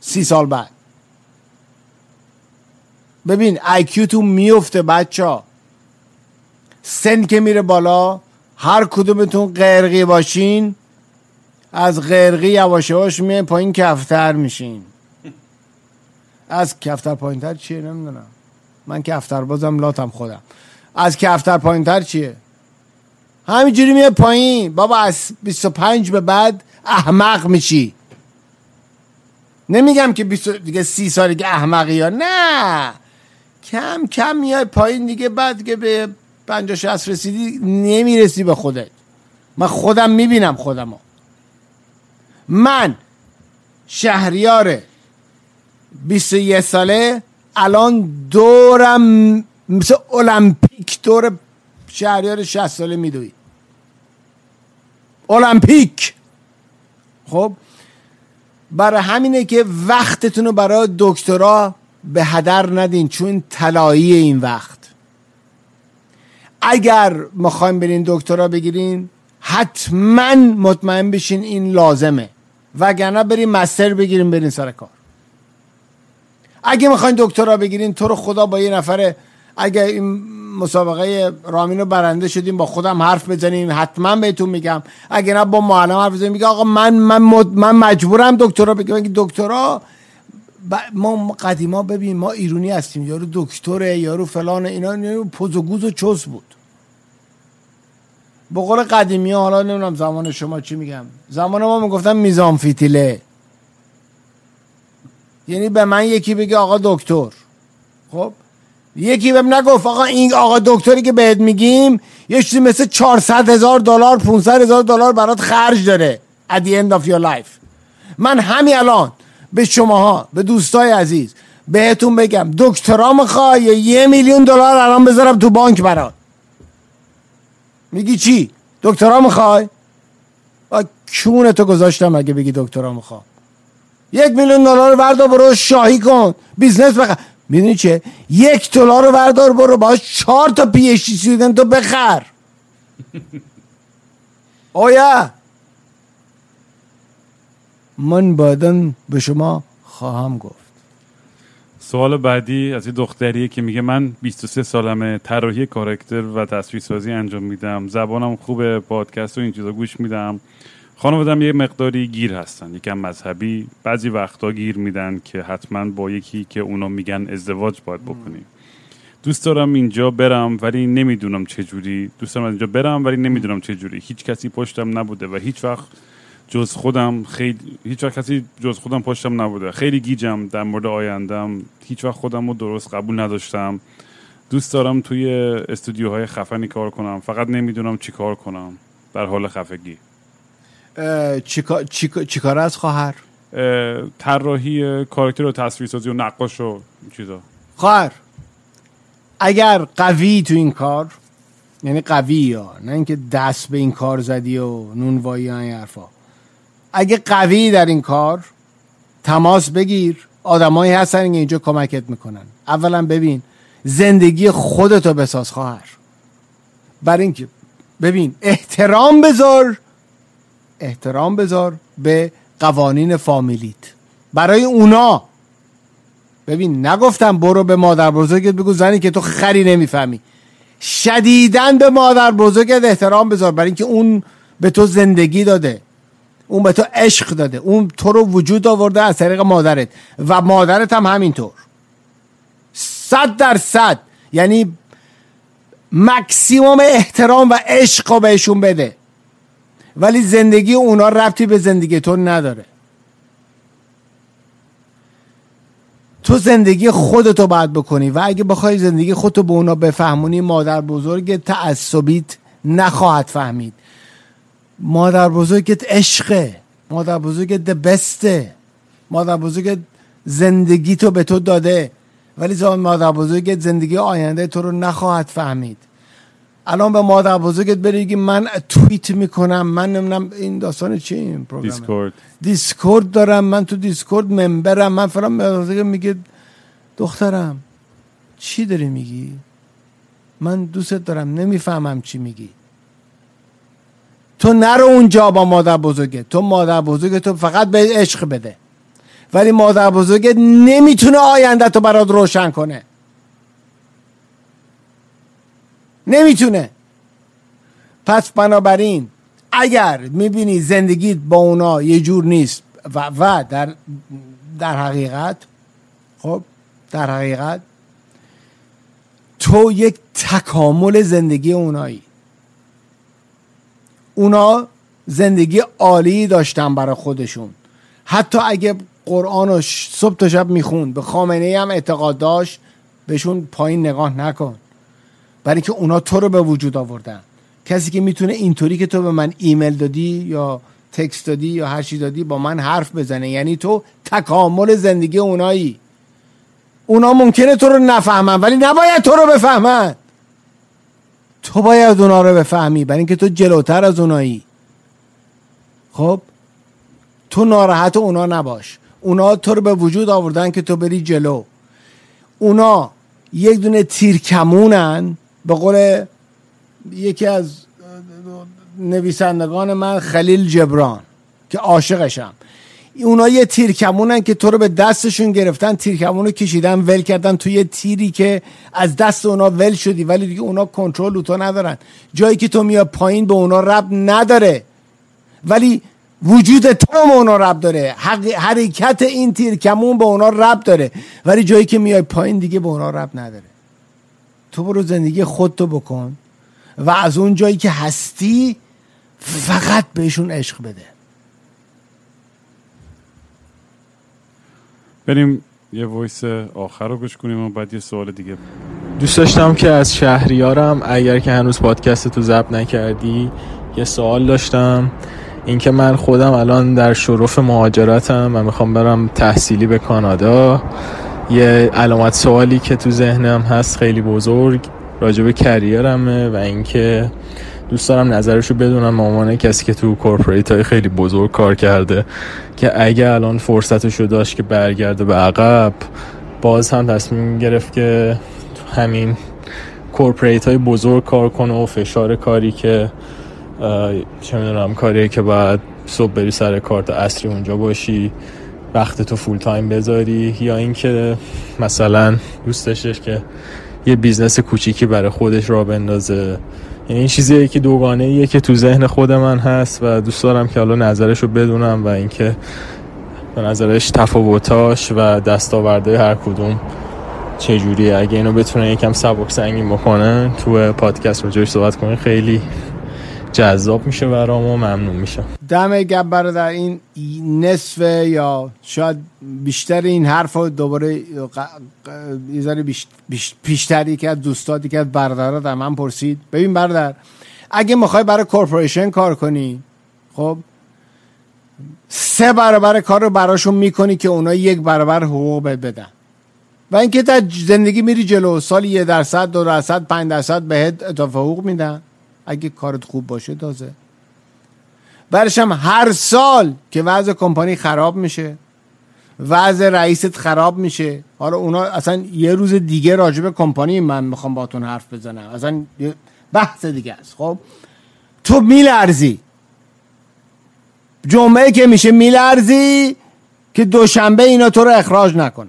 سی سال بعد. ببین آی کیو تو میفته بچه ها، سن که میره بالا، هر کدومتون قرقی باشین از قرقی یواش یواش میاین پایین، کفتر میشین. از کفتر پایین تر چیه نمیدونم، من کفتر بازم لاتم خودم. از کفتر پایین تر چیه؟ همینجوری میای پایین بابا. از بیست و پنج به بعد احمق میشی. نمیگم که بیست دیگه سی سالگی احمقی ها، نه، کم کم میای پایین دیگه. بعد دیگه به پنجاه شصت رسیدی نمیرسی به خودت. من خودم میبینم خودمو. من شهریار بیست و یک ساله الان دورم مثل المپیک دور شهریار شصت ساله میدوی، المپیک. خب برای همینه که وقتتون رو برای دکترا به هدر ندین، چون طلایی این وقت. اگر میخوایم برین دکترا بگیرین حتما مطمئن بشین این لازمه، وگرنه برین مستر بگیرین برین سر کار. اگه میخواین دکترا بگیرین تو رو خدا با یه نفره، اگه این مسابقه رامینو برنده شدیم با خودم حرف بزنیم، حتما بهتون میگم. اگه نه با معلم حرف بزنیم، میگه آقا من من من مجبورم دکترا بگیرم. میگه دکترا ب... ما قدیما ببین ما ایرانی هستیم، یارو دکتره، یارو فلان، اینا یارو پوزوگوز و چوز بود. به قول قدیمی ها، حالا نمیدونم زمان شما چی میگم، زمان ما میگفتن میزان فتیله. یعنی به من یکی بگه آقا دکتر، خب یکی بهم نگفت آقا این آقا دکتری که بهت میگیم یه چیزی مثل چهارصد هزار دلار پانصد هزار دلار برات خرج داره at the end of your life. من همین الان به شماها، به دوستای عزیز بهتون بگم دکترا میخوای یه میلیون دلار الان بذارم تو بانک برات. میگی چی؟ دکترا میخوای؟ کونه تو گذاشتم اگه بگی دکترا میخوام. یک میلیون دلار رو بردار برو شاهی کن، بیزنس بخر. میدونی چه؟ یک دلار رو بردار برو باش چهار تا پی اچ دی سیدن تو بخر. آیا من بعدن به شما خواهم گفت. سوال بعدی از این دختریه که میگه من بیست و سه سالمه، طراحی کاراکتر و تصویرسازی انجام میدم، زبانم خوبه، پادکست و این چیزا گوش میدم. خانوادم یه مقداری گیر هستن، یکم مذهبی، بعضی وقتا گیر میدن که حتما با یکی که اونا میگن ازدواج باید بکنیم. دوست دارم اینجا برم ولی نمیدونم چجوری. دوست دارم اینجا برم ولی نمیدونم چجوری. هیچ کسی پشتم نبوده و هیچ وقت جز خودم خیلی هیچ وقت کسی جز خودم پشتم نبوده. خیلی گیجم در مورد آیندم، هیچ وقت خودم رو درست قبول نداشتم. دوست دارم توی استودیوهای خفنی کار کنم، فقط نمیدونم چیکار کنم. در حال خفگی. چیکار چیکار چیکار از خواهر؟ طراحی کاراکتر و تصویرسازی و نقاش و چیزا. خواهر اگر قوی تو این کار، یعنی قوی ها، نه اینکه دست به این کار زدی و نونوایی ها این حرفا، اگه قوی در این کار تماس بگیر، آدمایی هستن که اینجا کمکت میکنن. اولا ببین زندگی خودتو بساز خواهر، برای اینکه ببین احترام بذار احترام بذار به قوانین فامیلیت. برای اونا ببین نگفتم برو به مادر بزرگت بگو زنی که تو خری نمیفهمی، شدیدن به مادر بزرگت احترام بذار، برای اینکه اون به تو زندگی داده، اون به تو عشق داده، اون تو رو وجود آورده از طریق مادرت و مادرت هم همینطور. صد در صد یعنی مکسیموم احترام و عشق رو بهشون بده، ولی زندگی اونا ربطی به زندگی تو نداره. تو زندگی خودتو باید بکنی و اگه بخوای زندگی خودتو به اونا بفهمونی، مادر بزرگت تعصبیت نخواهد فهمید. مادر بزرگت عشقه، مادر بزرگت دبسته، مادر بزرگت زندگی تو به تو داده، ولی زمان مادر بزرگت زندگی آینده تو رو نخواهد فهمید. الان به مادر بزرگت بریگی من توییت میکنم، من نمیدونم این داستان چیه، این پروگرام دیسکورد دیسکورد دارم، من تو دیسکورد ممبرم، من فلان. مادر بزرگت میگه دخترم چی داری میگی؟ من دوستت دارم، نمیفهمم چی میگی، تو نرو اونجا با مادر بزرگت، تو مادر بزرگت تو فقط به عشق بده، ولی مادر بزرگت نمیتونه آینده تو برات روشن کنه، نمیتونه. پس بنابراین اگر میبینی زندگیت با اونا یه جور نیست و, و در, در حقیقت خب در حقیقت تو یک تکامل زندگی اونایی، اونا زندگی عالی داشتن برای خودشون، حتی اگه قرآن رو صبح تا شب میخون، به خامنه‌ای هم اعتقاد داشت، بهشون پایین نگاه نکن، برای که اونا تو رو به وجود آوردن. کسی که میتونه اینطوری که تو به من ایمیل دادی یا تکست دادی یا هر چی دادی با من حرف بزنه، یعنی تو تکامل زندگی اونایی. اونا ممکنه تو رو نفهمن ولی نباید تو رو بفهمن، تو باید اونا رو بفهمی، برای اینکه تو جلوتر از اونایی. خب تو ناراحت اونا نباش، اونا تو رو به وجود آوردن که تو بری جلو. اونا یک دونه تیرکمونن، به قول یکی از نویسندگان من خلیل جبران که عاشقشم، اونا یه تیرکمونن که تو رو به دستشون گرفتن، تیرکمون رو کشیدن ول کردن توی تیری که از دست اونا ول شدی، ولی دیگه اونا کنترل تو ندارن، جایی که تو میای پایین به اونا ربط نداره ولی وجود تو به اونا ربط داره، حرکت این تیرکمون به اونا ربط داره ولی جایی که میای پایین دیگه به اونا ربط نداره. تو برو زندگی خودتو بکن و از اون جایی که هستی فقط بهشون عشق بده. بریم یه وایس آخر رو گوش کنیم و بعد یه سوال دیگه. دوست داشتم که از شهریارم، اگر که هنوز پادکست تو ضبط نکردی، یه سوال داشتم، اینکه من خودم الان در شرف مهاجرتم، من میخوام برم تحصیلی به کانادا، یه علامت سوالی که تو ذهنم هست خیلی بزرگ راجع به کریرمه و اینکه دوست دارم نظرشو بدونم، مامانه کسی که تو کورپوریت های خیلی بزرگ کار کرده، که اگه الان فرصتشو داشت که برگرده به عقب، باز هم تصمیم گرفت که تو همین کورپوریت های بزرگ کار کنه و فشار کاری که چه میدونم کاریه که باید صبح بری سر کار تا عصری اونجا باشی، وقت تو فول تایم بذاری، یا اینکه مثلا دوست داشتش که یه بیزنس کوچیکی برای خودش را بندازه. یعنی این چیزیه که دوگانه ایه که تو ذهن خود من هست و دوست دارم که حالا نظرشو بدونم و اینکه به نظرش تفاوتاش و دستاوردهای هر کدوم چجوریه. اگه اینو بتونه یکم سبک سنگین بکنن تو پادکست راجعش صحبت کنین خیلی جذاب میشه برام و ممنون میشم. دم گپ برادر، این نصف یا شاید بیشتر این حرفو دوباره یه ذره بیشتر بیشتری که از دوستاتی که برادرات هم من پرسید. ببین برادر، اگه میخوای برای کورپوریشن کار کنی، خب سه برابر کار رو براشون میکنی که اونا یک برابر حقوق بدن و اینکه تا زندگی میری جلو، سالی یه درصد، دو درصد، پنج درصد بهت اضافه حقوق میدن اگه کارت خوب باشه. تازه برشم هر سال که وضع کمپانی خراب میشه، وضع رئیست خراب میشه، حالا اونا اصلا یه روز دیگه راجب کمپانی من میخوام باتون حرف بزنم، اصلا بحث دیگه است. خب تو میلرزی، جمعه که میشه میلرزی که دوشنبه اینا تو رو اخراج نکنن.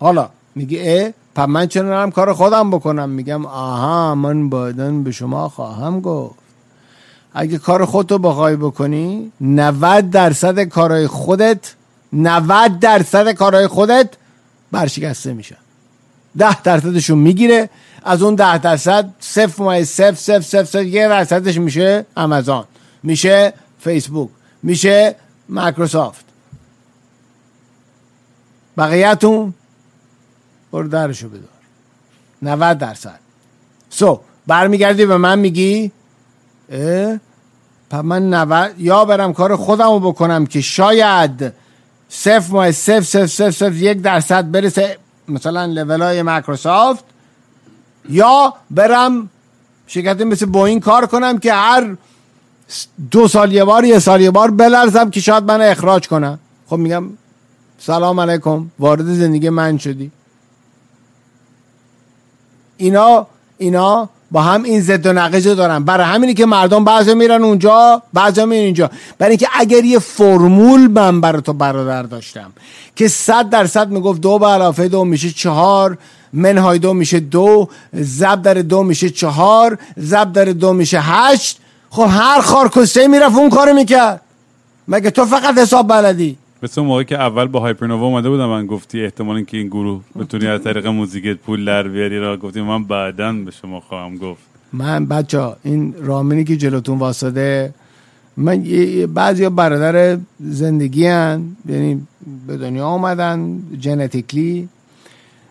حالا میگه اه پس من چرا نرم کار خودم بکنم؟ میگم آها، من بعدن به شما خواهم گفت اگه کار خودتو بخوای بکنی، نود درصد کارهای خودت نود درصد کارهای خودت برشکسته میشن، ده درصدشون میگیره، از اون ده درصد صفر مای صفر صفر صفر صفر یه درصدش میشه آمازون، میشه فیسبوک، میشه میکروسافت، بقیه‌تون برو درشو بدار، نود درصد. سو so, برمیگردی به من میگی اه پس من نود یا برم کار خودمو بکنم که شاید صفر ماه صفر صفر صفر صفر یک درصد برسه مثلا لیولای میکروسافت، یا برم شرکتی مثل بوئینگ کار کنم که هر دو سال یه بار یه سال یه بار بلرزم که شاید من اخراج کنم. خب میگم سلام علیکم، وارد زندگی من شدی، اینا اینا با هم این ضد و نقیض دارن. برای همینی که مردم بعضی میرن اونجا بعضی میرن اینجا، برای اینکه اگر یه فرمول من برای تو برادر داشتم که صد درصد میگفت دو به علاوه دو میشه چهار، منهای دو میشه دو، ضرب در دو میشه چهار، ضرب در دو میشه هشت، خب هر خارکسته میرفت اون کارو میکرد. مگه تو فقط حساب بلدی؟ مثل اون موقعی که اول با هایپرنوا اومده بودم من گفتی احتمال اینکه این گروه بتونی از طریق موزیکت پول در بیاری را گفتیم، من بعداً به شما خواهم گفت. من بچا این رامینی که جلوتون واسطه من بعضیا برادر زندگی ان، یعنی به دنیا اومدن ژنتیکلی.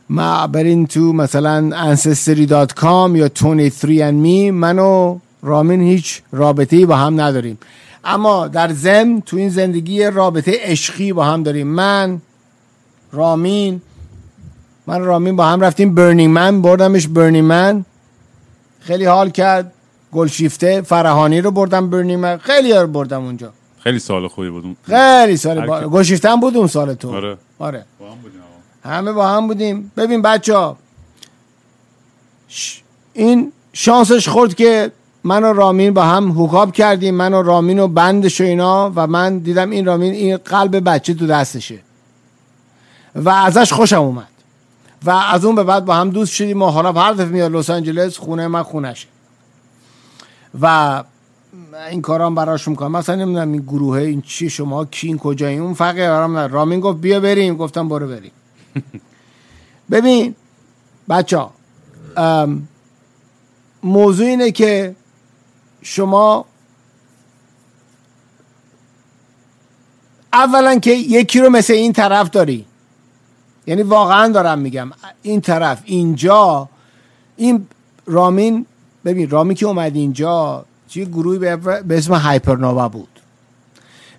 ما برین تو مثلا ancestry dot com یا twenty three and me، من و رامین هیچ رابطه‌ای با هم نداریم، اما در ضمن تو این زندگی رابطه عشقی با هم داریم. من رامین من رامین با هم رفتیم برنینگ من، بردمش برنینگ من، خیلی حال کرد. گلشیفته فرهانی رو بردم برنینگ من، خیلی رو بردم اونجا، خیلی سال خوبی بود. خیلی سال با... گلشیفته هم بود اون سال تو. آره آره با هم بودیم، همه با هم بودیم. ببین بچه‌ها ش... این شانسش خورد که من و رامین با هم حکاب کردیم، من و رامین و بندش و اینا، و من دیدم این رامین این قلب بچه تو دستشه و ازش خوشم اومد و از اون به بعد با هم دوست شدیم و حالا هر دفعه میاد لس آنجلس خونه من خونشه و این کارام براش میکنم. مثلا نمیدونم این گروه این چی، شما کین کجایی، اون فقیه برام نه. رامین گفت بیا بریم، گفتم برو بریم. ببین بچه موضوع اینه که شما اولا که یکی رو مثل این طرف داری، یعنی واقعا دارم میگم این طرف اینجا این رامین. ببین رامین که اومد اینجا چه گروهی به اسم هایپرنوا بود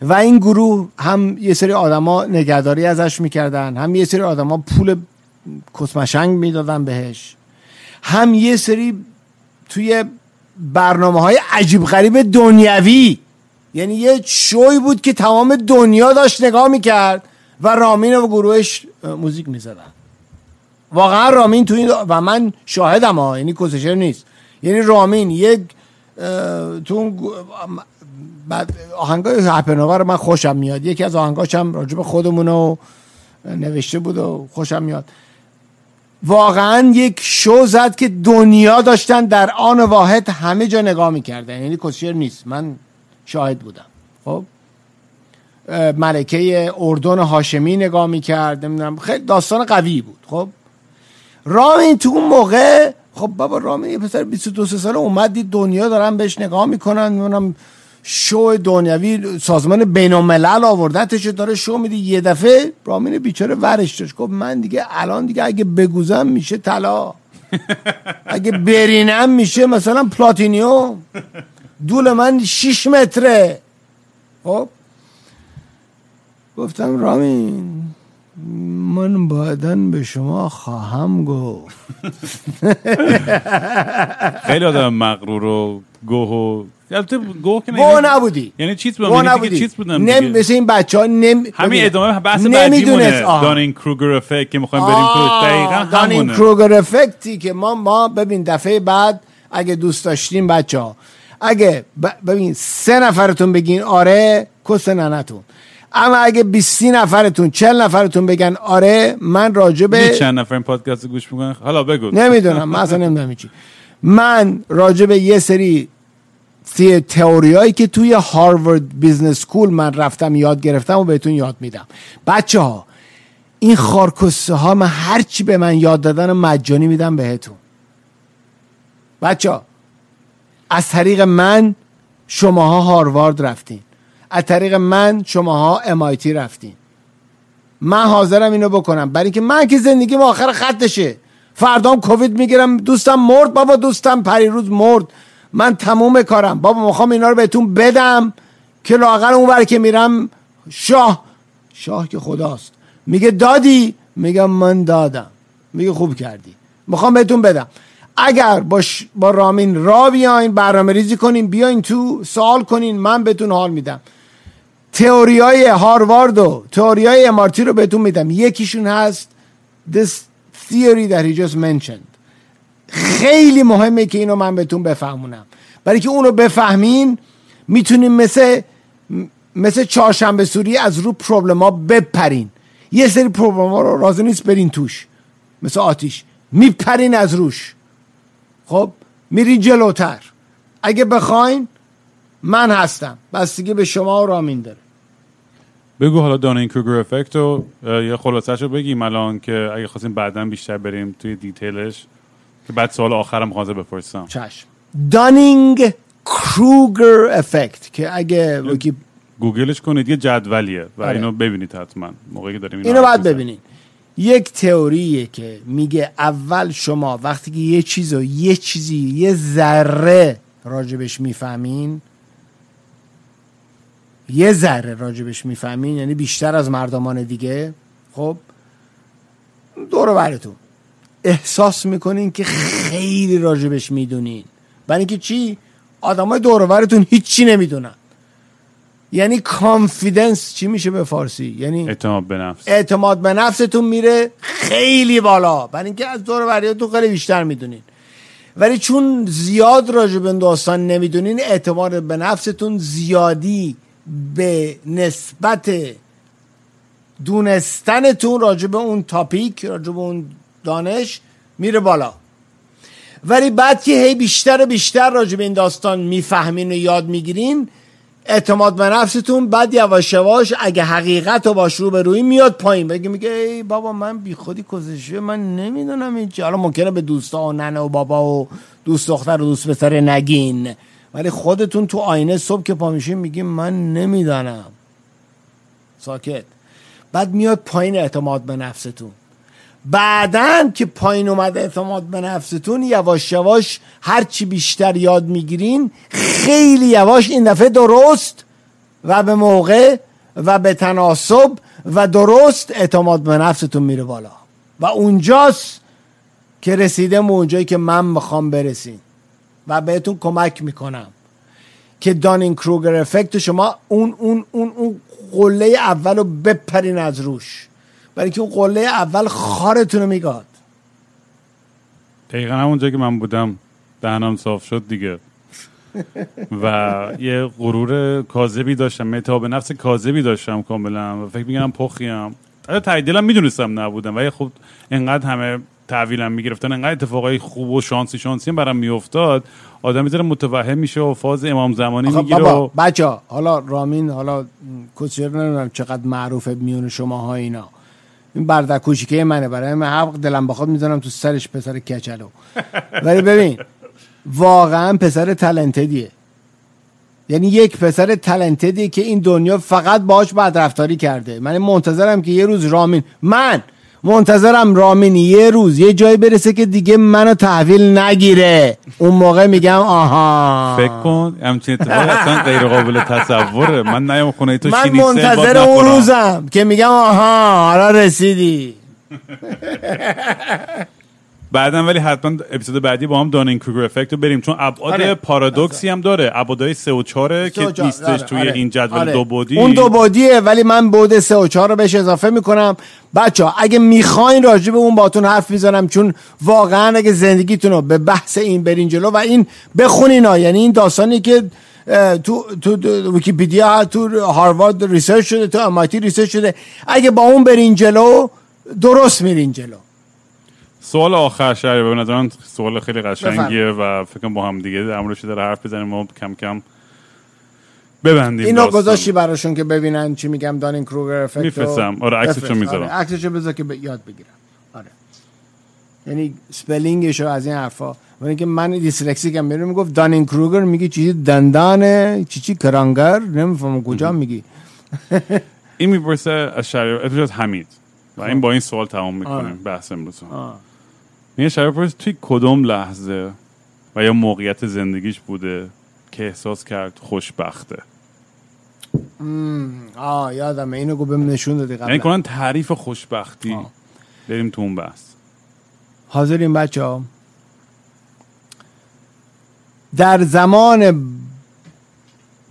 و این گروه هم یه سری آدما نگهداری ازش میکردن، هم یه سری آدما پول کسمشنگ میدادن بهش، هم یه سری توی برنامه های عجیب غریب دنیوی، یعنی یه شوی بود که تمام دنیا داشت نگاه میکرد و رامین و گروهش موزیک میزدن. واقعا رامین توی و من شاهدم ها، یعنی کوششر نیست، یعنی رامین یک تو آهنگای هپناور من خوشم میاد، یکی از آهنگاش هم راجب خودمونو نوشته بود و خوشم میاد. واقعا یک شو زد که دنیا داشتن در آن واحد همه جا نگاه میکردن، یعنی کوشر نیست، من شاهد بودم. خب ملکه اردن هاشمی نگاه میکرد، نمیدونم، خیلی داستان قوی بود. خب رامین تو اون موقع، خب بابا رامین یه پسر بیست و دو ساله اومد دید دنیا دارن بهش نگاه میکنن، میدونم شو دنیوی سازمان بین الملل آوردتش داره شو میده. یه دفعه رامین بیچاره ورش داشت، گفت من دیگه الان دیگه اگه بگوزم میشه طلا، اگه برینم میشه مثلا پلاتینیوم، دول من شیش متره. خب گفتم رامین من بعدن به شما خواهم گفت. خیلی آدم مغرور و گوه و البته گوه که گوه نبودی، یعنی چیز بودم دیگه مثل این بچه ها. همین ادامه بحث بعدیمونه، دانینگ کروگر افکت که میخوایم بریم تو، دقیقا دانینگ کروگر افکتی که ما ما ببین دفعه بعد اگه دوست داشتیم بچه ها، اگه ببین سه نفرتون بگین آره کس ننتون، اما اگه بیست نفرتون چهل نفرتون بگن آره، من راجبه چند نفر این پادکست گوش میکنن حالا بگو نمیدونم، من اصلا نمیدونم چی، من راجبه یه سری تئوریایی که توی هاروارد بیزنس اسکول من رفتم یاد گرفتم و بهتون یاد میدم. بچه ها این خارکسته ها من هرچی به من یاد دادن مجانی میدم بهتون. بچه ها از طریق من شماها هاروارد رفتین، از طریق من شماها ام آی تی رفتین. من حاضرم اینو بکنم برای اینکه من که زندگیم آخر خطشه، فردام کووید میگیرم، دوستم مرد، بابا دوستم پریروز مرد، من تموم کارم بابا میخوام اینا رو بهتون بدم که لااقل اونور که میرم شاه شاه که خداست میگه دادی، میگم من دادم، میگه خوب کردی، میخوام بهتون بدم. اگر با, ش... با رامین را بیاین برنامه ریزی کنین، بیاین تو سوال کنین، من بهتون حال میدم. تئوریای هاروارد و تئوریای ام آر تی رو بهتون میدم. یکیشون هست this theory that he just mentioned خیلی مهمه که اینو من بهتون بفهمونم، برای که اونو بفهمین میتونین مثل مثل چهارشنبه سوری از رو پروبلما بپرین. یه سری پروبلما رو راضی نیست برین توش، مثل آتیش میپرین از روش، خب میرین جلوتر. اگه بخواین من هستم، بستگی به شما را مینداره. بگو حالا دانینگ کروگر افکت رو یه خلاصه شو بگیم الان، که اگه خواستیم بعداً بیشتر بریم توی دیتیلش، که بعد سوال آخرم خواسته بپرسم. چشم. دانینگ کروگر افکت که اگه وکی... گوگلش کنید یه جدولیه و اینو ببینید حتما موقعی که داریم اینو, اینو بعد ببینید. یک تئوریه که میگه اول شما وقتی که یه چیزو یه چیزی یه ذره راجبش میفهمین، یه ذره راجبش میفهمین یعنی بیشتر از مردمان دیگه، خب دور و برتون احساس میکنین که خیلی راجبش میدونین، برای اینکه چی؟ آدمای دور و برتون هیچی نمیدونن. یعنی کانفیدنس چی میشه به فارسی؟ یعنی اعتماد به نفس. اعتماد به نفستون میره خیلی بالا، برای اینکه از دور و برتون خیلی بیشتر میدونین، ولی چون زیاد راجب این داستان نمیدونین اعتماد به نفستون زیادی به نسبت دونستنتون راجب اون تاپیک راجب اون دانش میره بالا. ولی بعد که هی بیشتر و بیشتر راجب این داستان میفهمین و یاد میگیرین، اعتماد به نفستون بعد یواش یواش اگه حقیقت رو باش رو به روی میاد پایین، بگه میگه ای بابا من بی خودی کزشوی من نمیدونم این چی. حالا ممکنه به دوستا و ننه و بابا و دوست دختر و دوست پسر نگین، ولی خودتون تو آینه صبح که پا میشین میگین من نمیدانم، ساکت. بعد میاد پایین اعتماد به نفستون. بعدن که پایین اومد اعتماد به نفستون، یواش یواش هرچی بیشتر یاد میگیرین خیلی یواش این دفعه درست و به موقع و به تناسب و درست اعتماد به نفستون میره بالا، و اونجاست که رسیدم اونجایی که من میخوام برسین و بهتون کمک میکنم که دانینگ کروگر افکت شما اون اون اون اون قله اول رو بپرین از روش، برای که اون قله اول خارتون رو میگاد. دقیقا همونجا که من بودم دهنم صاف شد دیگه و یه غرور کاذبی داشتم، اعتماد نفس کاذبی داشتم کاملا و فکر میگم پخیم. حالا تعدیلم میدونستم نبودم، ولی خب انقدر همه تعویلم میگرفتن، انقدر اتفاقای خوب و شانسی شانسی برام میافتاد، آدم میذاره متوهم میشه و فاز امام زمانی میگیره. بابا و... بچا حالا رامین حالا کوچر نمیدونم چقدر معروفه میون شماها، اینا این بردکوشی که منه، برای من حق دلم بخواد میذارم تو سرش پسر کچلو ولی ببین واقعا پسر تالنتدیه، یعنی یک پسر تالنتدیه که این دنیا فقط باهاش بدرفتاری کرده. من منتظرم که یه روز رامین من منتظرم رامین یه روز یه جایی برسه که دیگه منو تحویل نگیره، اون موقع میگم آها. فکر کن همچین اتفاقی اصلا غیر قابل تصوره. من نیام خونه تو شینیسه، من منتظر اون روزم که میگم آها حالا رسیدی. بعدم ولی حتما اپیزود بعدی با هم دانینگ کروگر افکت رو بریم، چون ابعاد پارادوکسی هم داره، ابعادهای سه و چهار که نیستش توی آره. این جدول آره. دو بعدی، اون دو بعدیه ولی من بعد سه و چهار رو بهش اضافه میکنم. بچه ها اگه میخواین راجع به اون باتون حرف میزنم، چون واقعا اگه زندگیتون رو به بحث این برین جلو و این بخونین ها، یعنی این داستانی که تو تو ویکی‌پدیا تو هاروارد ریسرچ شده، تو ام آی تی ریسرچ شده، اگه با اون برین جلو درست میرین جلو. سوال آخر شهری به نظرم سوال خیلی قشنگیه و فکر کنم با هم دیگه امروشی داره حرف بزنیم و کم کم ببندیم. اینو گذاشتی براشون که ببینن چی میگم دانینگ کروگر افکت؟ میفرستم آره، عکسشو میذارم، عکسشو بذار که یاد بگیرم. آره یعنی سپلینگشو از این حرفا، ولی که من دیسلکسیکم. میرم میگفت دانینگ کروگر، میگی چی دندانه چی چی کرانگر، نمیفهمم کجا میگی. این میپرسه از شهریار اپیزود حمید و این با این سوال تمام میکنیم بحث امروز. میگه شهریار پرس توی کدوم لحظه و یا موقعیت زندگیش بوده که احساس کرد خوشبخته؟ آه یادمه اینو گو بهم نشون دادی قبلا، یعنی کنن تعریف خوشبختی آه. بریم تو اون بحث. حاضرین بچه ها؟ در زمان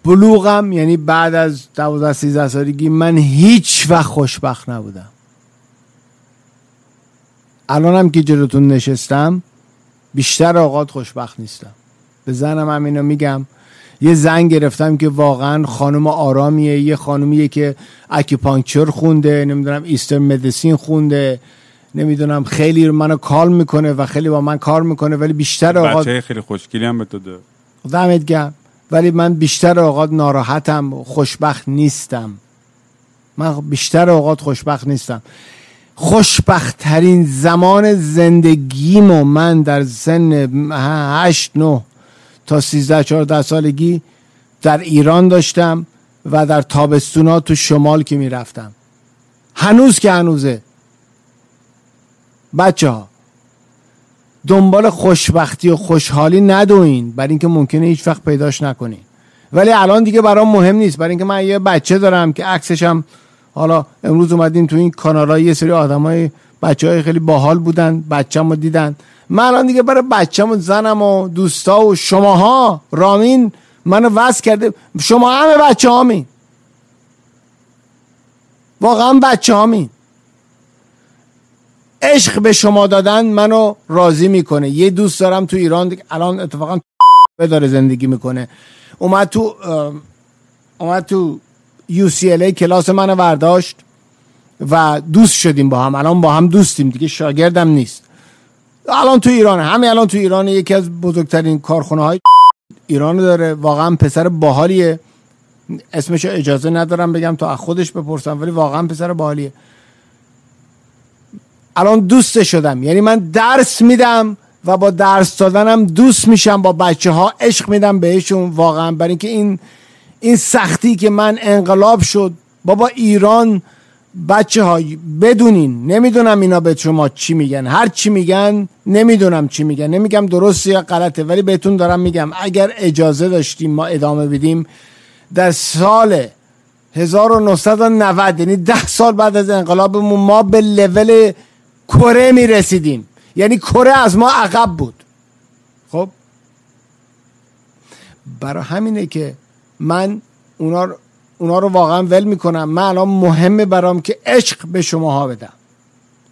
بلوغم، یعنی بعد از دوازده سیزده سالگی، من هیچ وقت خوشبخت نبودم. الانم که جلوتون نشستم بیشتر اوقات خوشبخت نیستم. به زنم هم اینو میگم. یه زن گرفتم که واقعا خانم آرامیه، یه خانمیه که اکیپانکچر خونده، نمیدونم ایستر مدیسین خونده، نمیدونم خیلی منو کال میکنه و خیلی با من کار میکنه، ولی بیشتر اوقات بچه خیلی خوشگلی هم به تو داد. دمت گرم. ولی من بیشتر اوقات ناراحتم، خوشبخت نیستم. من بیشتر اوقات خوشبخت نیستم. خوشبخت ترین زمان زندگیمو من در سن هشت نه تا سیزده چهارده سالگی در ایران داشتم و در تابستونا تو شمال که میرفتم. هنوز که هنوزه بچه ها دنبال خوشبختی و خوشحالی ندوین، برای اینکه ممکنه هیچ وقت پیداش نکنین. ولی الان دیگه برام مهم نیست، برای اینکه من یه بچه دارم که عکسش هم حالا امروز اومدیم تو این کانالا یه سری آدمای بچه‌های خیلی باحال بودن، بچه‌مو دیدن. من الان دیگه برای بچه‌مو، زنم و دوستا و شماها، رامین منو واسه کرده، شما همه بچه‌هامین، واقعا بچه‌هامین. عشق به شما دادن منو راضی میکنه. یه دوست دارم تو ایران الان اتفاقا داره زندگی میکنه، اومد تو اومد تو یو سی ال ای کلاس منو برداشت و دوست شدیم با هم، الان با هم دوستیم دیگه، شاگردم نیست، الان تو ایران، همین الان تو ایران، یکی از بزرگترین کارخونه های ایران داره. واقعا پسر باحالیه، اسمش اجازه ندارم بگم تا خودش بپرسم، ولی واقعا پسر باحالیه. الان دوست شدم، یعنی من درس میدم و با درس دادنم دوست میشم با بچه ها، عشق میدم بهشون واقعا. برای اینکه این این سختی که من انقلاب شد بابا ایران، بچه ها بدونین، نمیدونم اینا به شما چی میگن، هر چی میگن نمیدونم چی میگن، نمیگم درسته یا غلطه، ولی بهتون دارم میگم اگر اجازه داشتیم ما ادامه بدیم در سال هزار و نهصد و نود، یعنی ده سال بعد از انقلابمون، ما به لول کره میرسیدیم، یعنی کره از ما عقب بود. خب برای همینه که من اونا رو, اونا رو واقعا ول میکنم. من الان مهمه برام که عشق به شماها بدم،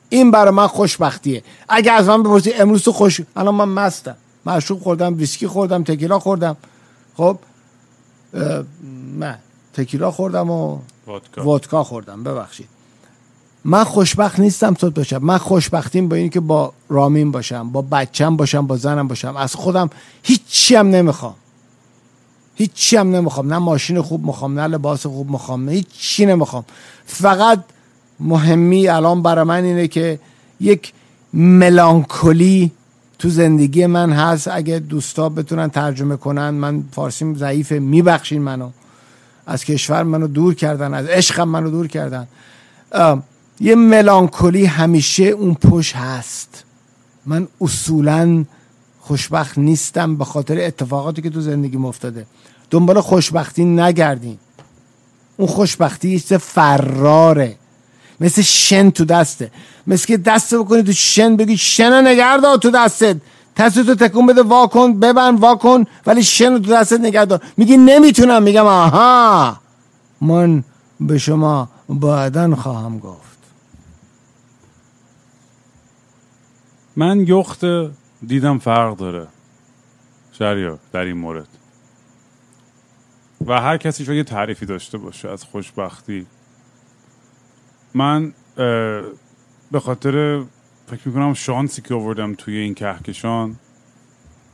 این برای من خوشبختیه. اگه از من بپرسی امروز تو خوش، الان من مستم، مشروب خوردم، ویسکی خوردم، تکیلا خوردم، خب من تکیلا خوردم و وودکا, وودکا خوردم، ببخشید. من خوشبخت نیستم صد باشم. من خوشبختیم با این که با رامین باشم، با بچم باشم، با زنم باشم. از خودم هیچی هم نمیخوام، هیچی هم نمیخوام، نه ماشین خوب میخوام، نه لباس خوب میخوام، هیچی نمیخوام. فقط مهمی الان برای من اینه که یک ملانکولی تو زندگی من هست. اگه دوستا بتونن ترجمه کنن، من فارسیم ضعیفه، میبخشین منو، از کشور منو دور کردن، از عشقم منو دور کردن. یه ملانکولی همیشه اون پشت هست. من اصولاً خوشبخت نیستم به خاطر اتفاقاتی که تو زندگیم افتاده. دنبال خوشبختی نگردین، اون خوشبختی یه فراره، مثل شن تو دسته، مثل که دست بکنی تو شن، بگی شن نگردار تو دستت، دستت تو تکون بده، وا کن، ببند، وا کن، ولی شن تو دستت نگردار. میگی نمیتونم، میگم آها من به شما بعدن خواهم گفت. من یخت دیدم فرق داره شهریار در این مورد، و هر کسی شاید تعریفی داشته باشه از خوشبختی. من به خاطر فکر میکنم شانسی که آوردم توی این کهکشان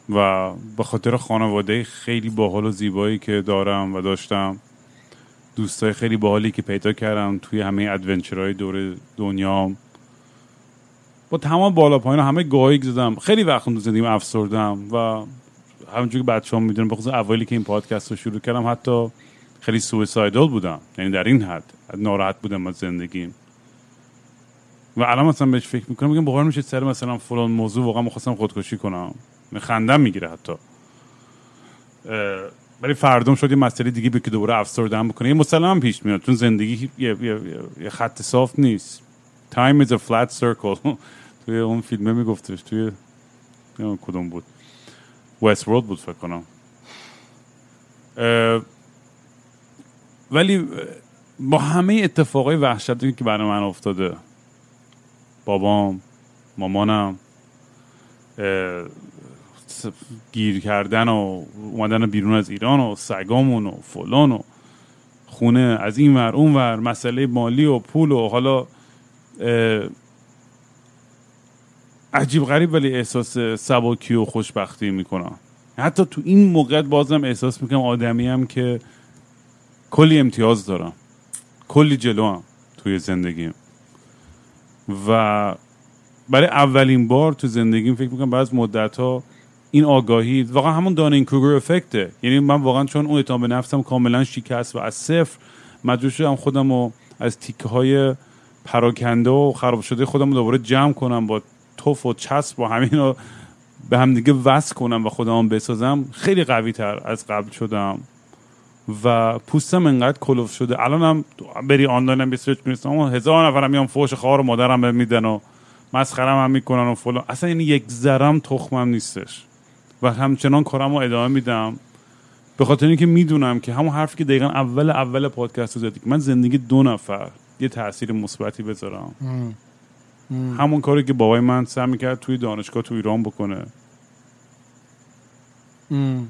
و به خاطر خانواده خیلی باحال و زیبایی که دارم و داشتم، دوستای خیلی باحالی که پیدا کردم توی همه ادونچرهای دور دنیام، با تمام بالا پایین همه گاهی زدم، خیلی وقت تو زندگیم افسردم و همونجوری که بچه‌ها میدونن، بخصوص اوایلی که این پادکست رو شروع کردم حتی خیلی سویسایدال بودم، یعنی در این حد ناراحت بودم از زندگیم. و الان مثلا بهش فکر میکنم، میگم باور نمیشه سر مثلا فلان موضوع واقعا می‌خواستم خودکشی کنم، خندم میگیره حتی. ولی فردم شد یه مسئله دیگه به که دوباره افسرده‌ام بکنه، این مسلماً پیش میاد، چون زندگی یه, یه،, یه خط صاف نیست. Time is a flat circle. توی اون فیلمه میگفتش، توی کدوم بود، وست ورلد بود فکر کنم. ولی با همه اتفاقای وحشتناکی که برای من افتاده، بابام، مامانم، گیر کردن و اومدن بیرون از ایران و سگامون و فلان و خونه از این ور اون ور، مسئله مالی و پول و حالا عجیب غریب، ولی احساس سباکی و خوشبختی میکنم. حتی تو این موقعیت بازم احساس میکنم آدمیم که کلی امتیاز دارم، کلی جلوام توی زندگیم، و برای اولین بار تو زندگیم فکر میکنم بعد از مدت‌ها این آگاهی واقعا همون دانینگ کروگر افکته. یعنی من واقعا چون اون اعتماد به نفسم کاملا شکست و از صفر مجبور شدم خودم رو از تیکه‌های پراکنده و خراب شده خودم رو دوباره جمع کنم، با توف و چسب و همین رو به هم دیگه وصل کنم و خودم بسازم. خیلی قوی تر از قبل شدم و پوستم انقدر کلوف شده. الانم بری آنلاینم ریسرچ می‌کنم، هزار نفرم میان فوش خواهر و مادرم میدن و مسخرم هم میکنن و فلان. اصلا یعنی یک ذرم تخمم نیستش و همچنان کارم رو ادامه میدم، به خاطر اینکه میدونم که همون حرفی که دقیقا اول اول پادکست رو زدی که من زندگی دو نفر یه تأثیر مثبتی بذارم. مم. مم. همون کاری که بابای من سعی میکرد توی دانشگاه تو ایران بکنه، مم.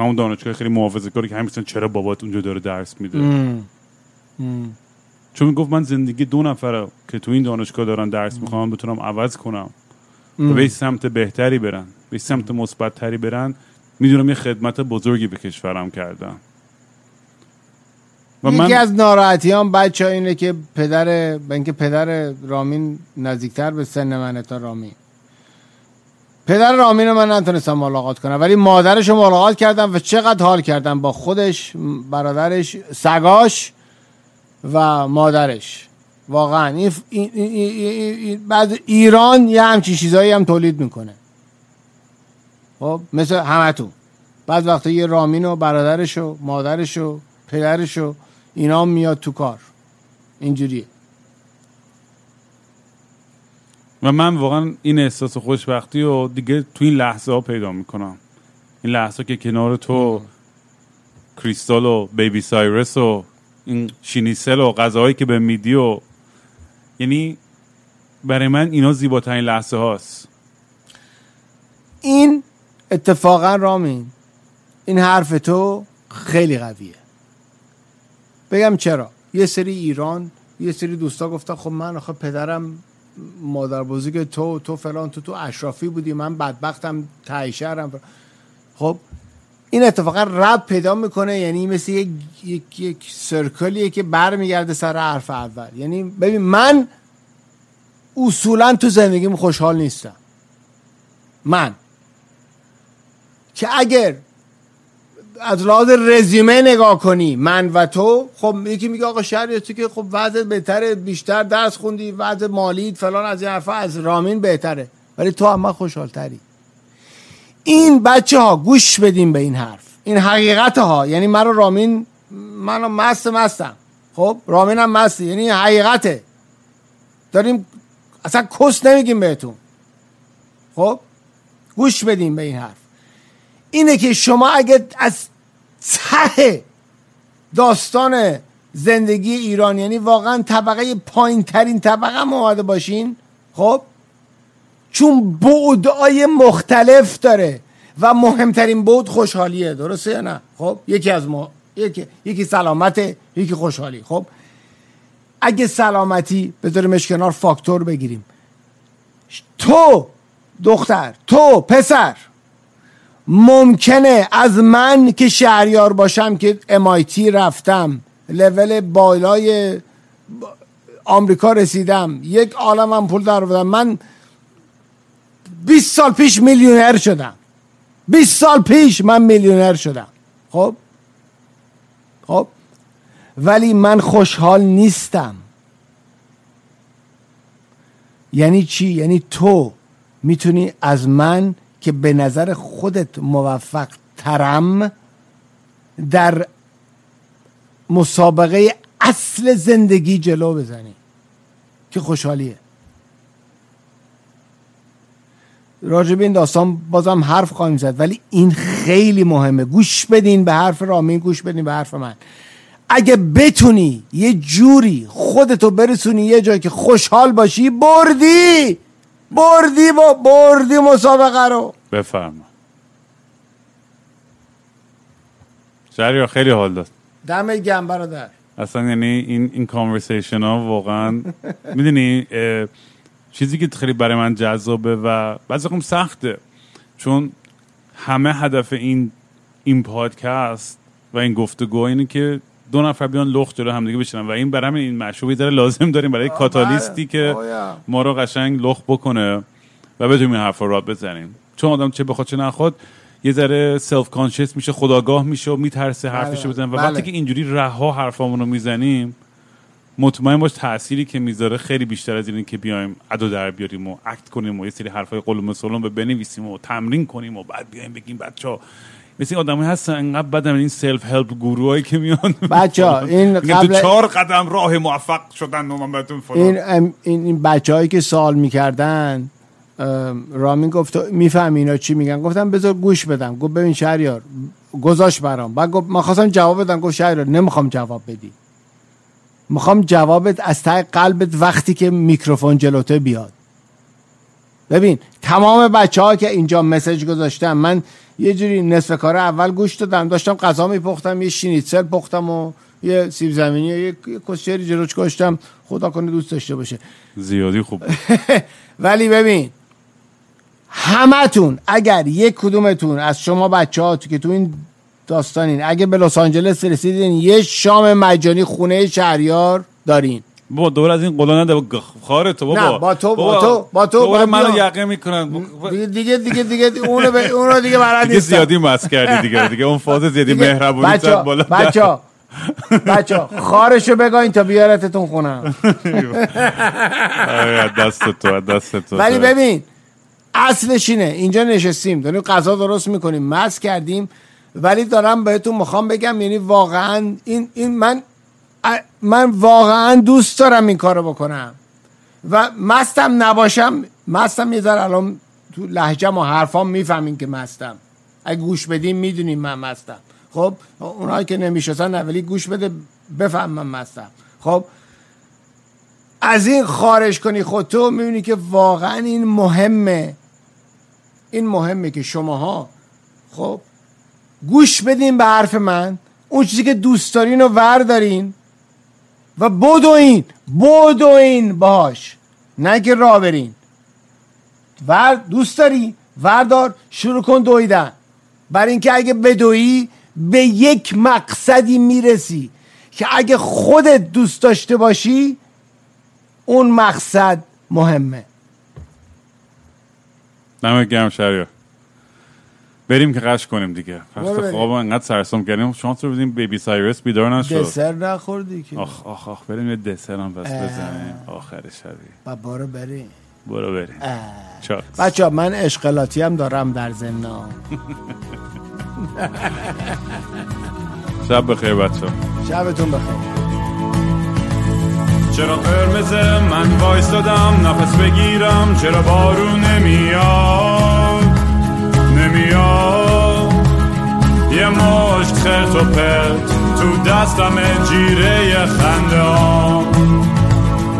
همون دانشگاه خیلی محافظه‌کاری که همیشه چرا بابات اونجا داره درس میده، مم. مم. چون میگفت من زندگی دو نفره که تو این دانشگاه دارن درس میخوام بتونم عوض کنم و به سمت بهتری برن، به سمت مثبت‌تری برن. میدونم یه خدمت بزرگی به کشورم کردم. و من یکی از ناراحتیام بچه‌ها اینه که پدر اینکه پدر رامین نزدیکتر به سن منه تا رامین. پدر رامین رو من نتونستم ملاقات کنم، ولی مادرش رو ملاقات کردم و چقدر حال کردم با خودش، برادرش، سگاش و مادرش. واقعا این ای ای ای ای ای بعد ایران یه همچین چیزایی هم تولید میکنه. خب مثل همتون بعد وقتا یه رامین و برادرش و مادرش و پدرش و اینا میاد تو کار، اینجوریه. و من واقعا این احساس خوشبختی و دیگه تو این لحظه ها پیدا میکنم. این لحظه که کنار تو مم. کریستال و بیبی سایرس و این شینیسل و غذاهایی که به میدی و، یعنی برای من اینا زیباترین لحظه هاست. این اتفاقا رامین این حرف تو خیلی قویه. بگم چرا؟ یه سری ایران یه سری دوستا گفتن خب من آخه پدرم مادر بزرگ تو تو فلان تو تو اشرافی بودی، من بدبختم ته شهرم. خب این اتفاقا رب پیدا میکنه، یعنی مثل یک یک, یک سرکلیه که برمیگرده سر حرف اول. یعنی ببین من اصولا تو زندگیم خوشحال نیستم، من که اگر از لحاظ رزومه نگاه کنی من و تو، خب یکی میگه آقا شهریار تو که خب وضعت بهتره، بیشتر درس خوندی، وضع مالی فلان از این حرفا از رامین بهتره، ولی تو هم خوشحال تری. این بچه ها گوش بدیم به این حرف، این حقیقت ها. یعنی من رو رامین، من رو مست مستم، خب رامین هم مستی، یعنی حقیقته داریم، اصلا کس نمیگیم بهتون. خب گوش بدیم به این حرف، اینه که شما اگه از ته داستان زندگی ایران، یعنی واقعا طبقه پایین ترین طبقه هم اومده باشین، خب چون بعدهای مختلف داره و مهمترین بعد خوشحالیه، درسته یا نه؟ خب یکی از ما یکی یکی سلامته، یکی خوشحالی. خب اگه سلامتی بذاریمش کنار، فاکتور بگیریم، تو دختر، تو پسر، ممکنه از من که شهریار باشم که ام آی تی رفتم، لول بالای آمریکا رسیدم، یک عالمم پول درآوردم، من بیست سال پیش میلیونر شدم، بیست سال پیش من میلیونر شدم. خب خب ولی من خوشحال نیستم. یعنی چی؟ یعنی تو میتونی از من که به نظر خودت موفق ترم در مسابقه اصل زندگی جلو بزنی که خوشحالیه. راجب این داستان بازم حرف خواهیم زد، ولی این خیلی مهمه. گوش بدین به حرف رامین، گوش بدین به حرف من. اگه بتونی یه جوری خودتو برسونی یه جایی که خوشحال باشی، بردی بردی و بردی مسابقه رو. بفرما. شهریار خیلی حال داد. دمت گرم برادر. اصلا یعنی این این کانورسیشن ها واقعا میدونی چیزی که خیلی برای من جذابه و بعضی وقتا سخته، چون همه هدف این این پادکست و این گفتگو اینه که دو نفر بیان لخت جلو همدیگه بشینن و این برای همین این مشروبی داره لازم داریم برای کاتالیستی که ما رو قشنگ لخت بکنه و بتونیم این حرفا رو بزنیم، چون آدم چه بخواد چه نخواد یه ذره سلف کانشس میشه، خودآگاه میشه و میترسه حرفشو بزنه و وقتی که اینجوری رها حرفامونو میزنیم مطمئن باش تأثیری که میذاره خیلی بیشتر از اینه که بیایم ادو در بیاریم و اکت کنیم و یه سری حرفای قلم و سلم بنویسیم و تمرین کنیم و بعد بیایم بگیم بچا. مثل آدمایی هستن انقدر بدم این سلف هلپ گروهایی که میان بچا این قبل چهار قدم راه موفق شدن و من بهتون فلان این این بچه‌هایی که سوال می‌کردن رامین گفت میفهم اینا چی میگن، گفتم بذار گوش بدم، گفت ببین شهریار گذاش برام، بعد گفت من خواستم جواب بدم، گفت شهریار نمیخوام جواب بدی، میخوام جوابت از ته قلبت وقتی که میکروفون جلوته بیاد. ببین تمام بچه‌ها که اینجا مسیج گذاشتن، من یه جوری نصف کار اول گوش دادم، داشتم غذا میپختم، یه شینیتسل پختم و یه سیب زمینی یه کوچری جلوش گذاشتم، خدا کنه دوست داشته باشه زیادی خوب. ولی ببین همتون اگر یک کدومتون از شما بچه‌ها که تو این داستانین اگه به لس آنجلس رسیدین یه شام مجانی خونه شهریار دارین. بابا دور از این قلا نده با خاره تو بابا. نه با تو با تو با تو دور منو یقه میکنن دیگه دیگه دیگه دیگه اون رو اون رو دیگه برات دیگه زیادی مست کردی دیگه دیگه اون فاز زیادی مهربونی زد بالا. بچا بچا خارشو بگاین تا بیارتتون خونم. آره دست تو دست تو. ولی ببین اصلش اینه اینجا نشستیم داریم غذا درست میکنیم مست کردیم، ولی دارم بهتون میخوام بگم یعنی واقعا این این من من واقعا دوست دارم این کارو بکنم و مستم نباشم. مستم یه ذره الان تو لهجه‌م و حرفام میفهمین که مستم، اگه گوش بدین میدونین من مستم. خب اونایی که نمیشناسن اولی گوش بده بفهم من مستم. خب از این خارج کنی خودتو میبینی که واقعا این مهمه، این مهمه که شماها خب گوش بدین به حرف من، اون چیزی که دوست دارین رو وردارین و بدوین بدوین باش، نه که راه برین. ورد دوست داری وردار شروع کن دویدن، برای اینکه اگه بدویی به یک مقصدی میرسی که اگه خودت دوست داشته باشی اون مقصد مهمه. نمه گرم شهریار، بریم که قش کنیم دیگه. وقت خواب انقدر سرسام کردیم شانس رو بدیم بیبی سایرس بیدار نشد. دسر نخوردی که؟ آخ آخ آخ بریم یه دسر هم بس بزنیم آخر شبی. با برو بریم. برو بریم. چاکس. بچه من اشغالاتی هم دارم در زمنا. شب بخیر بچه. شبتون بخیر. چرا قرمزه من وایستادم نفس بگیرم، چرا بارون نمیاد نمیاد، یه مشت خرت و پرت تو دستم جیره خنده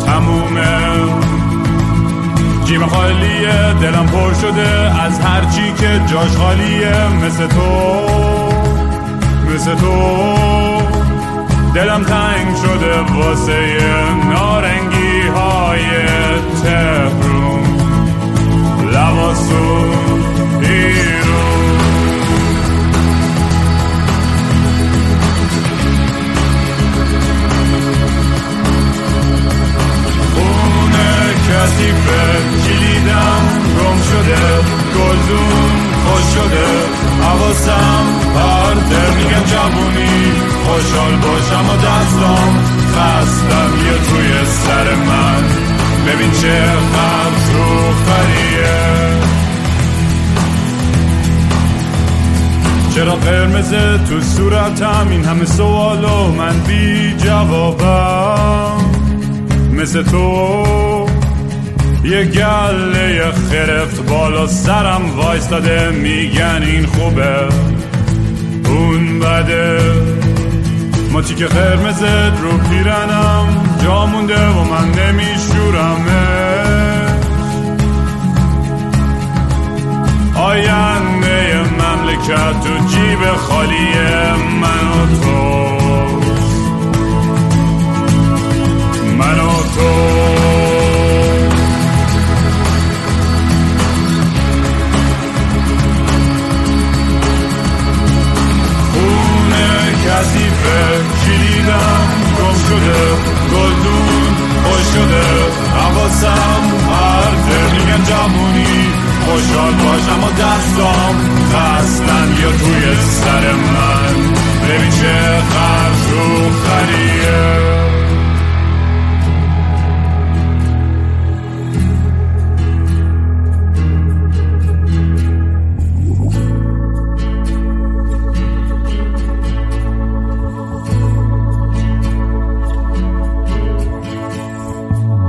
تمومه، جیب خالیه دلم پر شده از هرچی که جاش خالیه، مثل تو مثل تو دلم تنگ شده واسه نارنگی های تبرون لباسون کسیفه، کلیدم گم شده، گلدون خوش شده، حواسم پرده، میگم جوونی خوشحال باشم و دستم خستم یه توی سر من، ببین چه خط رو خریه. چرا قرمزه تو صورتم این همه سوال و من بی جوابم، مثل تو یه گله خرفت بالا سرم وایستاده میگن این خوبه اون بده، ماتیک قرمز رو پیرنم جا مونده و من نمیشورمش، آینده مملکت تو جیب خالیه من و توست، من و توست. خونه کثیفه کلیدم گم شده، گلدون خوش شده، حواسم پرته، میگن جوونی خوشحال باشم و دستام خستن یا توی سر من، ببین چه خرش رو خریه.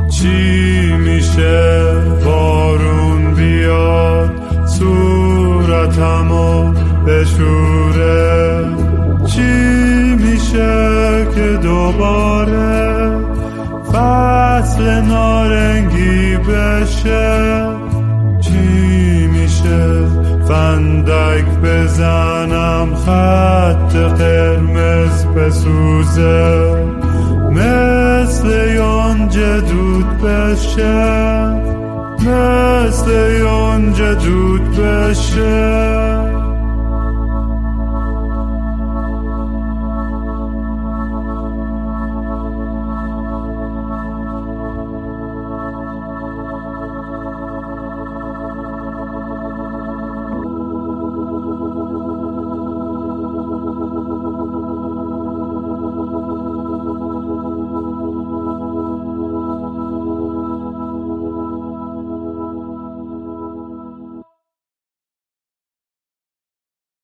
چی میشه بارون بیاد صورتمو بشوره؟ چی میشه که دوباره فصل نارنگی بشه؟ چی میشه فندک بزنم خط قرمز بسوزه، مثل یونج دود بشه، مثل یونج دود بشه.